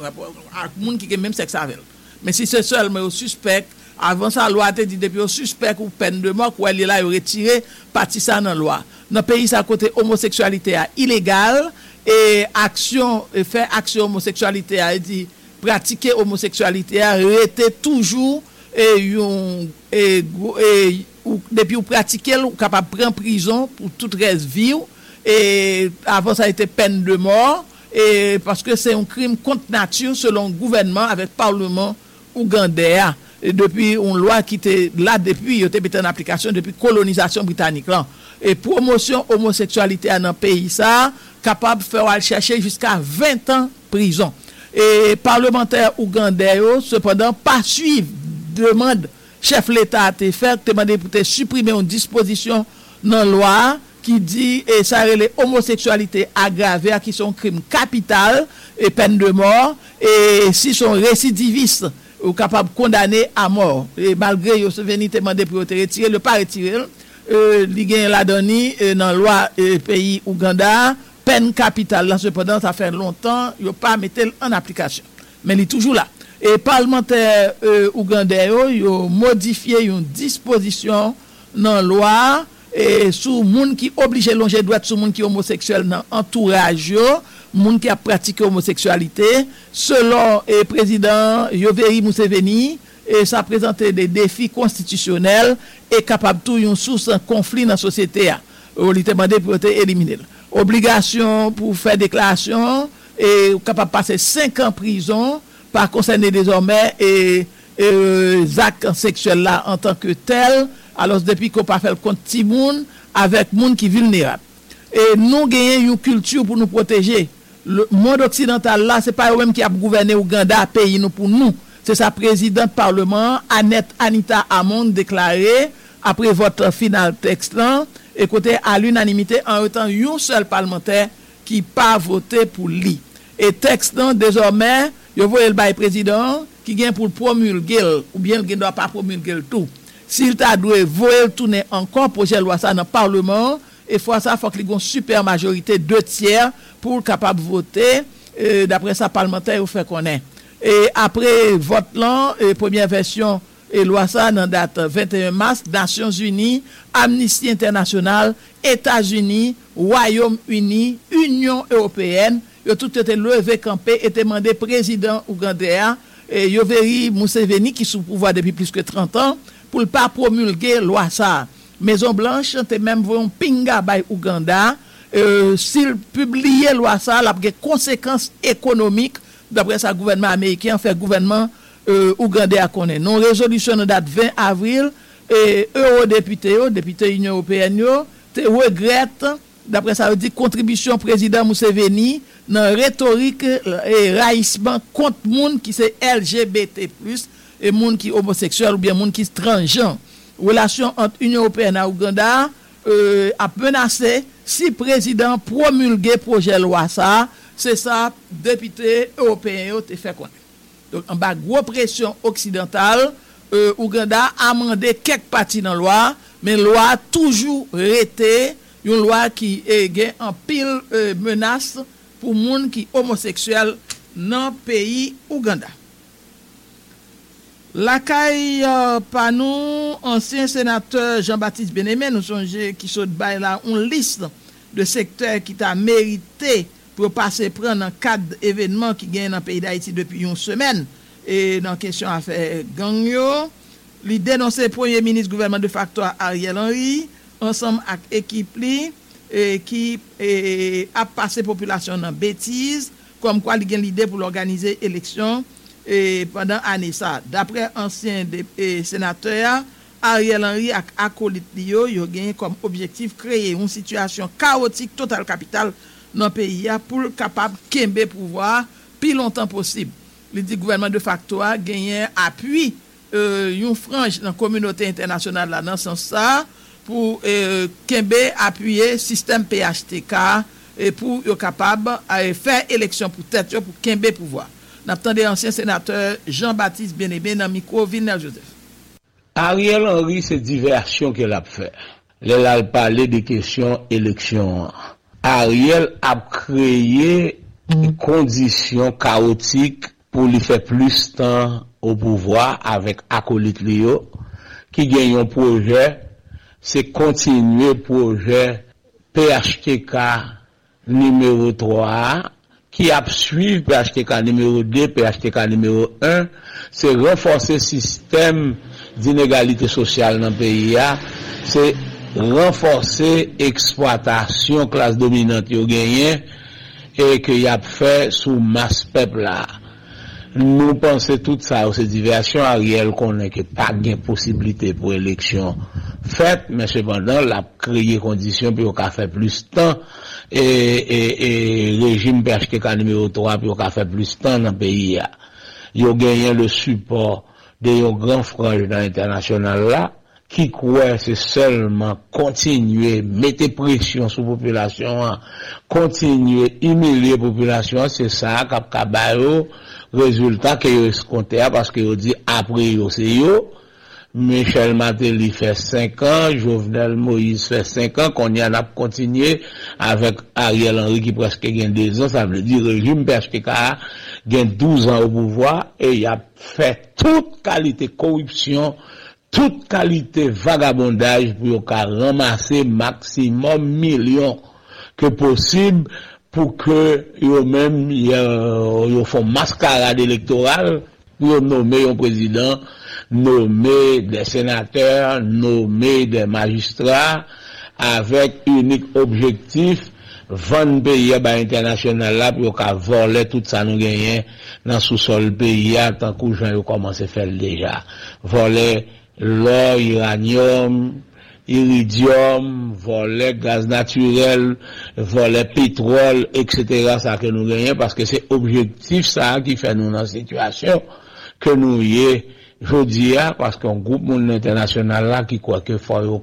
monde qui est même sexe avec. Mais si c'est seulement au suspect, avant ça loi te dit depuis au suspect ou peine de mort ou elle est là retiré parti ça dans loi. Dans pays ça côté homosexualité est illégale et action fait action homosexualité a dit pratiquer homosexualité a été toujours et et depuis ou pratiquer ou capable prendre prison pour toute reste vie et avant ça a été peine de mort et parce que c'est un crime contre nature selon gouvernement avec parlement ougandais et depuis une loi qui était là depuis était mis en application depuis colonisation britannique là et promotion homosexualité dans pays ça capable faire chercher jusqu'à vingt ans prison. Et parlementaire ougandais cependant pas suivre demande chef l'État a été fait demander pour te supprimer une disposition dans loi qui dit et ça relève homosexualité aggravée qui sont crime capital et peine de mort et si sont récidivistes ou capable condamner à mort et malgré yo se venir demander pour te retirer le pas retirer euh li gagne la donni dans loi euh, pays Ouganda peine capitale là cependant ça fait longtemps il pas mettre en application mais il est toujours là et parlementaire euh, ougandais yo modifié une disposition dans loi et sous monde qui obligé longer droit sous monde qui homosexuel dans entourage yo monde qui a pratiqué homosexualité selon et président Yoweri Museveni et ça présentait des défis constitutionnels et capable tout une source en conflit dans société a on lui demandé pour être éliminé obligation pour faire déclaration et capable passer cinq ans prison par concerner désormais et actes sexuels là en tant que tel alors depuis qu'on pas faire compte ti moun avec moun qui vulnérable et nous gagnons une culture pour nous protéger le monde occidental là c'est pas eux-mêmes qui a gouverné Ouganda pays nous pour nous c'est sa présidente parlement Annette Anita Amon déclaré après vote final texte là et côté à l'unanimité en étant un seul parlementaire qui pas voté pour lui et texte désormais yo voyé le bail président qui gagne pour promulguer ou bien il doit pas promulguer tout s'il t'a doit voyer tourner encore projet loi ça dans parlement et fois ça faut qu'il ait une super majorité deux tiers pour capable voter euh, d'après ça parlementaire ou fait connaît et après vote là et première version et loi ça dans date vingt et un mars Nations Unies, Amnesty International, États-Unis, Royaume-Uni, Union européenne, yo tout était levé campé et demandé président ougandais et Yoweri Museveni qui sous pouvoir depuis plus que trente ans pour pas promulguer loi ça. Maison Blanche te même voyon pinga bay Ouganda, euh, s'il publier loi ça, la des conséquences économiques d'après sa gouvernement américain fait gouvernement euh ougandais a connaît non résolution en date vingt avril et eurodéputé député Union européenne yo te regrette d'après ça veut dire contribution président Museveni dans rhétorique et raïssement contre monde qui c'est L G B T plus et monde qui homosexuel ou bien monde qui transgenre. Relation entre Union européenne et Ouganda euh, a menacé si président promulguer projet loi ça, c'est ça député européen te fait connaître. Donc en bas gros pression occidentale euh, Ouganda a amendé quelques parties dans loi mais loi toujours été une loi qui est en pile euh, menace pour monde qui homosexuel dans pays Ouganda. La caille euh, Panou, ancien sénateur Jean-Baptiste Benemé, nous songe qui saute bail là une liste de secteurs qui t'a mérité pour passer prendre en cadre événement qui gagne dans pays d'Haïti depuis une semaine et dans question affaire gang yo, li dénoncer premier ministre gouvernement de facto Ariel Henry ensemble avec équipe li et qui a passé population dans bêtise comme quoi li gagne l'idée pour organiser élection et pendant année ça d'après ancien sénateur Ariel Henry ak acolyte li yo yo gagné comme objectif créer une situation chaotique total capital dans pays a pour capable kembe pouvoir plus longtemps possible. Le dit gouvernement de facto a gagné appui euh une frange dans communauté internationale là dans sens ça pour euh, kembe appuyer système P H T K et pour yo capable faire élection pour tête pour kembe pouvoir. N'attendez ancien sénateur Jean-Baptiste Bien-Aimé dans micro Villeneuve Joseph. Ariel Henry c'est diversion qu'elle a fait. Elle a parlé des questions élections. Ariel a créé des conditions chaotiques pour lui faire plus temps au pouvoir avec acolyte Léo qui gagne un projet, c'est continuer projet P H T K numéro trois. Qui a suivi P H T K numéro deux, P H T K numéro un, c'est renforcer le système d'inégalité sociale dans le pays, c'est renforcer l'exploitation classe dominante qui a gagné et qui a fait sous masse peuple là. Nous pensons tout ça, c'est diversion. Ariel connaît que pas de possibilité pour élection faite, mais cependant, la créer condition pour qu'on fait plus temps et, et, et régime P H T K numéro trois pour qu'on fait plus temps dans le pays. Ils ont gagné le support de grands franges dans l'international là, qui croit c'est seulement continuer, mettre pression sur la population, continuer, humilier la population, c'est ça, cap caballo. Résultat que yo escompté parce que yo dit après yo c'est yo Michel Martelly fait cinq ans, Jovenel Moïse fait cinq ans, qu'on y en a continué avec Ariel Henry qui presque gagne deux ans, ça veut dire régime P H T K gagne douze ans au pouvoir et il a fait toute qualité corruption, toute qualité vagabondage pour ramasser maximum millions que possible. Pour que eux-mêmes ils font mascarade électorale pour nommer un président, nommer des sénateurs, nommer des magistrats avec unique objectif vendre pays à international là pour qu'a voler tout ça nous gagner dans sous-sol pays tant que gens ont commencé à faire déjà voler l'or, uranium, iridium, volet gaz naturel, volet pétrole, et cetera. Ça que nous gagnons parce que c'est objectif ça qui fait nous dans la situation que nous y est aujourd'hui parce qu'un groupe monde international là qui croit que faut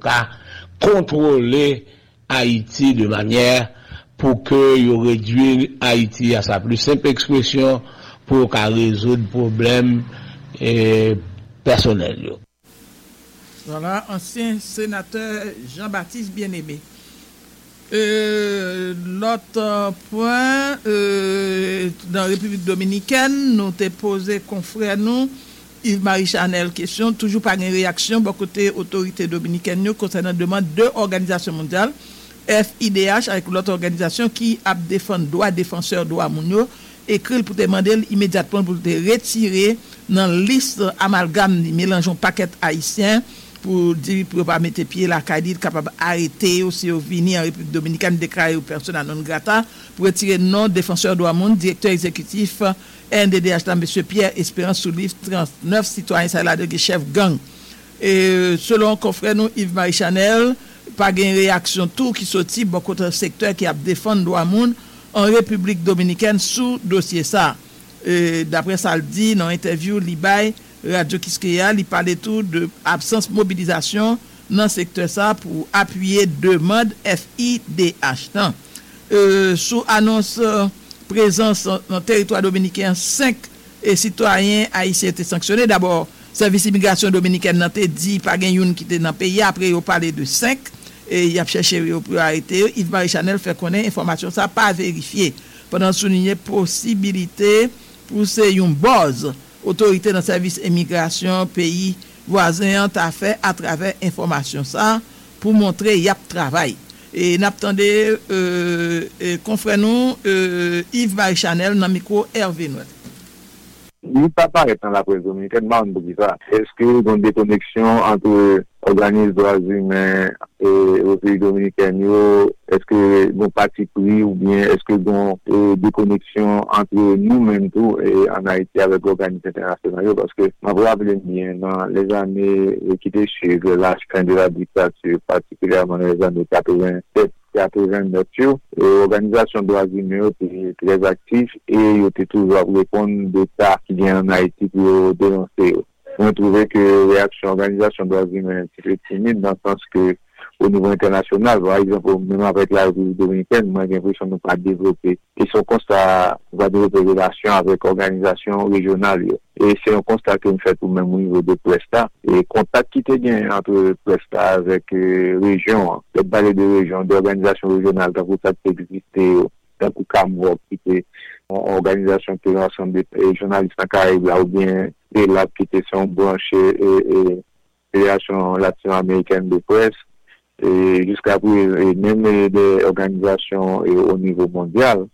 contrôler Haïti de manière pour que y réduire Haïti à sa plus simple expression pour qu'à résoudre problème eh, personnel. Voilà, ancien sénateur Jean-Baptiste Bien-Aimé. Euh, l'autre point, euh, dans la République Dominicaine, nous t'ai posé confrère nous, Yves-Marie Chanel, question, toujours pas une réaction, bon côté autorité dominicaine, concernant demande de l'organisation mondiale, F I D H, avec l'autre organisation qui a défendu droit, défenseur droit mounio, écrit pour demander immédiatement pour te retirer dans liste amalgame, mélangeons paquet haïtien, pour dire pour pas mettre pied la Cadide capable arrêter aussi au venir en République dominicaine déclarer personne non grata pour retirer non défenseur droit monde directeur exécutif N D D H monsieur Pierre Espérance Soulif trente-neuf citoyens ça là de chef gang et selon confrère nous Yves Marie Chanel pas gain réaction tout qui sorti bon côté secteur qui a défendre droit monde en République dominicaine sous dossier ça. Euh, d'après ça le dit dans interview li bay Radio Kiskeya, li parlait tout de absence mobilisation dans secteur ça pour appuyer demande F I D H tant. Euh, sous annonce euh, présence dans territoire dominicain cinq et citoyens haïtiens étaient sanctionnés. D'abord service immigration dominicaine n'a dit pas gen youn qui était dans pays après yo parler de cinq et y a cherché pour arrêter. Yves Marie Chanel fait connaître information ça pas vérifié pendant souligner possibilité pour c'est une base autorité dans service immigration pays voisin a fait à travers information ça pour montrer y a travail. Et n'attendez euh, euh confrère nous euh, Yves Marie Chanel dans micro Hervé Noël. Il pas paraît dans la presse dominicaine, est-ce que dans des connexions entre organismes droits humains et au pays dominicain, est-ce que bon parti pris ou bien est-ce que bon des connexions entre nous-mêmes tout et en Haïti avec organismes internationaux? Parce que ma rappelle bien dans les années qui étaient sur la fin de la dictature, particulièrement dans les années quatre-vingt-sept. quatre-vingt-neuf, l'organisation de droits humains était très active et il était toujours à répondre de ça qui vient en Haïti pour dénoncer. On trouvait que réaction organisation de droits humains est très timide dans le sens que au niveau international, par exemple, même avec la République dominicaine, moi j'ai l'impression de ne pas développer. Ils sont constats, on va développer des relations avec l'organisation régionale. Et c'est un constat que nous faisons tout même au niveau de Presta. Et contact qui était bien entre Presta avec euh, région, les balais de région, d'organisation régionale, dans le ça existait, dans le Cambo, qui était une organisation qui est ensemble des journalistes en Caraïbes, là, ou bien des labs qui étaient sans branche et relations latino-américaines de presse. Et jusqu'à présent, même des organisations et au niveau mondial.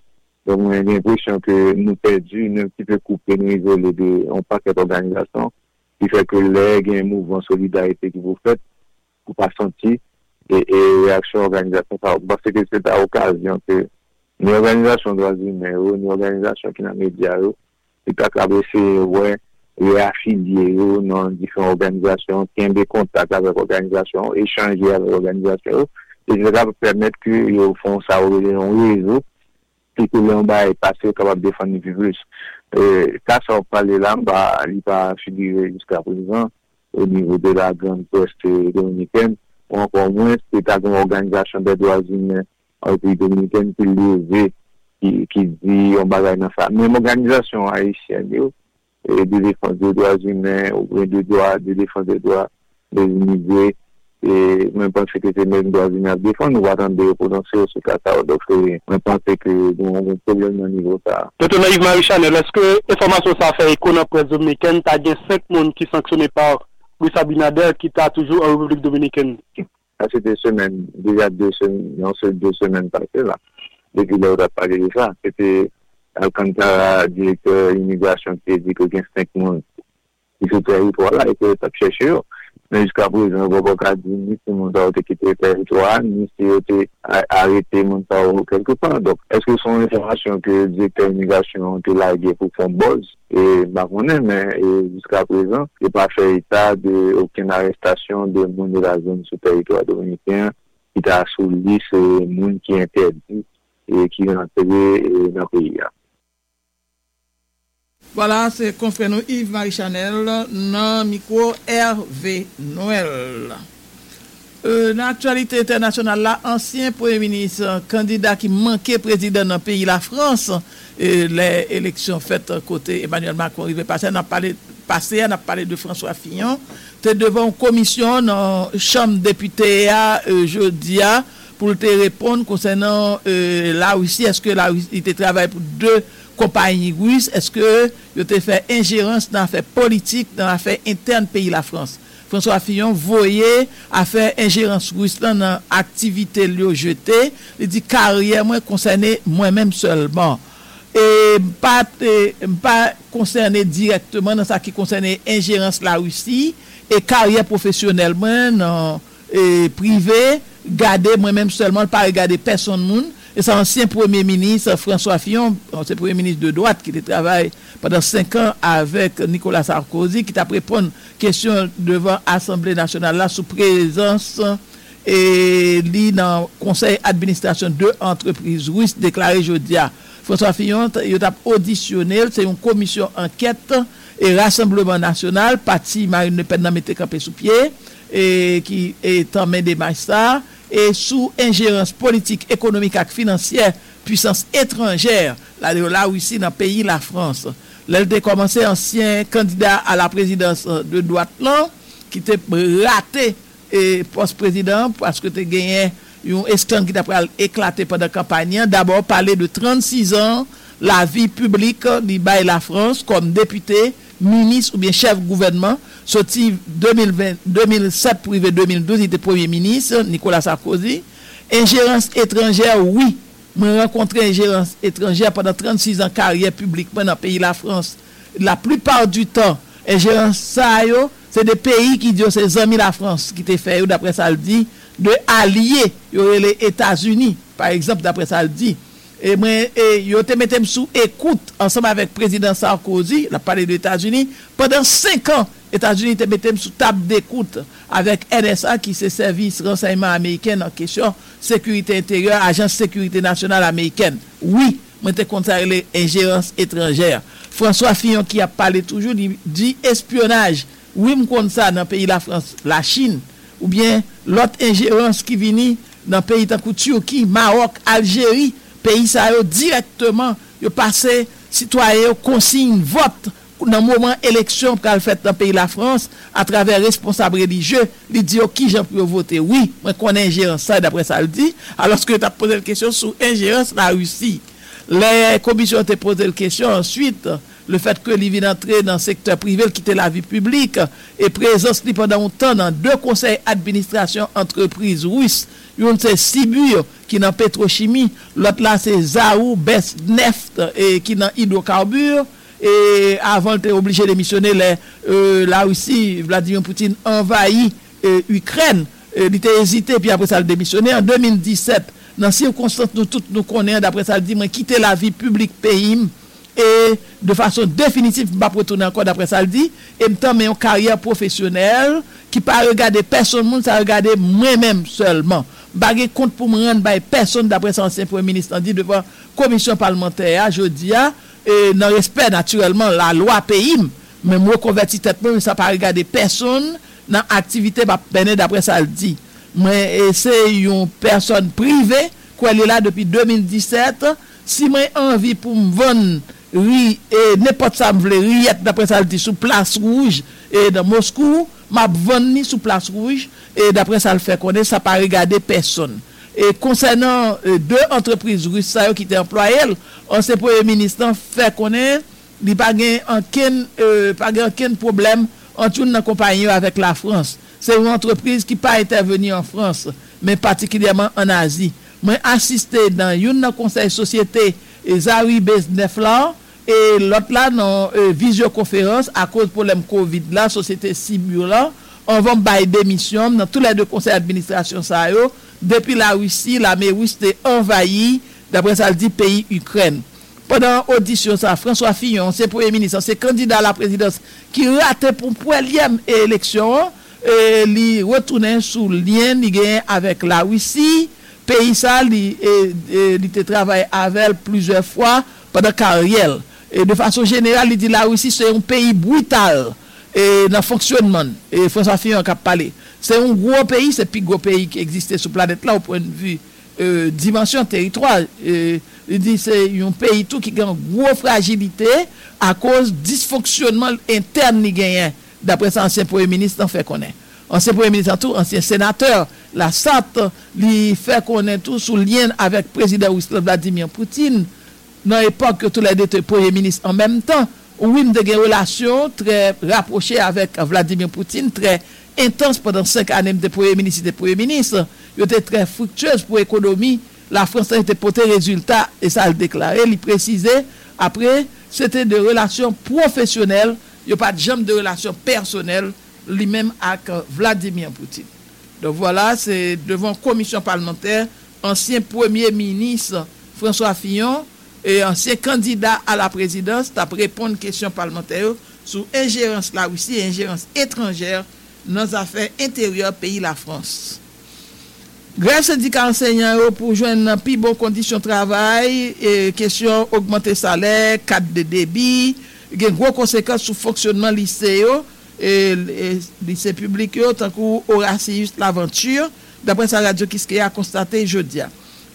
Donc, j'ai l'impression que nous perdons, nous un petit peu coupés, nous isolés de, on paquet d'organisations, qui fait que l'air, il y a un mouvement solidarité qui vous fait, vous pas sentir, et, et réaction organisation. Parce que c'est à l'occasion que, une organisation de droits humains, une organisation qui n'a média, c'est pas qu'à baisser, ouais, réaffilier dans différentes organisations, tiens des contacts avec l'organisation, échanger avec l'organisation, et ça va permettre qu'ils font ça au réseau, et que l'on va passer capable de défendre le virus. Ça, ça va parler là, il va pas figurer jusqu'à présent au niveau de la grande presse dominicaine, ou encore moins, c'est une organisation des droits humains au pays dominicain qui lève, qui, qui dit on va dans ça. Même organisation haïtienne, et de défense des droits humains, ou bien de droits, de défense des droits des immigrés, et même pense que c'est même droits humains à défendre, nous attendons des potentiels sur le cas, donc je pense que nous avons un problème au niveau de ça. Docteur Yves Marie Chanel, est-ce que l'information ça fait écho dans la presse dominicaine, t'as gagné cinq personnes qui sont sanctionnées par Luis Abinader, qui t'a toujours en République dominicaine? Ça c'était semaine, déjà deux semaines, non seulement deux semaines passées là, depuis là on a parlé de ça, c'était... Alcantara, directeur immigration, qui a dit que cinq personnes qui sont territoire-là et que ça cherche. Mais jusqu'à présent, on n'a pas dit ni si on a quitté le territoire, ni si on a arrêté mon travail quelque part. Donc, est-ce que son information que le directeur immigration a été largué pour son boss? Et, bah, on est, mais jusqu'à présent, il n'a pas fait état d'aucune arrestation de monde de la zone sur le territoire dominicain qui t'a soulevé ce monde qui est interdit et qui est entré dans le pays. Voilà, c'est confrère nous Yves Marie Chanel dans micro Hervé Noël. Euh, dans l'actualité internationale là, ancien premier ministre candidat qui manquait président dans pays la France, et les élections faites côté Emmanuel Macron arrivé passé, on a parlé passé, on a parlé de François Fillon, était devant une commission dans chambre députés à euh, jeudi à pour te répondre concernant euh, la Russie, est-ce que la Russie te travaille pour deux compagnie russe, est-ce que il te fait ingérence dans affaires politiques, dans affaires internes pays la France? François Fillon voyait affaire ingérence russe dans activité lui jeté, il dit carrière moi concerné moi-même seulement et pas pas concerné directement dans ça qui concernait ingérence la Russie et carrière professionnellement dans et privé garder moi-même seulement pas regarder personne monde. Et c'est ancien premier ministre François Fillon, ancien premier ministre de droite qui travaille pendant cinq ans avec Nicolas Sarkozy qui t'a répondu question devant Assemblée nationale là sous présence et li dans conseil administration de entreprise russe déclaré jeudi à François Fillon il a auditionné c'est une commission enquête et rassemblement national parti Marine Le Pen n'a metté campé sous pied et qui est en main des magistrats et sous ingérence politique économique et financière puissance étrangère la la Russie dans pays la France l'elle a commencé ancien candidat à la présidence de droite là qui était raté et poste président parce que tu gagné un instant qui d'après éclaté pendant la campagne d'abord parler de trente-six ans la vie publique li bail la France comme député ministre ou bien chef gouvernement sorti deux mille vingt deux mille sept privé deux mille douze il était premier ministre Nicolas Sarkozy ingérence étrangère oui moi rencontré ingérence étrangère pendant trente-six ans carrière publiquement dans pays la France la plupart du temps ingérence ça yo c'est des pays qui disent c'est amis la France qui te fait d'après ça le dit de alliés les États-Unis par exemple d'après ça le dit et moi et yo te mettem sous écoute ensemble avec président Sarkozy la parler des États-Unis pendant cinq ans États-Unis te mettem sous table d'écoute avec N S A qui c'est service renseignement américain en question sécurité intérieure agence sécurité nationale américaine oui moi te contre les ingérences étrangères François Fillon qui a parlé toujours dit espionnage oui me compte ça dans pays la France la Chine ou bien l'autre ingérence qui vini dans pays tant que Turquie Maroc Algérie pays ça yo directement yo passer citoyen consigne vote dans moment élection qu'al fait dans pays la France à travers responsable religieux li dit qui j'en pour voter oui moi connais ingérence ça d'après ça le dit alors que tu as posé la question sur ingérence la Russie les commissions te posé la question ensuite le fait que li vient entrer dans secteur privé qui était la vie publique et présence li pendant un temps dans deux conseils administration entreprise russe yon c'est Sibur qui dans pétrochimie l'autre là c'est Zaou Besneft et qui dans hydrocarbures et avant était obligé démissionner les euh, la Russie Vladimir Poutine envahit euh, Ukraine il était hésité puis après ça le démissionner en deux mille dix-sept dans circonstances nous toutes nous connaissons d'après ça dit moi quitter la vie publique pays et de façon définitive pas retourner encore d'après ça le dit et m'tan mais une carrière professionnelle qui pas regarder personne monde ça regarder moi-même seulement bagay compte pour me rendre by personne d'après ça ancien premier ministre dit devant commission parlementaire jeudi a et dans respect naturellement la loi pays mais moi converti tête moi ça pas regarder personne dans activité pas ben d'après ça le dit mais c'est une personne privée qu'elle est là depuis deux mille dix-sept si moi envie pour me vendre oui et n'importe ça me veut riette d'après ça le dit sous place rouge et dans Moscou m'a vendu sous place rouge et d'après ça le fait connaître ça pas regarder personne et concernant euh, deux entreprises russes qui étaient employées on sait premier ministre fait connaître il pas gain aucun pas aucun problème entre une compagnie avec la France c'est une entreprise qui pas intervenir en France mais particulièrement en Asie moi assisté dans une conseil société et Zari Besnef là et l'autre là non euh, visioconférence à cause problème Covid là société Sibur là on va bailler démission dans tous les deux conseils administration ça yo depuis la Russie la Russie est envahie d'après ça le dit pays Ukraine pendant audition ça François Fillon c'est premier ministre c'est candidat à la présidence qui raté pour première élection et li retourner sous lien li gain avec la Russie pays ça li était travaillé avec plusieurs fois pendant carrière et de façon générale il dit la Russie c'est un pays brutal et dans fonctionnement et François Fillon qui a parlé c'est un gros pays c'est plus gros pays qui existait sur planète là au point de vue euh, dimension territoire et, il dit c'est un pays tout qui a une grosse fragilité à cause dysfonctionnement interne li gain d'après ça ancien premier ministre en fait connaît ancien premier ministre tout ancien sénateur la S A T li fait connaître tout sous lien avec président Ruslan Vladimir Poutine dans l'époque que tous les deux premiers ministres en même temps oui ont des relations très rapprochées avec Vladimir Poutine très intenses pendant cinq années de premier ministre de premier ministre ils étaient très fructueuses pour l'économie la France était porté résultat et ça le déclarer il précisait après c'était des relations professionnelles il y a pas de jambe de relations personnelles lui-même avec Vladimir Poutine donc voilà c'est devant commission parlementaire ancien premier ministre François Fillon et ancien candidat à la présidence t'a répondre question parlementaire sur ingérence la Russie ingérence étrangère dans affaires intérieures pays la France Grève syndicale enseignant pour joindre plus bonnes conditions de travail et question augmenter salaire, cap de débit, gen gros conséquences sur fonctionnement lycée et lycée public yo tant qu'au Horatius l'aventure d'après sa radio qui ce a constaté jeudi.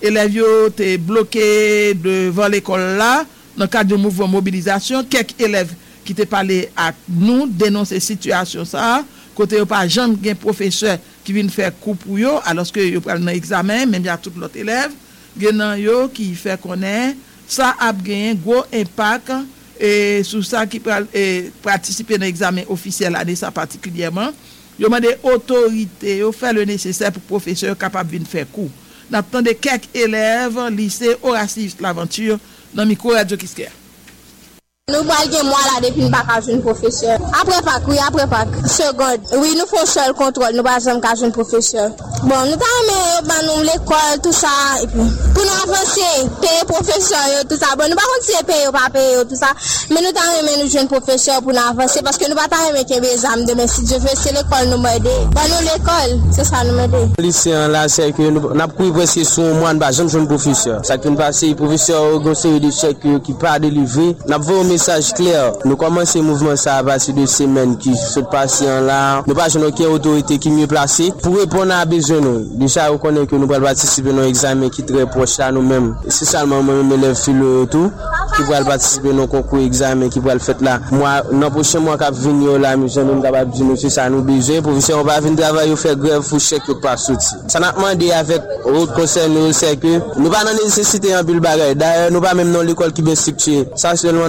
Élèves yo étaient bloqués devant l'école là dans cadre de mouvement mobilisation, quelques élèves qui étaient parlé à nous dénoncer situation ça côté yo pas jambe gen professeur qui viennent faire coup pour yo alors que yo pral nan examen même ya tout l'autre élève genan yo qui fait connaître ça a gagné gros impact et sur ça qui pral participer dans examen officiel année ça particulièrement yo mandé autorité yo faire le nécessaire pour professeur capable vienne faire coup n'attendait quelques élèves lycée Horatius l'aventure dans micro radio Kiskia. Nous balguons moi là depuis une bagage une professeur. Après pas oui après pas seconde. Oui nous faut seul contrôle nous pas jamais bagage une professeur. Bon nous t'amène ban nous l'école tout ça et puis pour nous avancer payer professeur tout ça bon nous pas continuer payer pas payer tout ça mais nous t'amène nous jeune professeur pour nous avancer parce que nous pas t'amène que mes âmes demain si Dieu veut c'est l'école nous m'aider. Bon nous l'école c'est ça nous m'aider. Lycéen là c'est que n'a pas presser son moi pas jamais jeune professeur. Ça qui nous passer professeur gon série de chèque qui pas délivrer n'a message clair nous commencer mouvement ça à partir de semaine qui se passe là nous pas une autorité qui mieux placée pour répondre à besoin nous déjà reconnaît que nous pas participer nos examens qui très proche à nous-mêmes c'est seulement même élève philo tout qui va participer nos concours examen qui va le faire là moi dans prochain mois qu'à venir là nous sommes capable dire monsieur ça nous besoin professeur on va venir travailler faire grève pour chèque pas sortir ça n'a demandé avec haut conseil nous c'est que nous pas nécessité en bulle bagarre d'ailleurs nous pas même dans l'école qui bien structurée ça seulement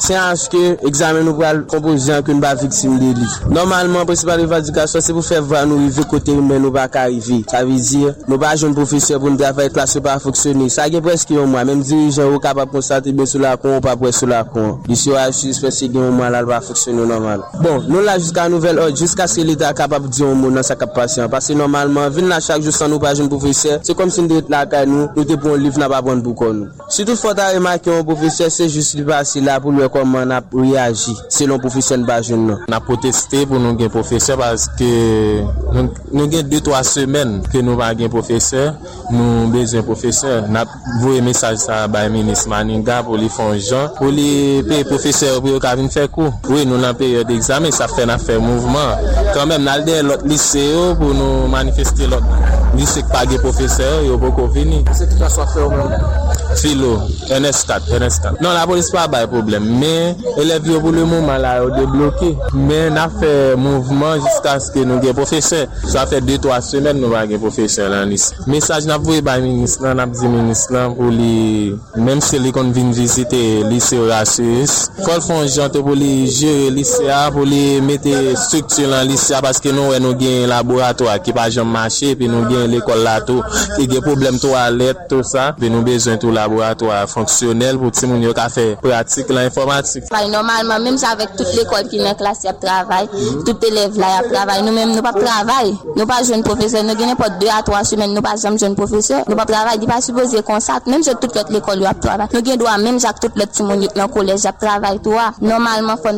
c'est à ce que examen nous va composer en qu'une bas victime de lui. Normalement principal éducation c'est pour faire voir nous arriver côté mais nous pas arriver. Ça veut dire nous pas jeune professeur pour nous travailler classe pas fonctionner. Ça gagne presque un mois même dirigeant au capable constater bien sur la con pas près sur la con. D'ici à suspect gagne un mois là va fonctionner normal. Bon, nous là jusqu'à nouvelle ordre jusqu'à ce que l'État capable dire un mot dans sa capacité parce que normalement venir là chaque jour sans nous pas jeune professeur, c'est comme si nous était là nous nous te prend livre n'a pas prendre pour nous. Si tout faut ta remarquer un professeur c'est juste lui c'est là pour le comment on a réagi selon professeur Bajoun. On a protesté pour nous gain professeur parce que nous nous gain deux trois semaines que nous pas gain professeur, nous besoin professeur. N'a voyé message ça ba ministre Maninga pour les fond Jean pour les payer professeur pour qu'a venir faire cours. Oui, nous en période d'examen, ça fait n'a fait mouvement. Quand même n'a derrière l'autre lycée pour nous manifester l'autre. Lycée pas gain professeur, yo beaucoup venir. C'est tout ça soit fait au même. Philo, N S quatre, N S quatre. Non, la police pas de problème, mais élèves yo pour le moment là ont débloqué, mais n'a fait mouvement jusqu'à ce que nous gain professeur. Ça fait deux trois semaines nous pas gain professeur là lycée. Message n'a voyé par ministre, n'a dit ministre pour les même si les qu'on vient visiter lycée Horatius, qu'on font jante pour les gérer lycée pour les mettre structure dans lycée parce que nous nous gain laboratoire qui pas jamais marché puis nous gain l'école là tout, il gain problème toilette tout ça, puis nous besoin tout laboratoire fonctionnel pour tout monde qui fait pratique l'informatique. Normalement même avec toute l'école qui est en classe y a travail, tout élève là y a travail. Nous même nous pas travail, nous pas jeune professeur, nous gagne pas deux à trois semaines nous pas jamais jeune professeur, nous pas travail, il pas supposé qu'on ça même sur toute l'autre l'école y a travail. Nous gagne droit même avec toute l'autre petit monde dans collège y a travail toi. Normalement faut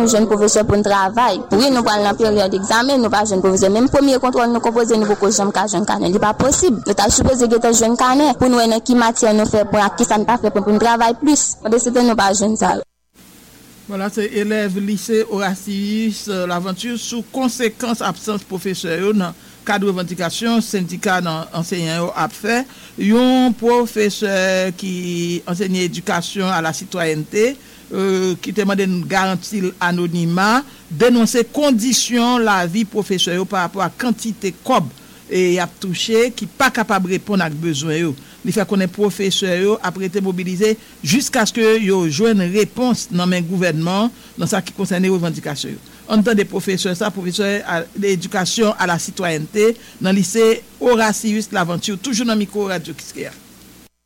nous jeune professeur pour travail. Oui, nous pas en période d'examen, nous pas jeune professeur. Même premier contrôle nous composer nous pour jamais jeune canel, il pas possible. Nous t'a supposé que jeune canel pour nous en qui matière nous faire pour qui ça ne pas faire pour nous travail plus. On décide nous pas jeune ça. Voilà, c'est élève lycée Horatius euh, l'aventure sous conséquence absence professeur dans cadre revendication syndicat enseignant a fait un professeur qui enseignait éducation à la citoyenneté euh, qui demandait une garantie anonymat dénoncer conditions la vie professeur par rapport à quantité cob et a touché qui pas capable répondre à besoin yo. Il fait connaître professeur yo après été mobilisé jusqu'à ce que yo joigne réponse dans le gouvernement dans ça qui concerne les revendications. En tant que professeur ça professeur d'éducation à la citoyenneté dans lycée Horatius l'aventure toujours dans micro radio Kiskia.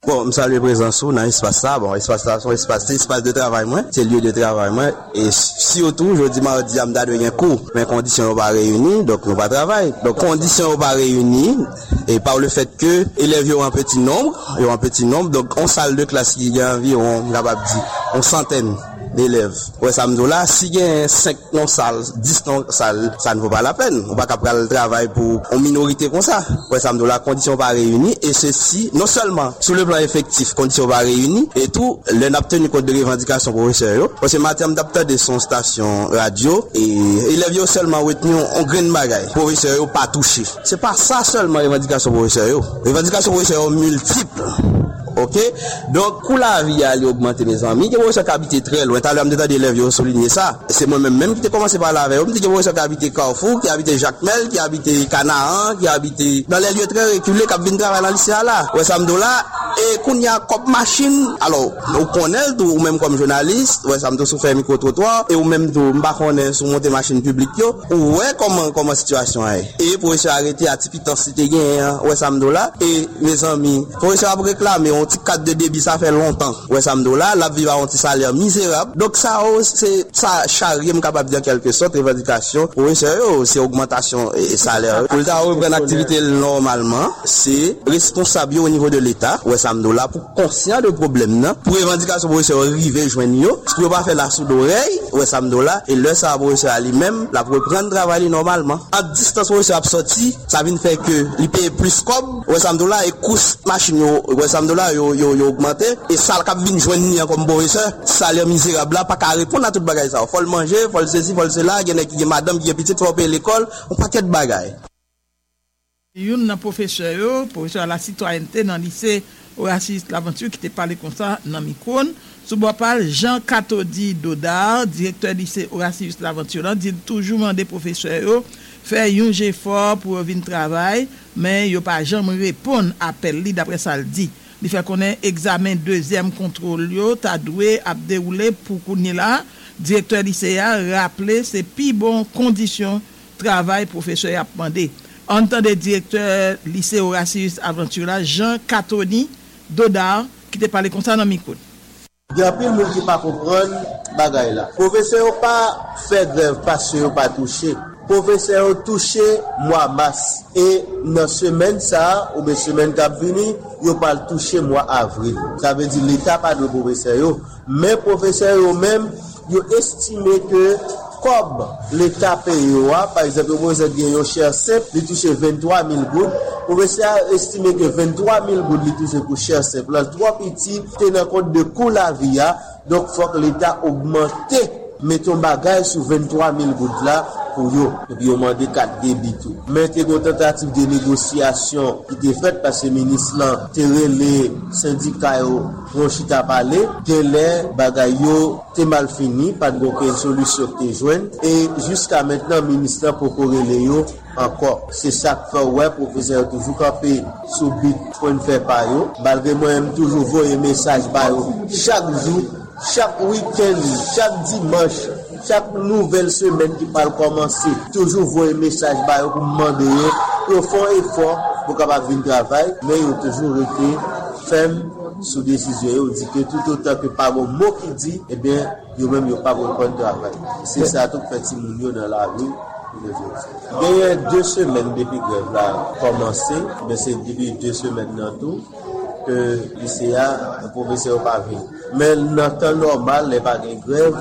Bon, me salue présence dans espace ça, bon, espace là son espace, espace de travail moi, c'est lieu de travail moi et surtout jeudi mardi am da donner cours, mais conditions pas réunies, donc nous pas travail. Donc conditions pas réunies et par le fait que élèves ont un petit nombre, ils ont un petit nombre, donc en salle de classe il y a environ capable dit, une centaine d'élèves. Ouais, ça me dit là, si il y a cinq non salles, dix non salles, ça ne vaut pas la peine. On va pas faire le travail pour une minorité comme ça. Ouais, ça me dit là, conditions pas réunies, et ceci, non seulement sur le plan effectif, conditions pas réunies, et tout, l'on a obtenu compte de revendications professeurs, parce que madame d'apta de son station radio, et élèves seulement retenu en green bagaille. Professeurs pas touché. C'est pas ça seulement revendication professeurs. Revendication professeurs multiples. OK, donc pour la vie à augmenter mes amis que vous ça habiter très loin tout à l'heure me dit élève yo souligner ça c'est moi même même qui t'ai commencé par là avec on me dit que vous ça habiter Carrefour qui habiter Jacmel qui habiter Canaan qui habiter dans les lieux très reculés qui viennent travailler dans le lycée là ouais ça me dit là et qu'on y a cop machine alors on connaît ou même comme journaliste ouais ça me dit sous faire micro trottoir et ou même tout m'pa connaît sous monter machine publique yo ouais comment comment situation est et pour se arrêter à type intensité gain ouais ça me dit là et mes amis pour se réclamer quatre de débit ça fait longtemps ouais ça me dit là la vie a un petit salaire misérable donc ça c'est ça charrie capable de dire quelque sorte revendication oui c'est c'est augmentation et salaire pour ça reprendre activité normalement c'est responsable au niveau de l'état ouais ça me dit là pour conscient de problème là pour revendication pour se arriver joindre yo tu peux pas faire la sourde oreille ouais ça me dit là et le ça pour se aller même la reprendre travailler normalement à distance pour se sorti ça vient faire que il paye plus comme ouais ça me dit là et course machine ouais ça me dit là yo yo yo augmenté et ça cap vinn joindre comme professeur salaire misérable là pas qu'à répondre à toute bagaille ça faut le manger faut le ceci faut le cela il y en a qui madame qui est petite faut payer l'école on paquet de bagaille une nan professeur yo professeur la citoyenneté dans lycée Horace Laventure qui t'ai parlé comme ça dans micro sous bois parle Jean Catodi Dodard directeur lycée Horace Laventure dit toujours demander professeur yo faire un effort pour venir travail mais yo pas jamais répondre appel li d'après ça le dit il fait qu'on ait examen deuxième contrôle yo ta doué a déroulé pour connait là directeur lycée a rappelé c'est pi bon condition travail professeur a demandé en tant que directeur lycée Horace Aventura Jean Catoni Dodard qui t'a parlé comme ça dans micro il y a plein de monde qui pas comprendre bagaille là professeur pas fait grève parce que pas touché professeur touché mois mars et dans semaine ça ou bien semaine qui vient yo pas touché mois avril ça veut dire l'état pas de professeur yo mais professeur yo même yo estimé que comme l'état paye par exemple le professeur gagne un cher simple il touche vingt-trois mille gourdes professeur estimé que vingt-trois mille gourdes il touche pour cher simple là trois petits tenant compte de coût la vie donc faut que l'état augmenter mettons bagage sur vingt-trois mille gourdes là pour yo et puis on demandé quatre débits tout mais t'es une tentative de négociation qui était faite par ce ministre là t'es relé syndicat pour chita parler délai bagaille yo t'es mal fini pas de bonne solution t'es joindre et jusqu'à maintenant ministre pour corréler yo encore c'est ça que fait ouais professeur toujours camper sous but pour ne faire pas yo malgré moi même toujours voyer message par yo chaque jour chaque week-end chaque dimanche chaque nouvelle semaine qui parle commencer toujours voyer message ba yo pour demander yo font effort pour capable venir travail mais yo toujours été ferme sous décision yo dit que tout autant que pas bon mot qui dit eh bien yo même yo pas bon travail c'est ça tout petit million dans la rue il y a deux semaines depuis grève là commencé mais c'est depuis deux semaines dans tout que lycéa le professeur pas venir mais dans temps normal les pas de grève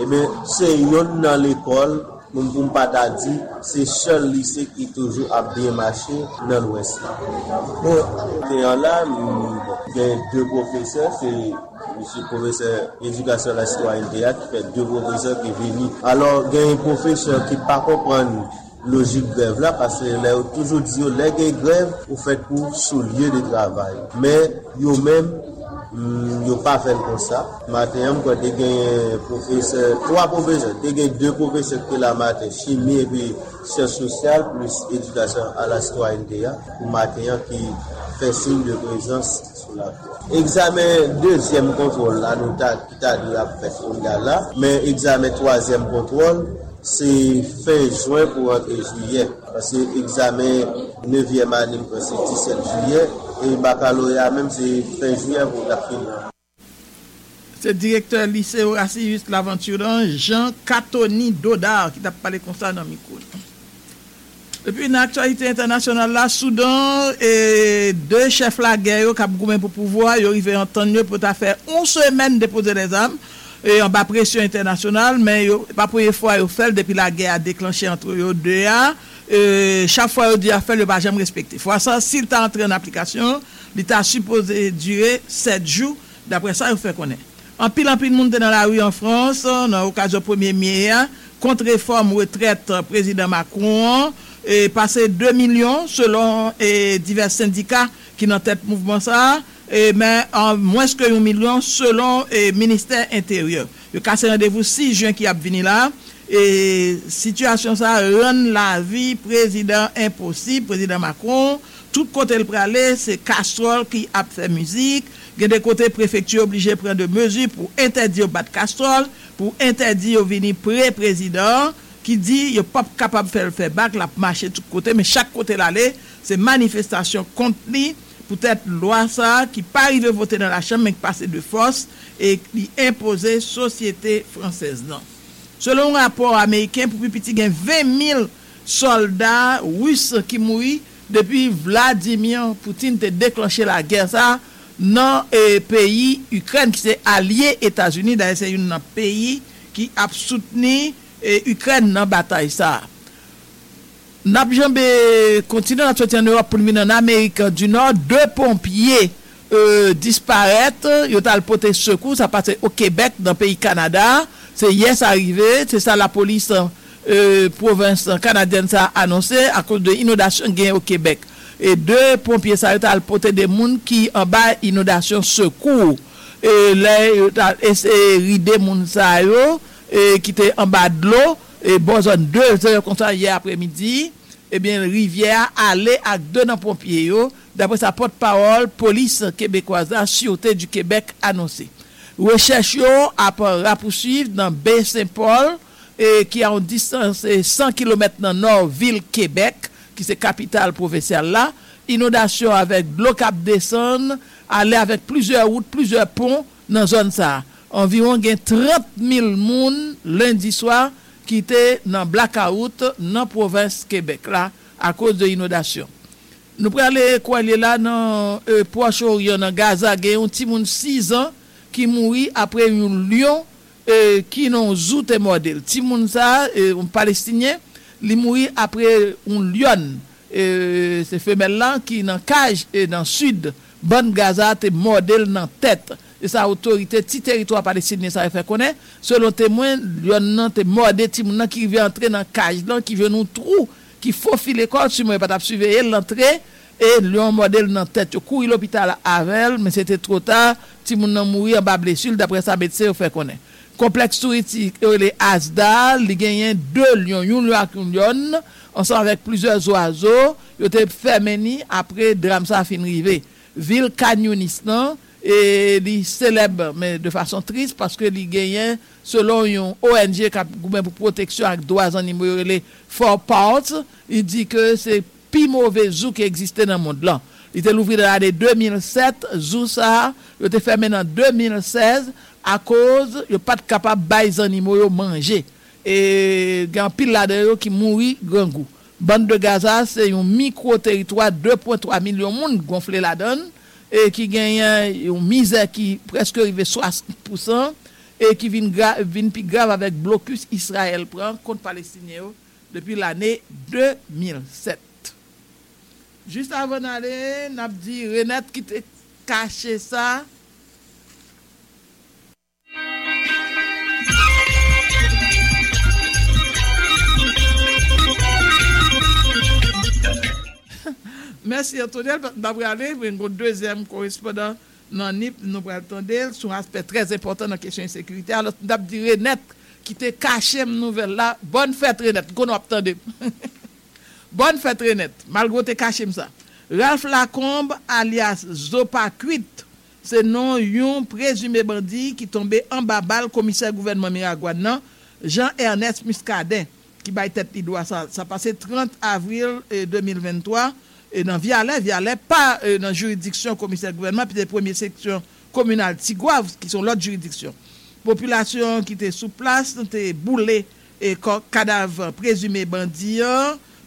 et bien c'est yon dans l'école nous ne pouvons pas dire c'est seul lycée qui toujours a bien marché dans l'ouest bon et là il y a deux professeurs c'est monsieur professeur éducation à la citoyenneté qui fait deux professeurs qui viennent alors il y a un professeur qui pas comprendre logique grève là parce que là toujours dit les grève ou fait pour sous lieu de travail mais yo même yo pas fait comme ça matin quand tu gagne professeur trois professeurs tu gagne deux professeurs que la matin chimie et puis sciences sociales plus éducation à la citoyenneté pour matin qui fait signe de présence sur la cour examen deuxième contrôle là nous t'a qui t'a dit la personne là mais examen troisième contrôle c'est fin juin pour entrer juillet parce que examen neuvième année c'est dix-sept juillet et baccalauréat même c'est fin juillet pour la finale. C'est directeur lycée Horace Laventurin Jean Catoni Dodard qui t'a parlé comme ça dans micro. Depuis une actualité internationale là Soudan et deux chefs la guerre qui ont goumé pour pouvoir, ils arrivent entendre pour ta faire une semaine déposer les armes. en bas pression internationale, mais pas première fois ils fait depuis la guerre a déclenché entre eux deux a euh, chaque fois ils a fait le pas jamais respecté. Fois ça s'il t'a entré en application, il t'a supposé durer sept jours. D'après ça, il fait connaître. En pile en pile monde dans la rue en France, dans occasion premier mai contre réforme retraite président Macron et passer deux millions selon et divers syndicats qui n'ont tête mouvement ça. Et mais en moins que un million selon le ministère intérieur. Le casse rendez-vous six juin qui a venu là et situation ça rend la vie président impossible, président Macron, tout côté le praler, c'est casserole qui a fait musique, il y a des côtés préfecture obligé prendre des mesures pour interdire bat casserole, pour interdire venir pré président qui dit il pas capable faire faire bac, la marcher tout côté mais chaque côté l'aller, c'est manifestation contre lui. Peut-être loi ça qui pas arrivé voter dans la chambre mais qui passait de force et qui imposait société française non. Selon un rapport américain pour petit gain vingt mille soldats russes qui mourent depuis Vladimir Poutine a déclenché la guerre ça dans le pays Ukraine qui s'est allié États-Unis d'ailleurs c'est un pays qui a soutenu Ukraine dans bataille ça. N'a jamais continué à sortir en Europe pour venir en Amérique du Nord. Deux pompiers euh, disparaissent. Ils ont porté secours. Ça passe au Québec, dans le pays Canada. C'est hier yes, arrivé. C'est ça la police euh, province canadienne ça a annoncé à cause de l'inondation au Québec. Et deux pompiers ça ont porté des gens qui en bas inondation secours. Et là, ils ont essayé de rider les gens qui étaient en bas de l'eau. Et bon, zone deux heures comme ça hier après-midi, eh bien rivière allait à deux dans pompiers yo, d'après sa porte-parole police québécoise sûreté du Québec annoncé. Recherche yo a poursuivre dans Baie Saint-Paul et qui a une distance cent kilomètres dans nord ville Québec qui c'est capitale provinciale là, inondation avec de l'eau cap descendre, aller avec plusieurs routes, plusieurs ponts dans zone ça. Environ gain trente mille moun lundi soir qui était dans blackout dans province Québec là à cause de inondation. Nous prenons aller quoi là dans euh, Proche-Orient dans Gaza, il y a un petit monde six ans qui mourit après un lion euh, qui non zoute modèle. Petit monde ça euh, un palestinien, il mourit après un lion euh ces femelles là qui dans cage et dans sud bande Gaza te modèle dans tête. Et sa autorité ti territoire palestinien ça fait connaître selon témoin lion nan te mordé ti moun nan qui vient entrer dans cage là qui vient nous trou qui faufile corps si moi pas t'a surveiller l'entrée et lion mordé dans tête couri l'hôpital avec mais c'était trop tard ti moun nan mouri en bas blessure d'après sa médecin fait connaître complexe touristique les Asda li gagne deux lions un lion ensemble avec plusieurs oiseaux yo te fermé ni après drame ça fin rivé ville canyonistan et li célèbre mais de façon triste parce que li gagne selon yon O N G pour protection ak droits animaux relé Fort Parts il dit que c'est pi mauvais zoo qui existait dans monde là il était ouvert dans l'année deux mille sept zoo ça il était fermé en deux mille seize à cause il pas capable baïs animaux yo manger et grand pile là dedans qui mouri grand goût bande de Gaza c'est un micro territoire deux virgule trois millions monde gonflé la donne et qui gagne une misère qui presque arrivé soixante pour cent et qui vient gra- vient plus grave avec blocus Israël prend contre palestiniens depuis l'année deux mille sept. Juste avant d'aller, n'a dit Renette qui te caché ça. Merci Antonel d'avoir allé pour une deuxième correspondant dans N I P nous pour attendre sur un aspect très important dans question sécurité alors d'ab dire net qui te cacher une nouvelle là bonne fête Renette qu'on attendait bonne fête Renette malgré te cacher ça Ralph Lacombe alias Zopacuit c'est nom un présumé bandit qui tombé en babal commissaire gouvernement Miragouanan Jean-Ernest Muscadin qui baille tête il doit ça ça passé trente avril deux mille vingt-trois et dans Vialet, Vialet pas euh, dans juridiction commissaire gouvernement puis des premières sections communales Tigouave qui sont l'autre juridiction. Population qui était sous place, était boulé et cadavre présumé bandit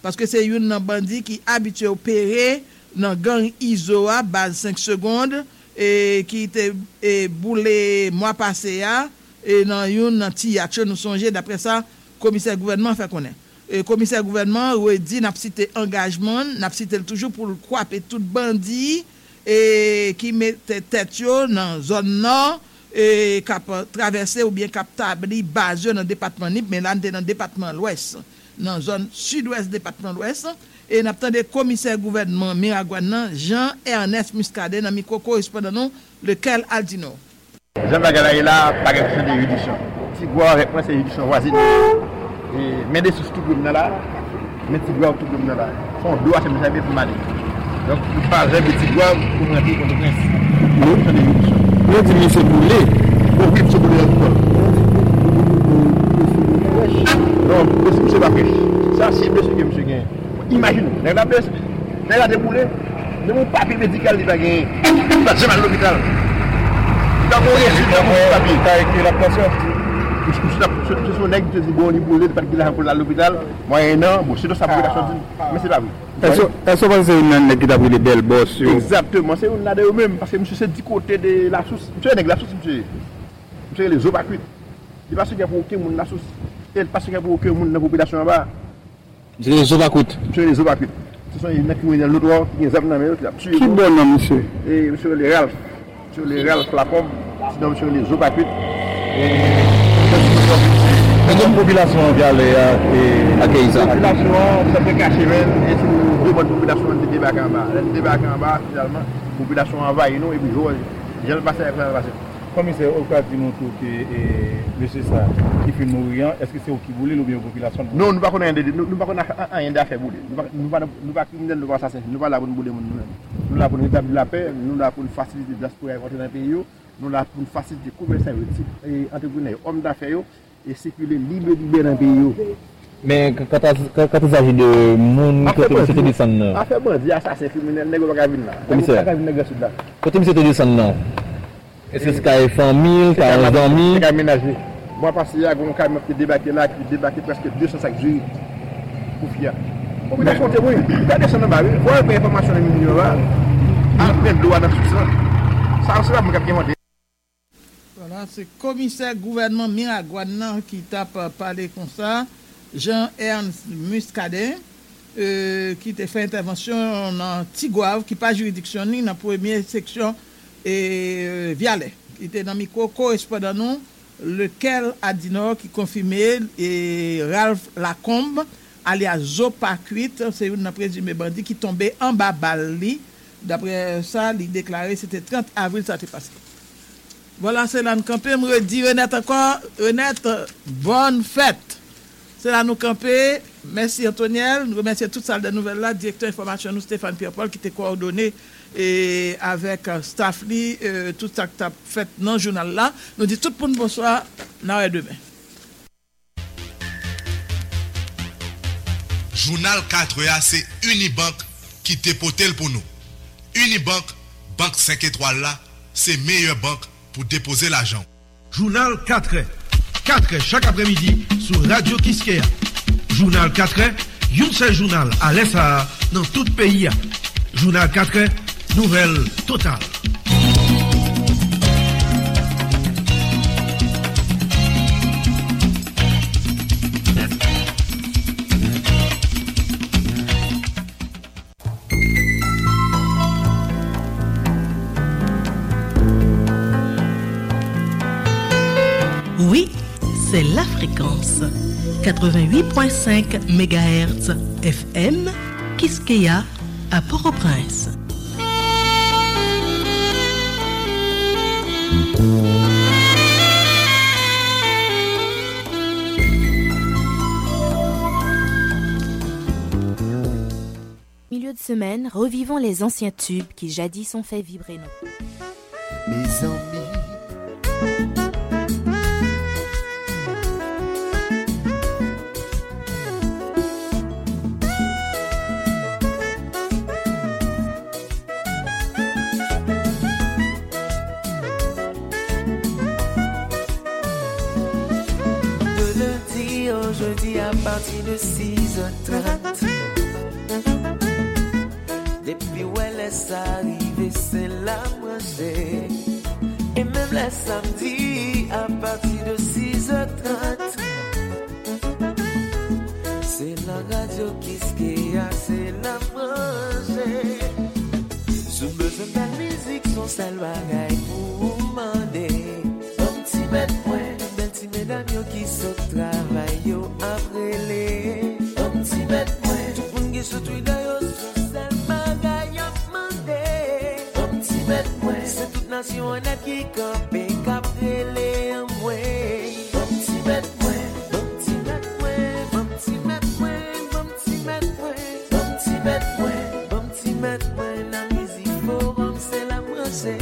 parce que c'est une bandit qui habitué opérer dans gang Izoa base cinq secondes et qui était boulé mois passé et dans une petite action nous songer d'après ça commissaire gouvernement fait connaître et commissaire gouvernement redit n'a cité engagement n'a cité toujours pour croiper tout bandit et qui mettait tête yo dans zone nord et cap traverser ou bien cap tabli base dans département Nib mais là dans département l'ouest dans zone sud-ouest département l'ouest et n'a attendé commissaire gouvernement Miragouanan Jean-Ernest Muscadet dans micro correspondant nous lequel a dit non Jean Bagalaï là par question de juridiction si gloire réponse juridiction voisine et mais des sous tout gouvernement là mais si gloire tout gouvernement là son droit c'est jamais pour mal donc pour pas jamais petit gloire pour rentrer contre prince on dit mais c'est brûlé pour que tu brûles non parce que c'est pas pêche ça c'est monsieur que monsieur gagne imagine la pêche la débouler de mon papier médical il va gagner pas jamais à l'hôpital dans mon papier avec la pension ce sont nèg te dit bon il brûler parce qu'il a pour l'hôpital moi non bon c'est ça pour la sortie mais c'est pas vrai est-ce que c'est une nèg qui t'a brûlé belle bosse exactement c'est une là de même parce que monsieur c'est du côté de la source monsieur nèg la source monsieur monsieur les eaux pas cuites il pas sûr pour aucun monde la source elle pas sûr pour aucun monde dans population en bas les eaux pas cuites monsieur les eaux pas cuites ce sont une nèg qui dans l'autre qui est dans même qui a tué qui bonhomme monsieur et monsieur les Ralph monsieur les Ralph la pomme sinon monsieur les eaux pas cuites une population via les accueillants. La population, ça peut cacher même, et si vous population de débarque en bas. Elle débarque en bas, finalement, la population envahit nous, et puis je vais passer avec la passer. Commissaire, au cas du montant que M. Sarr qui fait mourir, est-ce que c'est vous qui voulez ou bien la population? Non, nous ne pouvons pas rien d'affaire bouler. Nous ne pouvons pas criminels, nous ne pouvons pas assassins, nous ne pouvons pas bouler nous-mêmes. Nous la pour établir la paix, nous la pour faciliter la pour rentrer dans le pays, nous la pour faciliter les commerçants et entrepreneurs, hommes d'affaires. Et circuler libre libre dans le pays. Mais quand il s'agit de monde qui descend là. Affaire bandit, assassin criminel, nèg pas capable là. Commissaire. Quand monsieur descend là. Est-ce que c'est famille, c'est des amis, c'est aménagé. Moi parce qu'il y a un camion qui débarqué là, qui débarqué presque deux cents sacs de riz. Pour fier. On peut compter oui. Quand descend en bas, voir les informations du milieu là. En plein droit dans tout ça. Ça sera mon capitaine. Voilà, c'est commissaire gouvernement Miragouanan qui tape parler comme ça, Jean-Ernest Muscadet, euh, qui a fait intervention dans Tigouave, qui pas juridiction ni dans première section et euh, Vialet, qui était dans micro correspondant nous, lequel a dit non, qui confirmé et Ralph Lacombe, alias Zopacuit, c'est une présumée bandit qui tombait en bas Bali. D'après ça, il déclarait c'était trente avril ça s'est passé. Voilà, c'est là nous camper, me redit Renette encore, Renette, bonne fête. C'est là nous camper, merci Antoniel, nous remercions toute salle de nouvelles là, directeur information nous Stéphane Pierre-Paul qui t'a coordonné et avec uh, staff li euh, tout ça que t'as fait dans journal là. Nous dit tout pour nous bonsoir, nous et demain. Journal quatre A c'est Unibank qui dépote pour nous. Unibank, banque cinq étoiles là, c'est meilleure banque pour déposer l'argent. Journal quatre heures. quatre heures chaque après-midi sur Radio Kiskeya. Journal quatre heures, une seule journal à l'E S A dans tout pays. Journal quatre heures, nouvelle totale. Oui, c'est la fréquence quatre-vingt-huit virgule cinq mégahertz F M, Kiskeya à Port-au-Prince. Milieu de semaine, revivons les anciens tubes qui jadis ont fait vibrer nous. Mes amis. Jeudi à partir de six heures trente. Depuis où elle est arrivée, c'est la manger. Et même le samedi à partir de mizik son sel bagay pou mande. Son ti met pwen, ben ti medan yo ki sot travay yo aprele. Son ti met pwen, tout moun ge sot wida yo son sel bagay yo mande. Son ti met pwen, se tout nasyon anet ki kampe kaprele mwen. Son ti met pwen, bon ti met pwen, bon ti met pwen, bon ti met pwen, bon ti met pwen, bon ti met pwen la mizik forum c'est la branche.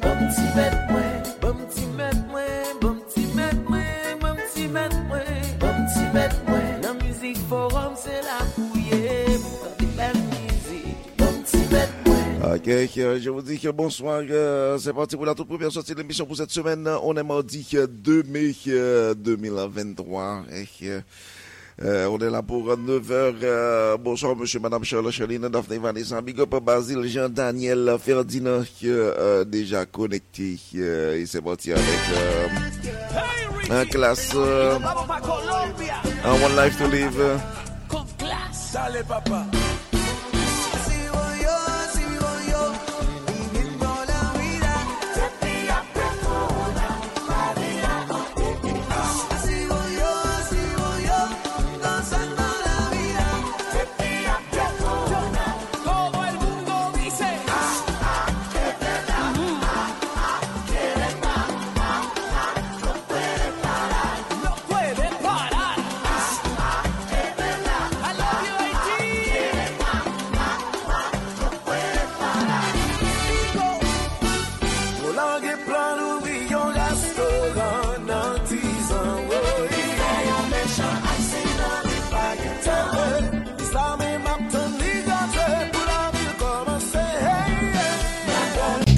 Bon ti met pwen, bon ti met pwen, bon ti met pwen, bon ti met pwen, bon ti met pwen la mizik forum c'est la pouillée pour des belles musiques. Bon ti met pwen. Ok, je vous dis que bonsoir, c'est parti pour la toute première sortie de l'émission pour cette semaine. On est mardi deux mai deux mille vingt-trois. Euh, on est là pour neuf heures. Euh, bonsoir, monsieur, madame, Charles, Charline, Daphné, Vanessa, big up, Basile, Jean, Daniel, Ferdinand, euh, déjà connecté. Euh, et c'est parti avec euh, un classe, euh, un One Life to Live. Allez, papa.